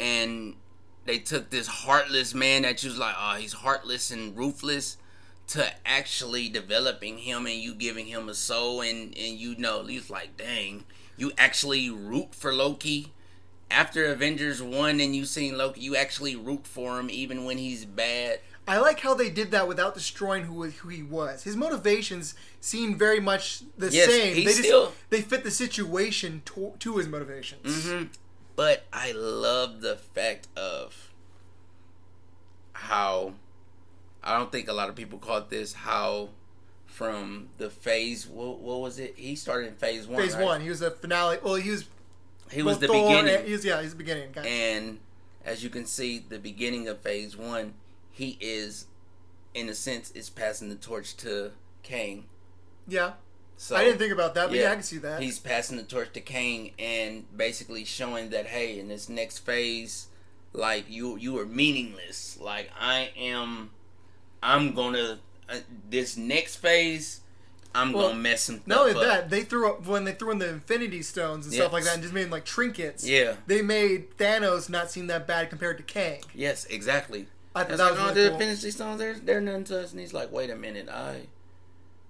and they took this heartless man that you was like, oh, he's heartless and ruthless, to actually developing him and you giving him a soul, and you know, he's like, dang, you actually root for Loki. After Avengers 1 and you seen Loki, you actually root for him even when he's bad. I like how they did that without destroying who he was. His motivations seem very much the same. They fit the situation to his motivations. But I love the fact of how... I don't think a lot of people caught this, how from the phase... What was it? He started in phase one, Phase one. He was the finale. Well, he was the beginning. He's the beginning. Guy. And as you can see, the beginning of phase one, he is, in a sense, is passing the torch to Kang. Yeah. So I didn't think about that, but yeah, I can see that. He's passing the torch to Kang and basically showing that, hey, in this next phase, like, you are meaningless. Like, I'm gonna this next phase. I'm gonna mess some stuff up. Not only that, they threw in the Infinity Stones and stuff like that, and just made like trinkets. Yeah, they made Thanos not seem that bad compared to Kang. Yes, exactly. I thought that was really cool. The Infinity Stones, they're nothing to us, and he's like, wait a minute, I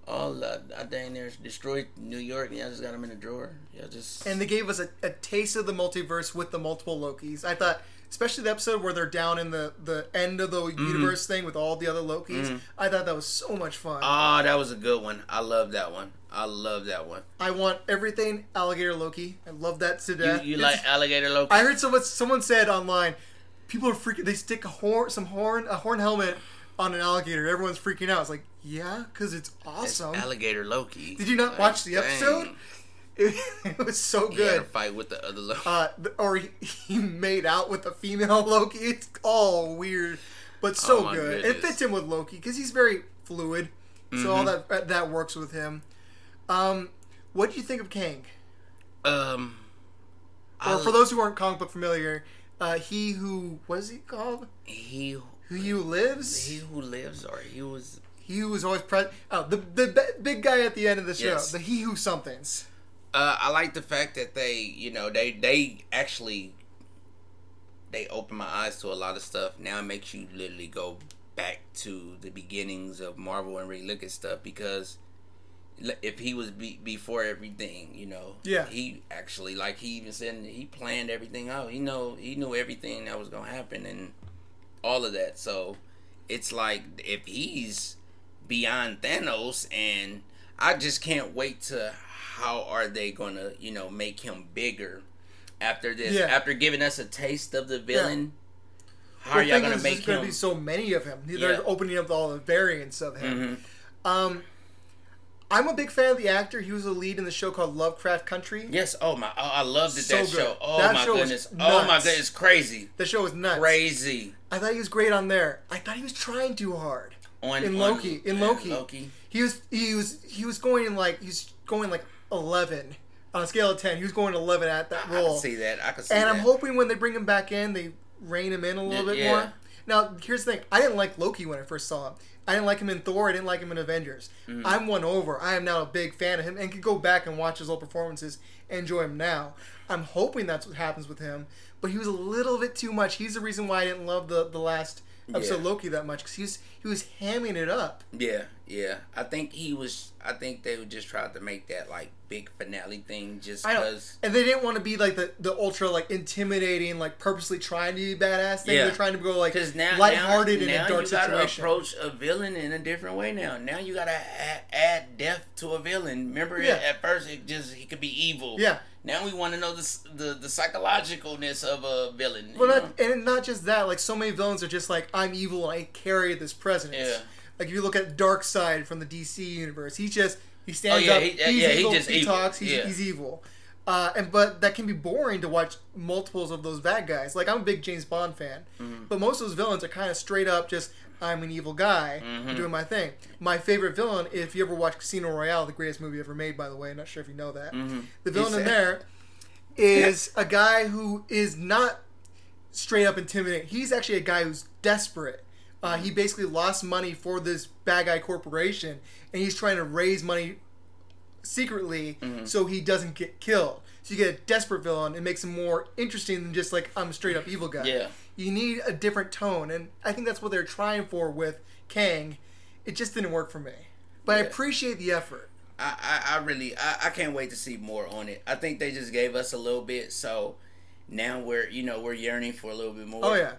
dang near destroyed New York, and I just got them in a drawer. Yeah, just and they gave us a taste of the multiverse with the multiple Lokis. I thought. Especially the episode where they're down in the end of the universe thing with all the other Lokis. I thought that was so much fun. Oh, that was a good one. I love that one. I want everything Alligator Loki. I love that to death. You like Alligator Loki? I heard someone said online, people are freaking... They stick a horn helmet on an alligator. Everyone's freaking out. It's like, yeah, because it's awesome. It's Alligator Loki. Did you not watch the episode? Dang. It was so good. He had a fight with the other Loki. He made out with a female Loki. It's all weird, but so good. It fits in with Loki because he's very fluid. So all that works with him. What do you think of Kang? For those who aren't comic book familiar, he who... What is he called? He who was always present. Oh, the big guy at the end of the show. Yes. The he who somethings. I like the fact that they open my eyes to a lot of stuff. Now it makes you literally go back to the beginnings of Marvel and really look at stuff, because if he was before everything, you know, he actually, like he even said, he planned everything out. He knew everything that was gonna happen and all of that. So it's like if he's beyond Thanos, and I just can't wait to... How are they going to, make him bigger after this? Yeah. After giving us a taste of the villain, how are y'all going to make him? There's going to be so many of him. They're opening up all the variants of him. I'm a big fan of the actor. He was a lead in the show called Lovecraft Country. Yes. Oh, I loved it, show. Oh, my goodness. Oh, my goodness. Crazy. The show was nuts. Crazy. I thought he was great on there. I thought he was trying too hard. In Loki. He was going like 11 on a scale of 10, he was going 11 at that role. I could see that. And I'm hoping when they bring him back in, they rein him in a little bit more. Now, here's the thing. I didn't like Loki when I first saw him. I didn't like him in Thor. I didn't like him in Avengers. Mm-hmm. I'm won over. I am now a big fan of him and could go back and watch his old performances and enjoy him now. I'm hoping that's what happens with him. But he was a little bit too much. He's the reason why I didn't love the last episode Loki that much, because he was hamming it up. Yeah. I think they would just try to make that like big finale thing just because. And they didn't want to be like the ultra like intimidating, like purposely trying to be badass thing. Yeah. They're trying to go like now, lighthearted in a dark situation. Now you got to approach a villain in a different way. Now you got to add death to a villain. Remember, at first he could be evil. Yeah. Now we want to know the psychologicalness of a villain. Well, not just that. Like, so many villains are just like, I'm evil and I carry this presence. Yeah. Like, if you look at Darkseid from the DC universe, he stands up. He's evil. But that can be boring to watch multiples of those bad guys. Like, I'm a big James Bond fan, but most of those villains are kind of straight up just, I'm an evil guy, I'm doing my thing. My favorite villain, if you ever watch Casino Royale, the greatest movie ever made, by the way, I'm not sure if you know that. Mm-hmm. The villain in there is a guy who is not straight up intimidating. He's actually a guy who's desperate. He basically lost money for this bad guy corporation, and he's trying to raise money secretly so he doesn't get killed. So you get a desperate villain. It makes him more interesting than just like, I'm a straight up evil guy. Yeah. You need a different tone, and I think that's what they're trying for with Kang. It just didn't work for me, but I appreciate the effort. I really can't wait to see more on it. I think they just gave us a little bit, so now we're yearning for a little bit more. Oh yeah.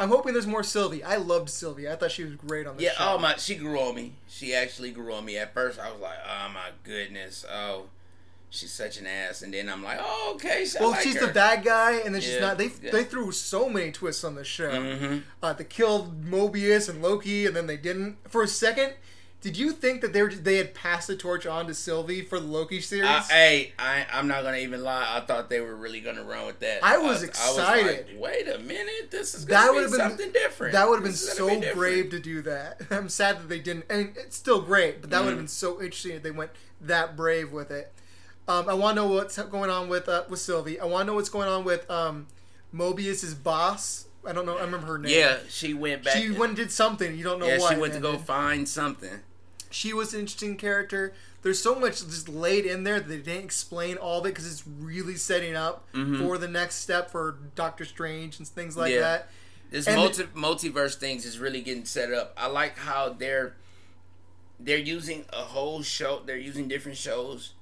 I'm hoping there's more Sylvie. I loved Sylvie. I thought she was great on this show. Yeah, she grew on me. She actually grew on me. At first, I was like, oh my goodness, she's such an ass. And then I'm like, oh, okay, she's her. The bad guy, and then she's not. They threw so many twists on this show. Mm-hmm. They killed Mobius and Loki, and then they didn't. For a second, did you think that they had passed the torch on to Sylvie for the Loki series? I'm not going to even lie. I thought they were really going to run with that. I was excited. I was like, wait a minute. This is going to be something different. That would have been so brave to do that. I'm sad that they didn't. And it's still great, but that would have been so interesting if they went that brave with it. I want to know what's going on with Sylvie. I want to know what's going on with Mobius's boss. I don't know. I remember her name. Yeah, she went back. She went and did something. You don't know what. Yeah, she went to go find something. She was an interesting character. There's so much just laid in there that they didn't explain all of it because it's really setting up for the next step for Doctor Strange and things like that. This multiverse things is really getting set up. I like how they're using a whole show. They're using different shows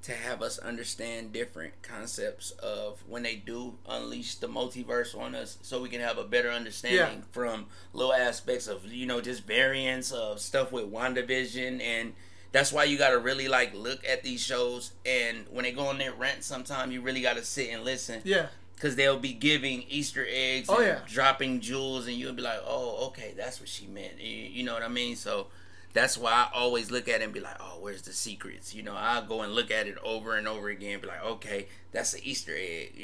to have us understand different concepts of when they do unleash the multiverse on us, so we can have a better understanding from little aspects of, just variants of stuff with WandaVision. And that's why you got to really like look at these shows, and when they go on their rant sometime, you really got to sit and listen. Yeah. Because they'll be giving Easter eggs and dropping jewels, and you'll be like, oh, okay, that's what she meant. You know what I mean? So that's why I always look at it and be like, oh, where's the secrets? I'll go and look at it over and over again and be like, okay, that's an Easter egg,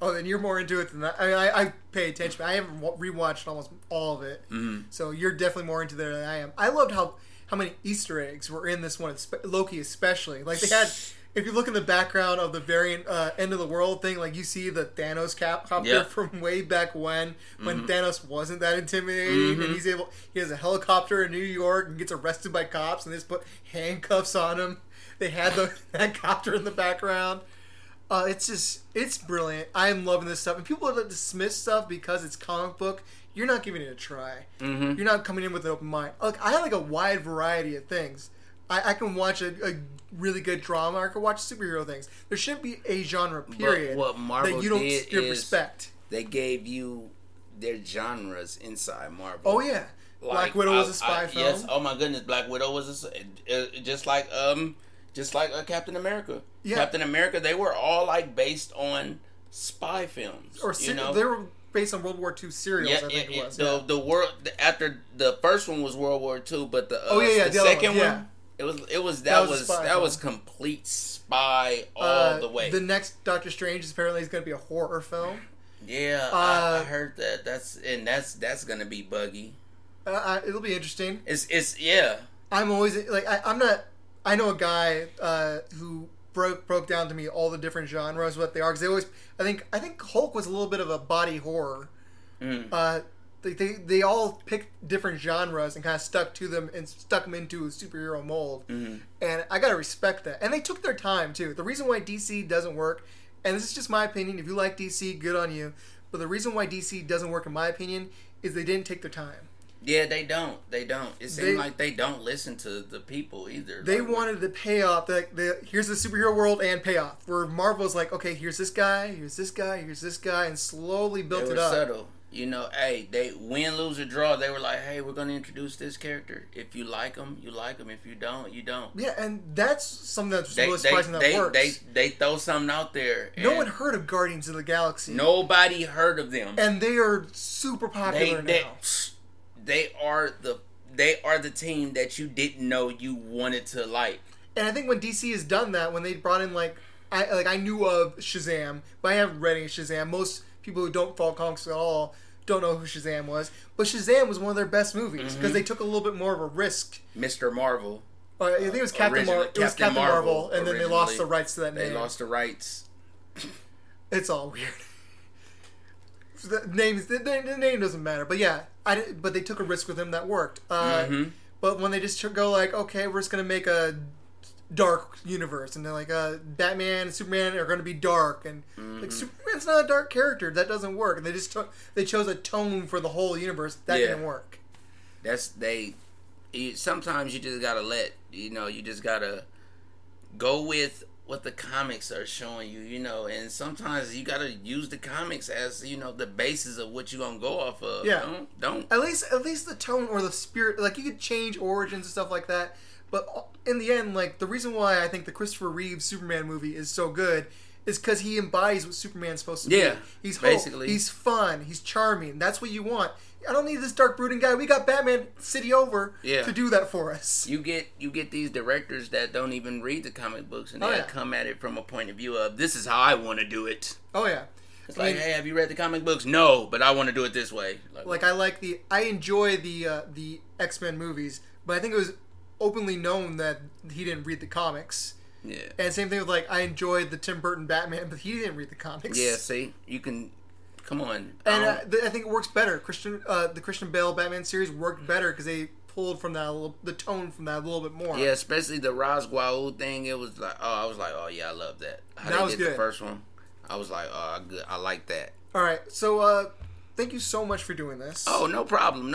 Oh, then you're more into it than that. I mean, I pay attention. I haven't rewatched almost all of it. Mm-hmm. So you're definitely more into there than I am. I loved how many Easter eggs were in this one, Loki especially. Like, they had... If you look in the background of the variant end of the world thing, like you see the Thanos helicopter from way back when Thanos wasn't that intimidating, and he has a helicopter in New York and gets arrested by cops, and they just put handcuffs on him. They had the helicopter in the background. It's brilliant. I am loving this stuff. And people that dismiss stuff because it's comic book, you're not giving it a try. Mm-hmm. You're not coming in with an open mind. Look, I have like a wide variety of things. I can watch a really good drama. I can watch superhero things. There shouldn't be a genre, period, but what Marvel that you don't respect. They gave you their genres inside Marvel. Oh, yeah. Like, Black Widow was a spy film. Yes. Oh, my goodness. Black Widow was just like Captain America. Yeah. Captain America, they were all like based on spy films. Or they were based on World War II serials, I think it was. The world after the first one was World War II, but the second one. Yeah. It was complete spy all the way. The next Doctor Strange is going to be a horror film. Yeah, I heard that. That's going to be buggy. It'll be interesting. I'm always like I know a guy who broke down to me all the different genres, what they are, because they always. I think Hulk was a little bit of a body horror. Mm. They all picked different genres and kind of stuck to them and stuck them into a superhero mold. Mm-hmm. And I gotta respect that. And they took their time too. The reason why DC doesn't work, and this is just my opinion, if you like DC, good on you, but the reason why DC doesn't work in my opinion is they didn't take their time. Yeah, they don't. It seems like they don't listen to the people either. They wanted the payoff. Here's the superhero world and payoff. Where Marvel's like, okay, here's this guy, here's this guy, here's this guy, and slowly built it up. They were subtle. You know, hey, they win, lose, or draw. They were like, hey, we're going to introduce this character. If you like him, you like him. If you don't, you don't. Yeah, and that's something that's really surprising that works. They throw something out there. No one heard of Guardians of the Galaxy. Nobody heard of them. And they are super popular now. They are the team that you didn't know you wanted to like. And I think when DC has done that, when they brought in, I knew of Shazam, but I haven't read any Shazam. Most people who don't follow comics at all don't know who Shazam was. But Shazam was one of their best movies because they took a little bit more of a risk. Mr. Marvel. I think it was Captain Marvel, and then they lost the rights to that name. They lost the rights. It's all weird. The name doesn't matter. But yeah, but they took a risk with him that worked. But when they just go okay, we're just going to make a dark universe, and they're like Batman and Superman are going to be dark, and Superman's not a dark character, that doesn't work, and they just they chose a tone for the whole universe that didn't work. Sometimes you just gotta go with what the comics are showing you, and sometimes you gotta use the comics as the basis of what you're gonna go off of. Don't at least the tone or the spirit, you could change origins and stuff like that. But in the end, the reason why I think the Christopher Reeve Superman movie is so good is because he embodies what Superman's supposed to be. Yeah, he's basically. He's fun. He's charming. That's what you want. I don't need this dark, brooding guy. We got Batman City Over to do that for us. You get these directors that don't even read the comic books, and they come at it from a point of view of, this is how I want to do it. Oh, yeah. It's hey, have you read the comic books? No, but I want to do it this way. I enjoy the X-Men movies, but I think it was openly known that he didn't read the comics. Yeah. And same thing with I enjoyed the Tim Burton Batman, but he didn't read the comics. Yeah, see? You can... Come on. And I think it works better. The Christian Bale Batman series worked better because they pulled from that the tone from that a little bit more. Yeah, especially the Ra's Gwaul thing. It was I love that. That was good. The first one. I was like, oh, good. I like that. All right, so... Thank you so much for doing this. Oh, no problem.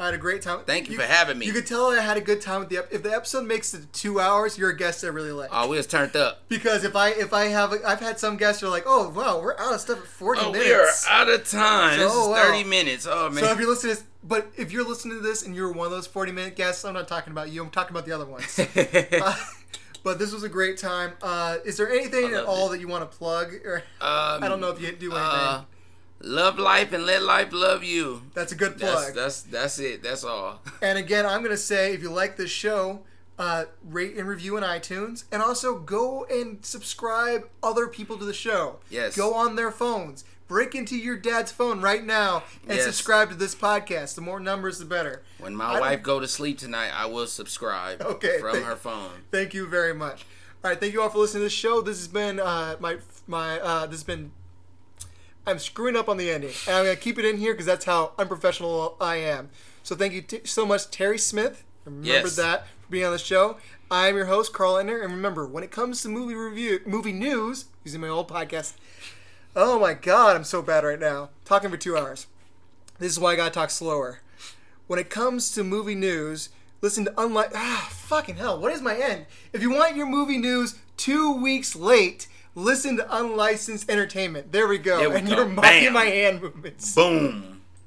I had a great time. Thank you for having me. You could tell I had a good time with the episode. If the episode makes it to 2 hours, you're a guest I really like. Oh, we was turned up. Because I've had some guests who are like, oh, wow, we're out of stuff at 40 minutes. We are out of time. So, this is 30 minutes. Oh, man. So if you're listening to this and you're one of those 40-minute guests, I'm not talking about you. I'm talking about the other ones. But this was a great time. Is there anything at all that you want to plug? Or, I don't know if you do anything. Love life and let life love you. That's a good plug. That's it. That's all. And again, I'm going to say, if you like this show, rate and review on iTunes. And also go and subscribe other people to the show. Yes. Go on their phones. Break into your dad's phone right now and subscribe to this podcast. The more numbers, the better. When my wife go to sleep tonight, I will subscribe from her phone. Thank you very much. All right. Thank you all for listening to this show. This has been I'm screwing up on the ending, and I'm going to keep it in here because that's how unprofessional I am. So thank you so much, Terry Smith. Remember that for being on the show. I'm your host, Carl Etner, and remember, when it comes to movie news, using my old podcast, oh my God, I'm so bad right now. Talking for 2 hours. This is why I got to talk slower. When it comes to movie news, listen to fucking hell, what is my end? If you want your movie news 2 weeks late, listen to Unlicensed Entertainment. There we go. You're mocking my hand movements. Boom.